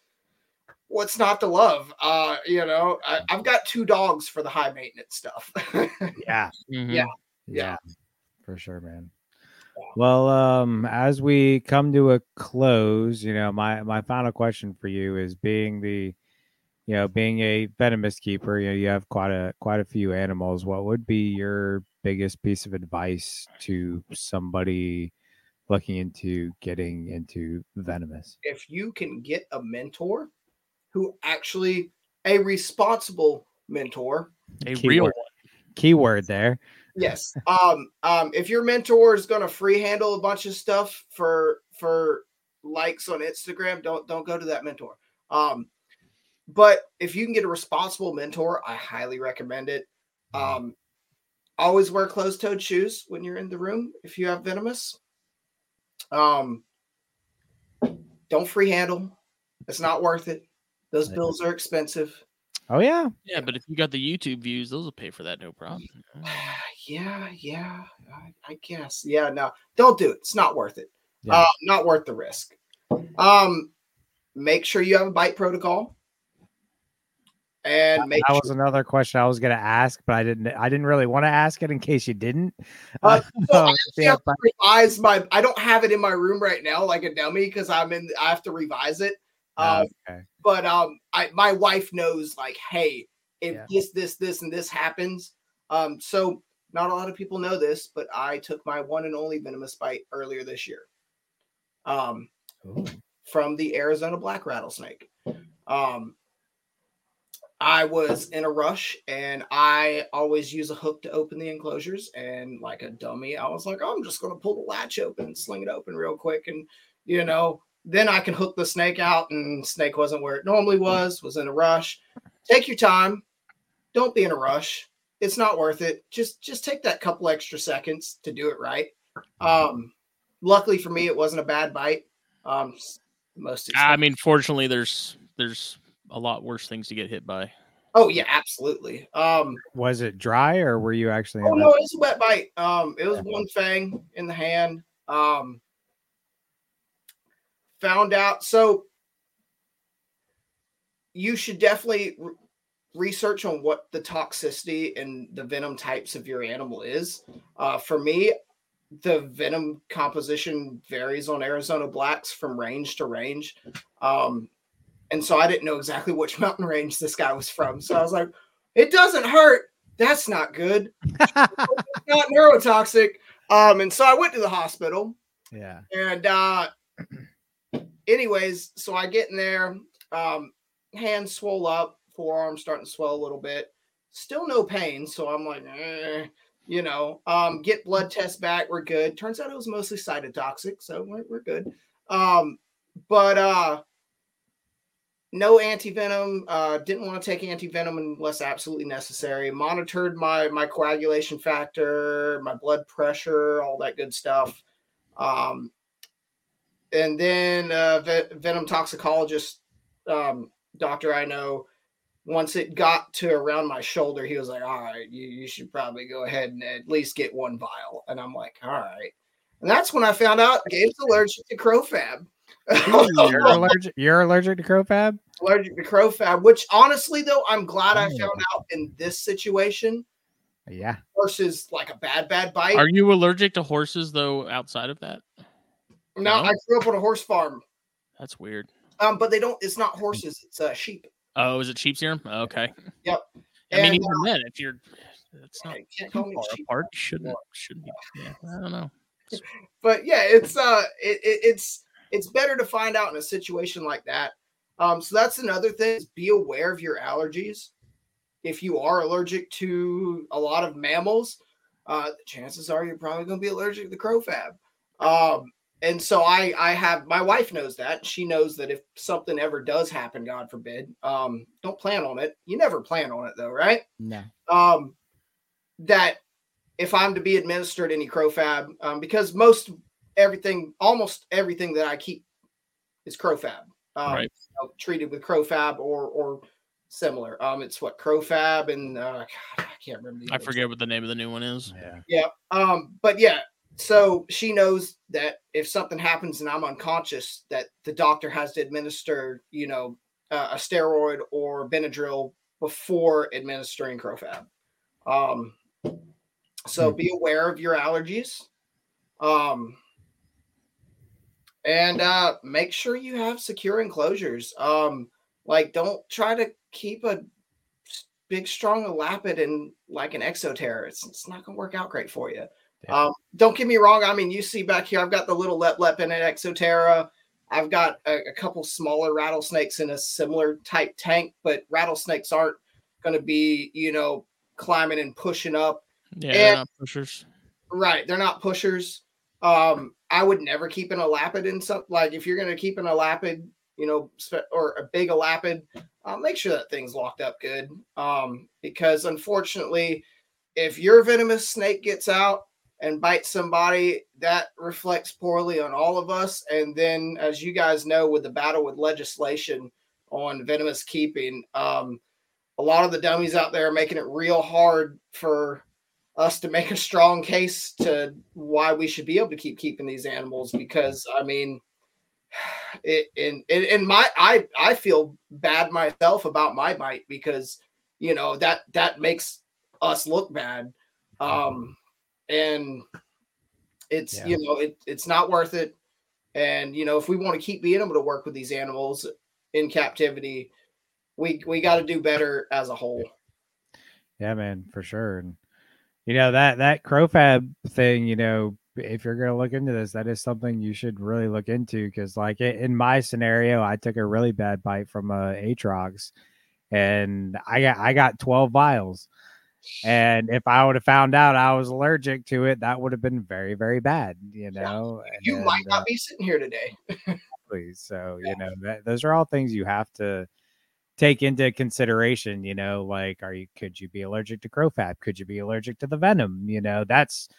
what's not to love? Uh, you know, I, I've got two dogs for the high maintenance stuff. yeah. Mm-hmm. yeah. Yeah. Yeah. For sure, man. Well, um, as we come to a close, you know, my, my final question for you is being the, you know, being a venomous keeper, you know, you have quite a, quite a few animals. What would be your biggest piece of advice to somebody looking into getting into venomous? If you can get a mentor who actually a responsible mentor, a keyword, real one. Keyword there. Yes. Um, um, if your mentor is going to free handle a bunch of stuff for for likes on Instagram, don't don't go to that mentor. Um, but if you can get a responsible mentor, I highly recommend it. Um, always wear closed-toed shoes when you're in the room if you have venomous. Um, don't free handle. It's not worth it. Those bills are expensive. Oh, yeah. Yeah, but if you got the YouTube views, those will pay for that, no problem. Yeah, yeah, I, I guess. Yeah, no, don't do it. It's not worth it. Yeah. Uh, not worth the risk. Um, make sure you have a bite protocol. And make that sure- was another question I was going to ask, but I didn't. I didn't really want to ask it in case you didn't. Uh, so um, I, yeah, have to revise my, I don't have it in my room right now, like a dummy, because I'm in. I have to revise it. Um, oh, okay. But um, I, my wife knows, like, hey, if yeah. this, this, this, and this happens, um, so. Not a lot of people know this, but I took my one and only venomous bite earlier this year um, from the Arizona black rattlesnake. Um, I was in a rush, and I always use a hook to open the enclosures. And like a dummy, I was like, oh, I'm just going to pull the latch open and sling it open real quick. And, you know, then I can hook the snake out, and snake wasn't where it normally was, was in a rush. Take your time. Don't be in a rush. It's not worth it. Just just take that couple extra seconds to do it right. Um, luckily for me, it wasn't a bad bite. Um, most expensive. I mean, fortunately, there's there's a lot worse things to get hit by. Oh yeah, absolutely. Um, was it dry or were you actually? Oh no, it was a wet bite. Um, it was one fang in the hand. Um, found out. So you should definitely. Re- research on what the toxicity and the venom types of your animal is. Uh, for me, the venom composition varies on Arizona blacks from range to range. Um, and so I didn't know exactly which mountain range this guy was from. So I was like, it doesn't hurt. That's not good. It's not neurotoxic. Um, and so I went to the hospital. Yeah. And uh, anyways, so I get in there. Um, hands swole up, forearms starting to swell a little bit. Still no pain, so I'm like, eh, you know, um, get blood tests back. We're good. Turns out it was mostly cytotoxic, so we're good. Um, but uh, no anti-venom. Uh, didn't want to take anti-venom unless absolutely necessary. Monitored my my coagulation factor, my blood pressure, all that good stuff. Um, and then uh, ve- venom toxicologist um, doctor I know, once it got to around my shoulder, he was like, all right, you, you should probably go ahead and at least get one vial. And I'm like, all right. And that's when I found out Gabe's allergic to CroFab. You're, allergic, you're allergic to CroFab? Allergic to CroFab, which honestly, though, I'm glad oh. I found out in this situation. Yeah. Versus like a bad, bad bite. Are you allergic to horses, though, outside of that? No, no? I grew up on a horse farm. That's weird. Um, But they don't, it's not horses, it's uh, sheep. Oh, is it sheep serum? Okay. Yep. I and, mean, even uh, then, if you're, it's not too far apart. Shouldn't, shouldn't. Yeah, I don't know. But yeah, it's uh, it, it, it's it's better to find out in a situation like that. Um, so that's another thing: is be aware of your allergies. If you are allergic to a lot of mammals, uh, chances are you're probably going to be allergic to the CroFab. Um, And so I, I have, my wife knows that. She knows that if something ever does happen, God forbid, um, don't plan on it. You never plan on it though, right? No. Um, that if I'm to be administered any CroFab, um, because most everything, almost everything that I keep is CroFab, um, right. You know, treated with CroFab or or similar. Um, it's what CroFab and uh, God, I can't remember. I forget what the name of the new one is. Yeah. Yeah. Um, but yeah. So she knows that if something happens and I'm unconscious, that the doctor has to administer, you know, uh, a steroid or Benadryl before administering CroFab. Um, so be aware of your allergies. Um, and uh, make sure you have secure enclosures. Um, like, don't try to keep a big, strong elapid in like an exoterra. It's, it's not going to work out great for you. Um, don't get me wrong. I mean, you see back here, I've got the little lep lep in an exoterra. I've got a, a couple smaller rattlesnakes in a similar type tank, but rattlesnakes aren't going to be, you know, climbing and pushing up. Yeah, and, they're not pushers. Right. They're not pushers. Um, I would never keep an elapid in something. Like if you're going to keep an elapid, you know, or a big elapid, uh, make sure that thing's locked up good. Um, because unfortunately, if your venomous snake gets out and bite somebody, that reflects poorly on all of us. And then, as you guys know, with the battle with legislation on venomous keeping, um, a lot of the dummies out there are making it real hard for us to make a strong case to why we should be able to keep keeping these animals. Because, I mean, it, in, in my, I, I feel bad myself about my bite because, you know, that, that makes us look bad. Um, And it's, yeah. you know, it, it's not worth it. And, you know, if we want to keep being able to work with these animals in captivity, we we got to do better as a whole. Yeah, man, for sure. And, you know, that, that CroFab thing, you know, if you're going to look into this, that is something you should really look into. Because, like, in my scenario, I took a really bad bite from uh, Atrox, and I got, I got twelve vials. And if I would have found out I was allergic to it, that would have been very, very bad, you know. Yeah. You and, might not uh, be sitting here today. Please. So, yeah. you know, that, those are all things you have to take into consideration, you know, like, are you, could you be allergic to CroFab? Could you be allergic to the venom? You know, that's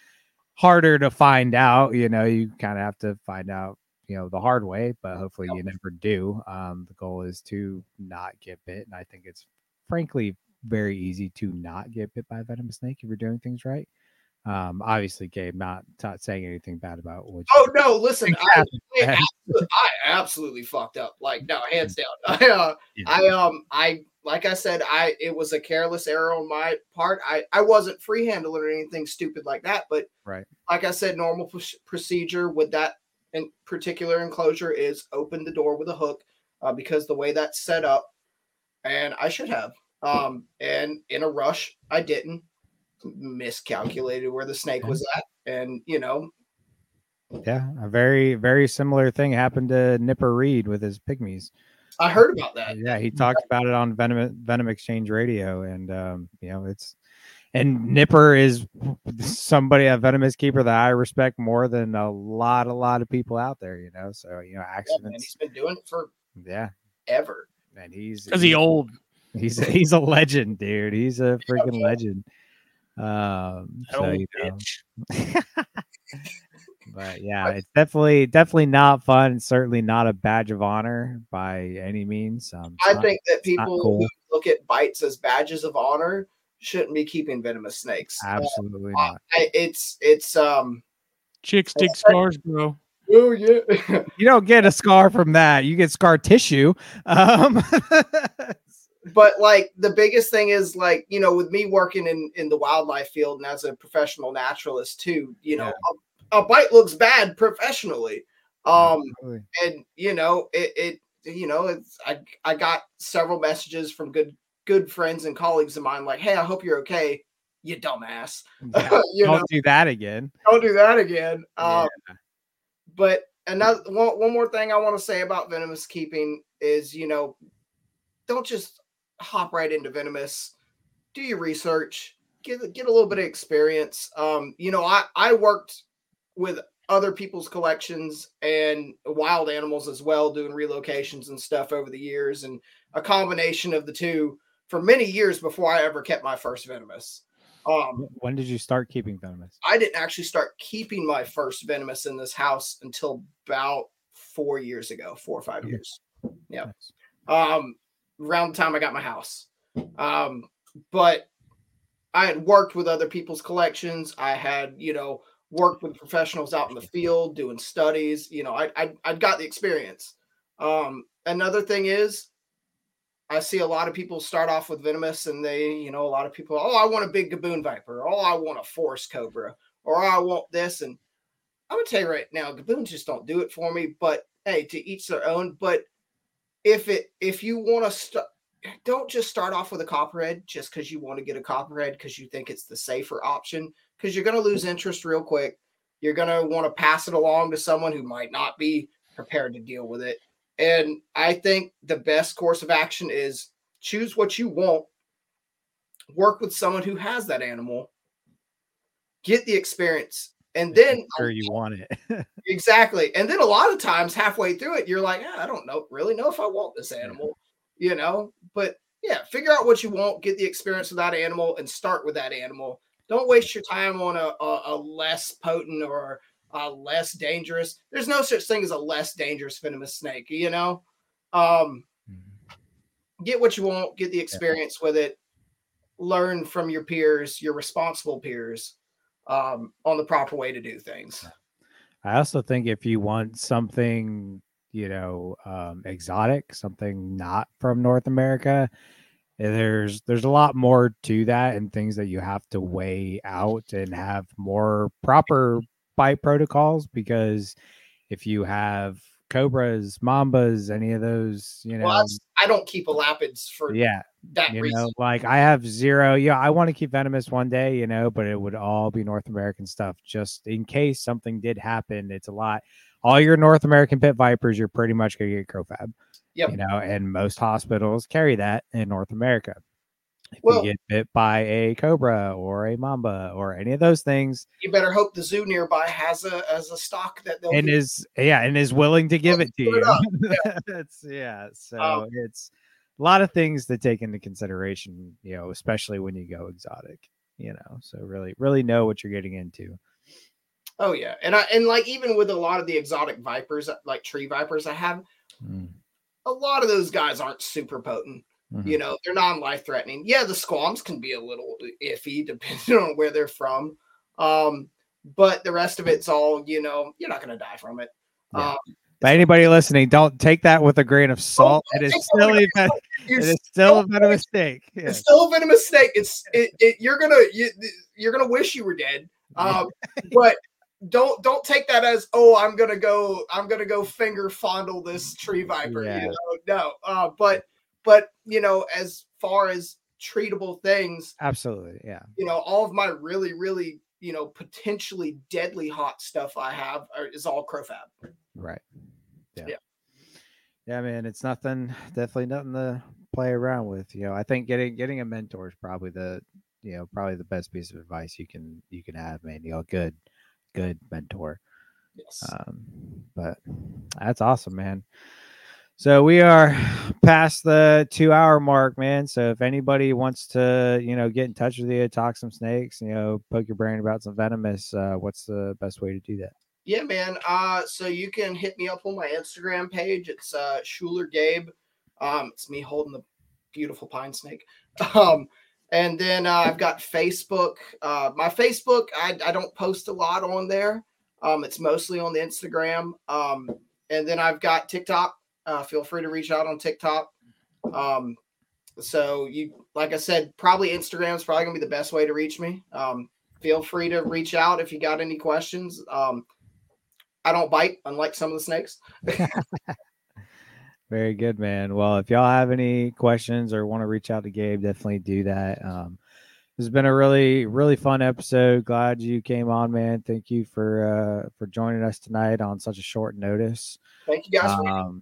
harder to find out, you know, you kind of have to find out, you know, the hard way, but hopefully you never do. Um, the goal is to not get bit. And I think it's frankly very easy to not get bit by a venomous snake if you're doing things right. Um, obviously, Gabe, not, not saying anything bad about what. Oh no, listen, I, I, absolutely, I absolutely fucked up. Like no, hands down. I, uh, yeah. I, um, I, like I said, I it was a careless error on my part. I, I wasn't free-handling or anything stupid like that. But right, like I said, normal pr- procedure with that in particular enclosure is open the door with a hook, uh, because the way that's set up, and I should have. Um, and in a rush, I didn't miscalculated where the snake was at. And, you know, yeah, a very, very similar thing happened to Nipper Reed with his pygmies. I heard about that. Yeah, he talked about it on Venom Venom Exchange Radio, and um, you know, it's and Nipper is somebody, a venomous keeper that I respect more than a lot, a lot of people out there. You know, so you know, accidents. Yeah, man, he's been doing it for yeah ever, and he's because he old. He's a, he's a legend, dude. He's a freaking yeah, legend. Um, so, you know. But yeah, it's definitely definitely not fun. It's certainly not a badge of honor by any means. Um, I not, think that people cool. who look at bites as badges of honor shouldn't be keeping venomous snakes. Absolutely uh, not. I, it's it's um chicks dig scars, bro. Oh yeah. You don't get a scar from that. You get scar tissue. Um But like the biggest thing is like, you know, with me working in, in the wildlife field and as a professional naturalist too, you know, yeah. a, a bite looks bad professionally. Um, Absolutely. And you know, it, it, you know, it's, I, I got several messages from good, good friends and colleagues of mine, like, hey, I hope you're okay. You dumbass. Yeah. you don't know? do that again. Don't do that again. Um, yeah. But another, one, one more thing I want to say about venomous keeping is, you know, don't just hop right into venomous. Do your research. Get get a little bit of experience. Um, you know, I I worked with other people's collections and wild animals as well, doing relocations and stuff over the years, and a combination of the two for many years before I ever kept my first venomous. Um, when did you start keeping venomous? I didn't actually start keeping my first venomous in this house until about four years ago, four or five okay. years. Yeah. Nice. Um. Around the time I got my house. Um, but I had worked with other people's collections. I had, you know, worked with professionals out in the field doing studies. You know, I, I, I've got the experience. Um, another thing is I see a lot of people start off with venomous and they, you know, a lot of people, oh, I want a big Gaboon Viper. Or, oh, I want a forest cobra. Or I want this. And I'm going to tell you right now, Gaboons just don't do it for me. But, hey, to each their own. But If it if you want to start, don't just start off with a copperhead just because you want to get a copperhead because you think it's the safer option, because you're going to lose interest real quick. You're going to want to pass it along to someone who might not be prepared to deal with it. And I think the best course of action is choose what you want, work with someone who has that animal, get the experience. And then sure you want it. Exactly. And then a lot of times halfway through it, you're like, ah, I don't know, really know if I want this animal, you know, but yeah, figure out what you want, get the experience of that animal and start with that animal. Don't waste your time on a, a, a less potent or a less dangerous. There's no such thing as a less dangerous venomous snake, you know, um, get what you want, get the experience yeah. with it, learn from your peers, your responsible peers. Um, on the proper way to do things. I also think if you want something, you know, um, exotic, something not from North America, there's there's a lot more to that and things that you have to weigh out and have more proper bite protocols, because if you have cobras, mambas, any of those, you know, well, I don't keep elapids for yeah. that you reason. Know, like I have zero. Yeah, I want to keep venomous one day, you know, but it would all be North American stuff just in case something did happen. It's a lot. All your North American pit vipers, you're pretty much going to get CroFab. Yep. You know, and most hospitals carry that in North America. If well, you get bit by a cobra or a mamba or any of those things, you better hope the zoo nearby has a as a stock that they'll and give. is yeah and is willing to give oh, it to you. It yeah. it's, yeah, so um, it's a lot of things to take into consideration, you know, especially when you go exotic, you know. So really, really know what you're getting into. Oh yeah, and I and like even with a lot of the exotic vipers, like tree vipers, I have mm. a lot of those guys aren't super potent. Mm-hmm. You know, they're non-life threatening. Yeah, the squams can be a little iffy depending on where they're from. Um, but the rest of it's all, you know, you're not going to die from it. Yeah. Um, but anybody listening, don't take that with a grain of salt. It is still a it is still a venomous snake. Yeah. It's still a venomous snake. It's it, it you're gonna you, you're gonna wish you were dead. Um, but don't don't take that as oh I'm gonna go I'm gonna go finger fondle this tree viper. Yeah. You know, no. Uh, but But, you know, as far as treatable things, absolutely. Yeah. You know, all of my really, really, you know, potentially deadly hot stuff I have are, is all CroFab. Right. Yeah. yeah. Yeah, man, it's nothing, definitely nothing to play around with. You know, I think getting getting a mentor is probably the, you know, probably the best piece of advice you can you can have, man. You know, good, good mentor. Yes. Um, but that's awesome, man. So we are past the two hour mark, man. So if anybody wants to, you know, get in touch with you, talk some snakes, you know, poke your brain about some venomous, uh, what's the best way to do that? Yeah, man. Uh, so you can hit me up on my Instagram page. It's uh, Shuler Gabe. Um, it's me holding the beautiful pine snake. Um, and then uh, I've got Facebook. Uh, my Facebook, I, I don't post a lot on there. Um, it's mostly on the Instagram. Um, and then I've got TikTok. Uh, feel free to reach out on TikTok. Um, so you, like I said, probably Instagram is probably gonna be the best way to reach me. Um, feel free to reach out if you got any questions. Um, I don't bite, unlike some of the snakes. Very good, man. Well, if y'all have any questions or want to reach out to Gabe, definitely do that. Um, this has been a really, really fun episode. Glad you came on, man. Thank you for uh, for joining us tonight on such a short notice. Thank you guys. Um,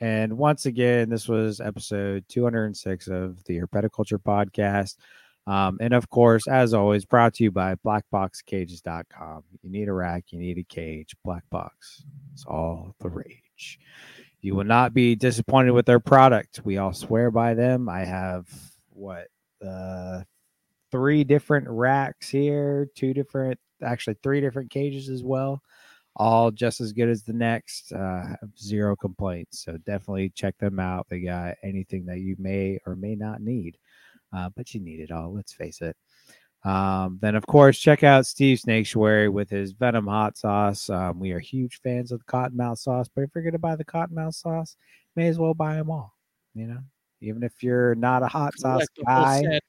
and once again, this was episode two hundred six of the Herpetoculture Podcast. Um, and of course, as always, brought to you by black box cages dot com. You need a rack, you need a cage. BlackBox, it's all the rage. You will not be disappointed with their product. We all swear by them. I have what uh, three different racks here, two different, actually three different cages as well. All just as good as the next. Uh, zero complaints. So definitely check them out. They got anything that you may or may not need. Uh, but you need it all, let's face it. Um, then, of course, check out Steve Snakesuary with his Venom Hot Sauce. Um, we are huge fans of the Cottonmouth Sauce, but if you're going to buy the Cottonmouth Sauce, may as well buy them all. You know, even if you're not a hot sauce guy.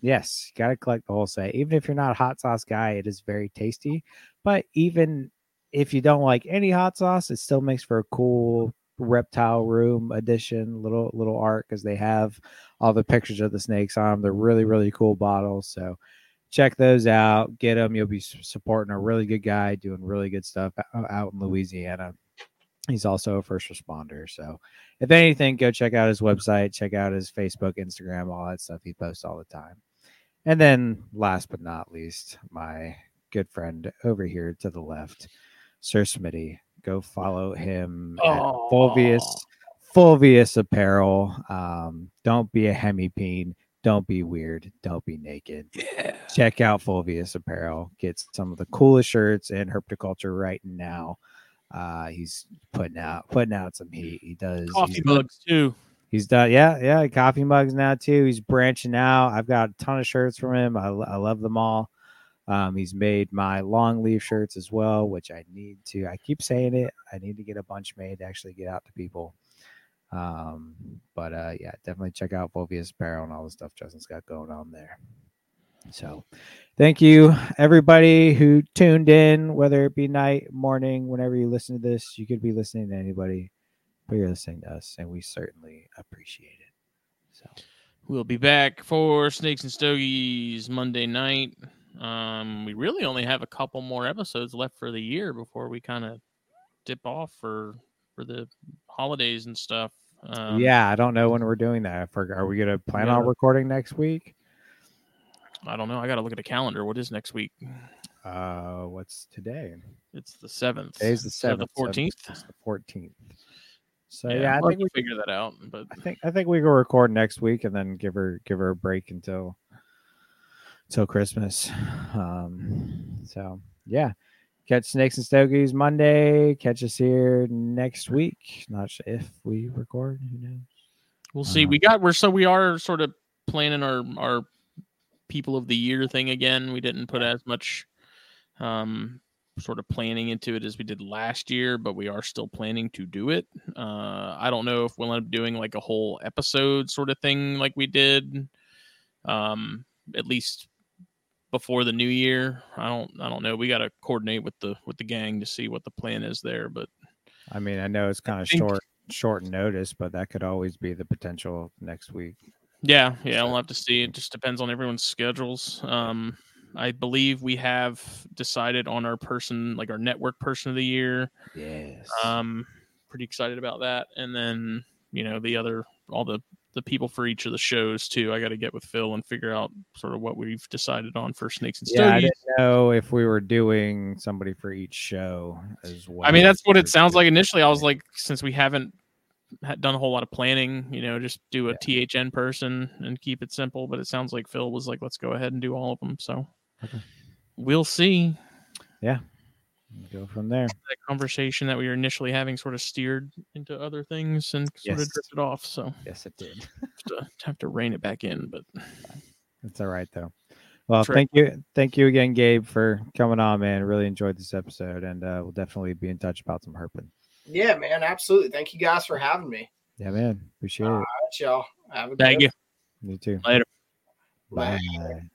Yes, got to collect the whole set. Even if you're not a hot sauce guy, it is very tasty. But even if you don't like any hot sauce, it still makes for a cool reptile room edition, little little art, because they have all the pictures of the snakes on them. They're really, really cool bottles, so check those out, get them. You'll be supporting a really good guy doing really good stuff out in Louisiana. He's also a first responder, so if anything, go check out his website, check out his Facebook, Instagram, all that stuff. He posts all the time. And then last but not least, my good friend over here to the left, Sir Smitty. Go follow him at Fulvius, Fulvius Apparel. Um, don't be a hemipene. Don't be weird. Don't be naked. Yeah. Check out Fulvius Apparel. Get some of the coolest shirts in herpetoculture right now. Uh, he's putting out putting out some heat. He does coffee mugs too. He's done, yeah, yeah. Coffee mugs now too. He's branching out. I've got a ton of shirts from him. I, I love them all. Um, he's made my Longleaf shirts as well, which I need to, I keep saying it. I need to get a bunch made to actually get out to people. Um, but, uh, yeah, definitely check out Fulvius Apparel and all the stuff Justin's got going on there. So thank you everybody who tuned in, whether it be night, morning, whenever you listen to this, you could be listening to anybody, but you're listening to us and we certainly appreciate it. So we'll be back for Snakes and Stogies Monday night. Um, we really only have a couple more episodes left for the year before we kind of dip off for for the holidays and stuff. Um, yeah, I don't know when we're doing that. Are we going to plan yeah. on recording next week? I don't know. I got to look at a calendar. What is next week? Uh, what's today? It's the seventh. Today's the seventh. The fourteenth. It's the fourteenth. So yeah, yeah I we'll think we figure that out. But I think I think we can record next week and then give her give her a break until. Till Christmas. Um, so yeah, catch Snakes and Stogies Monday. Catch us here next week. Not sure if we record, who knows? We'll see. Um, we got we're so we are sort of planning our our people of the year thing again. We didn't put as much um sort of planning into it as we did last year, but we are still planning to do it. Uh, I don't know if we'll end up doing like a whole episode sort of thing like we did. Um, at least before the new year. I don't I don't know. We gotta coordinate with the with the gang to see what the plan is there. But I mean I know it's kind of short short notice, but that could always be the potential next week. Yeah, yeah, so. We'll have to see. It just depends on everyone's schedules. Um I believe we have decided on our person, like our network person of the year. Yes. Um pretty excited about that. And then, you know, the other, all the, the people for each of the shows too. I got to get with Phil and figure out sort of what we've decided on for Snakes and Stogies. Yeah, I didn't know if we were doing somebody for each show as well. I mean, that's what it sounds like initially. I was like, since we haven't done a whole lot of planning, you know, just do a yeah. T H N person and keep it simple. But it sounds like Phil was like, let's go ahead and do all of them. So okay. We'll see. Yeah. Go from there. That conversation that we were initially having sort of steered into other things and sort yes. of drifted off. So yes, it did. have, to, have to rein it back in, but it's all right though. Well, That's thank right. you, thank you again, Gabe, for coming on, man. Really enjoyed this episode, and uh, we'll definitely be in touch about some herping. Yeah, man, absolutely. Thank you guys for having me. Yeah, man, appreciate all it. All right, y'all. Have a good. Thank you. You too. Later. Bye. Bye.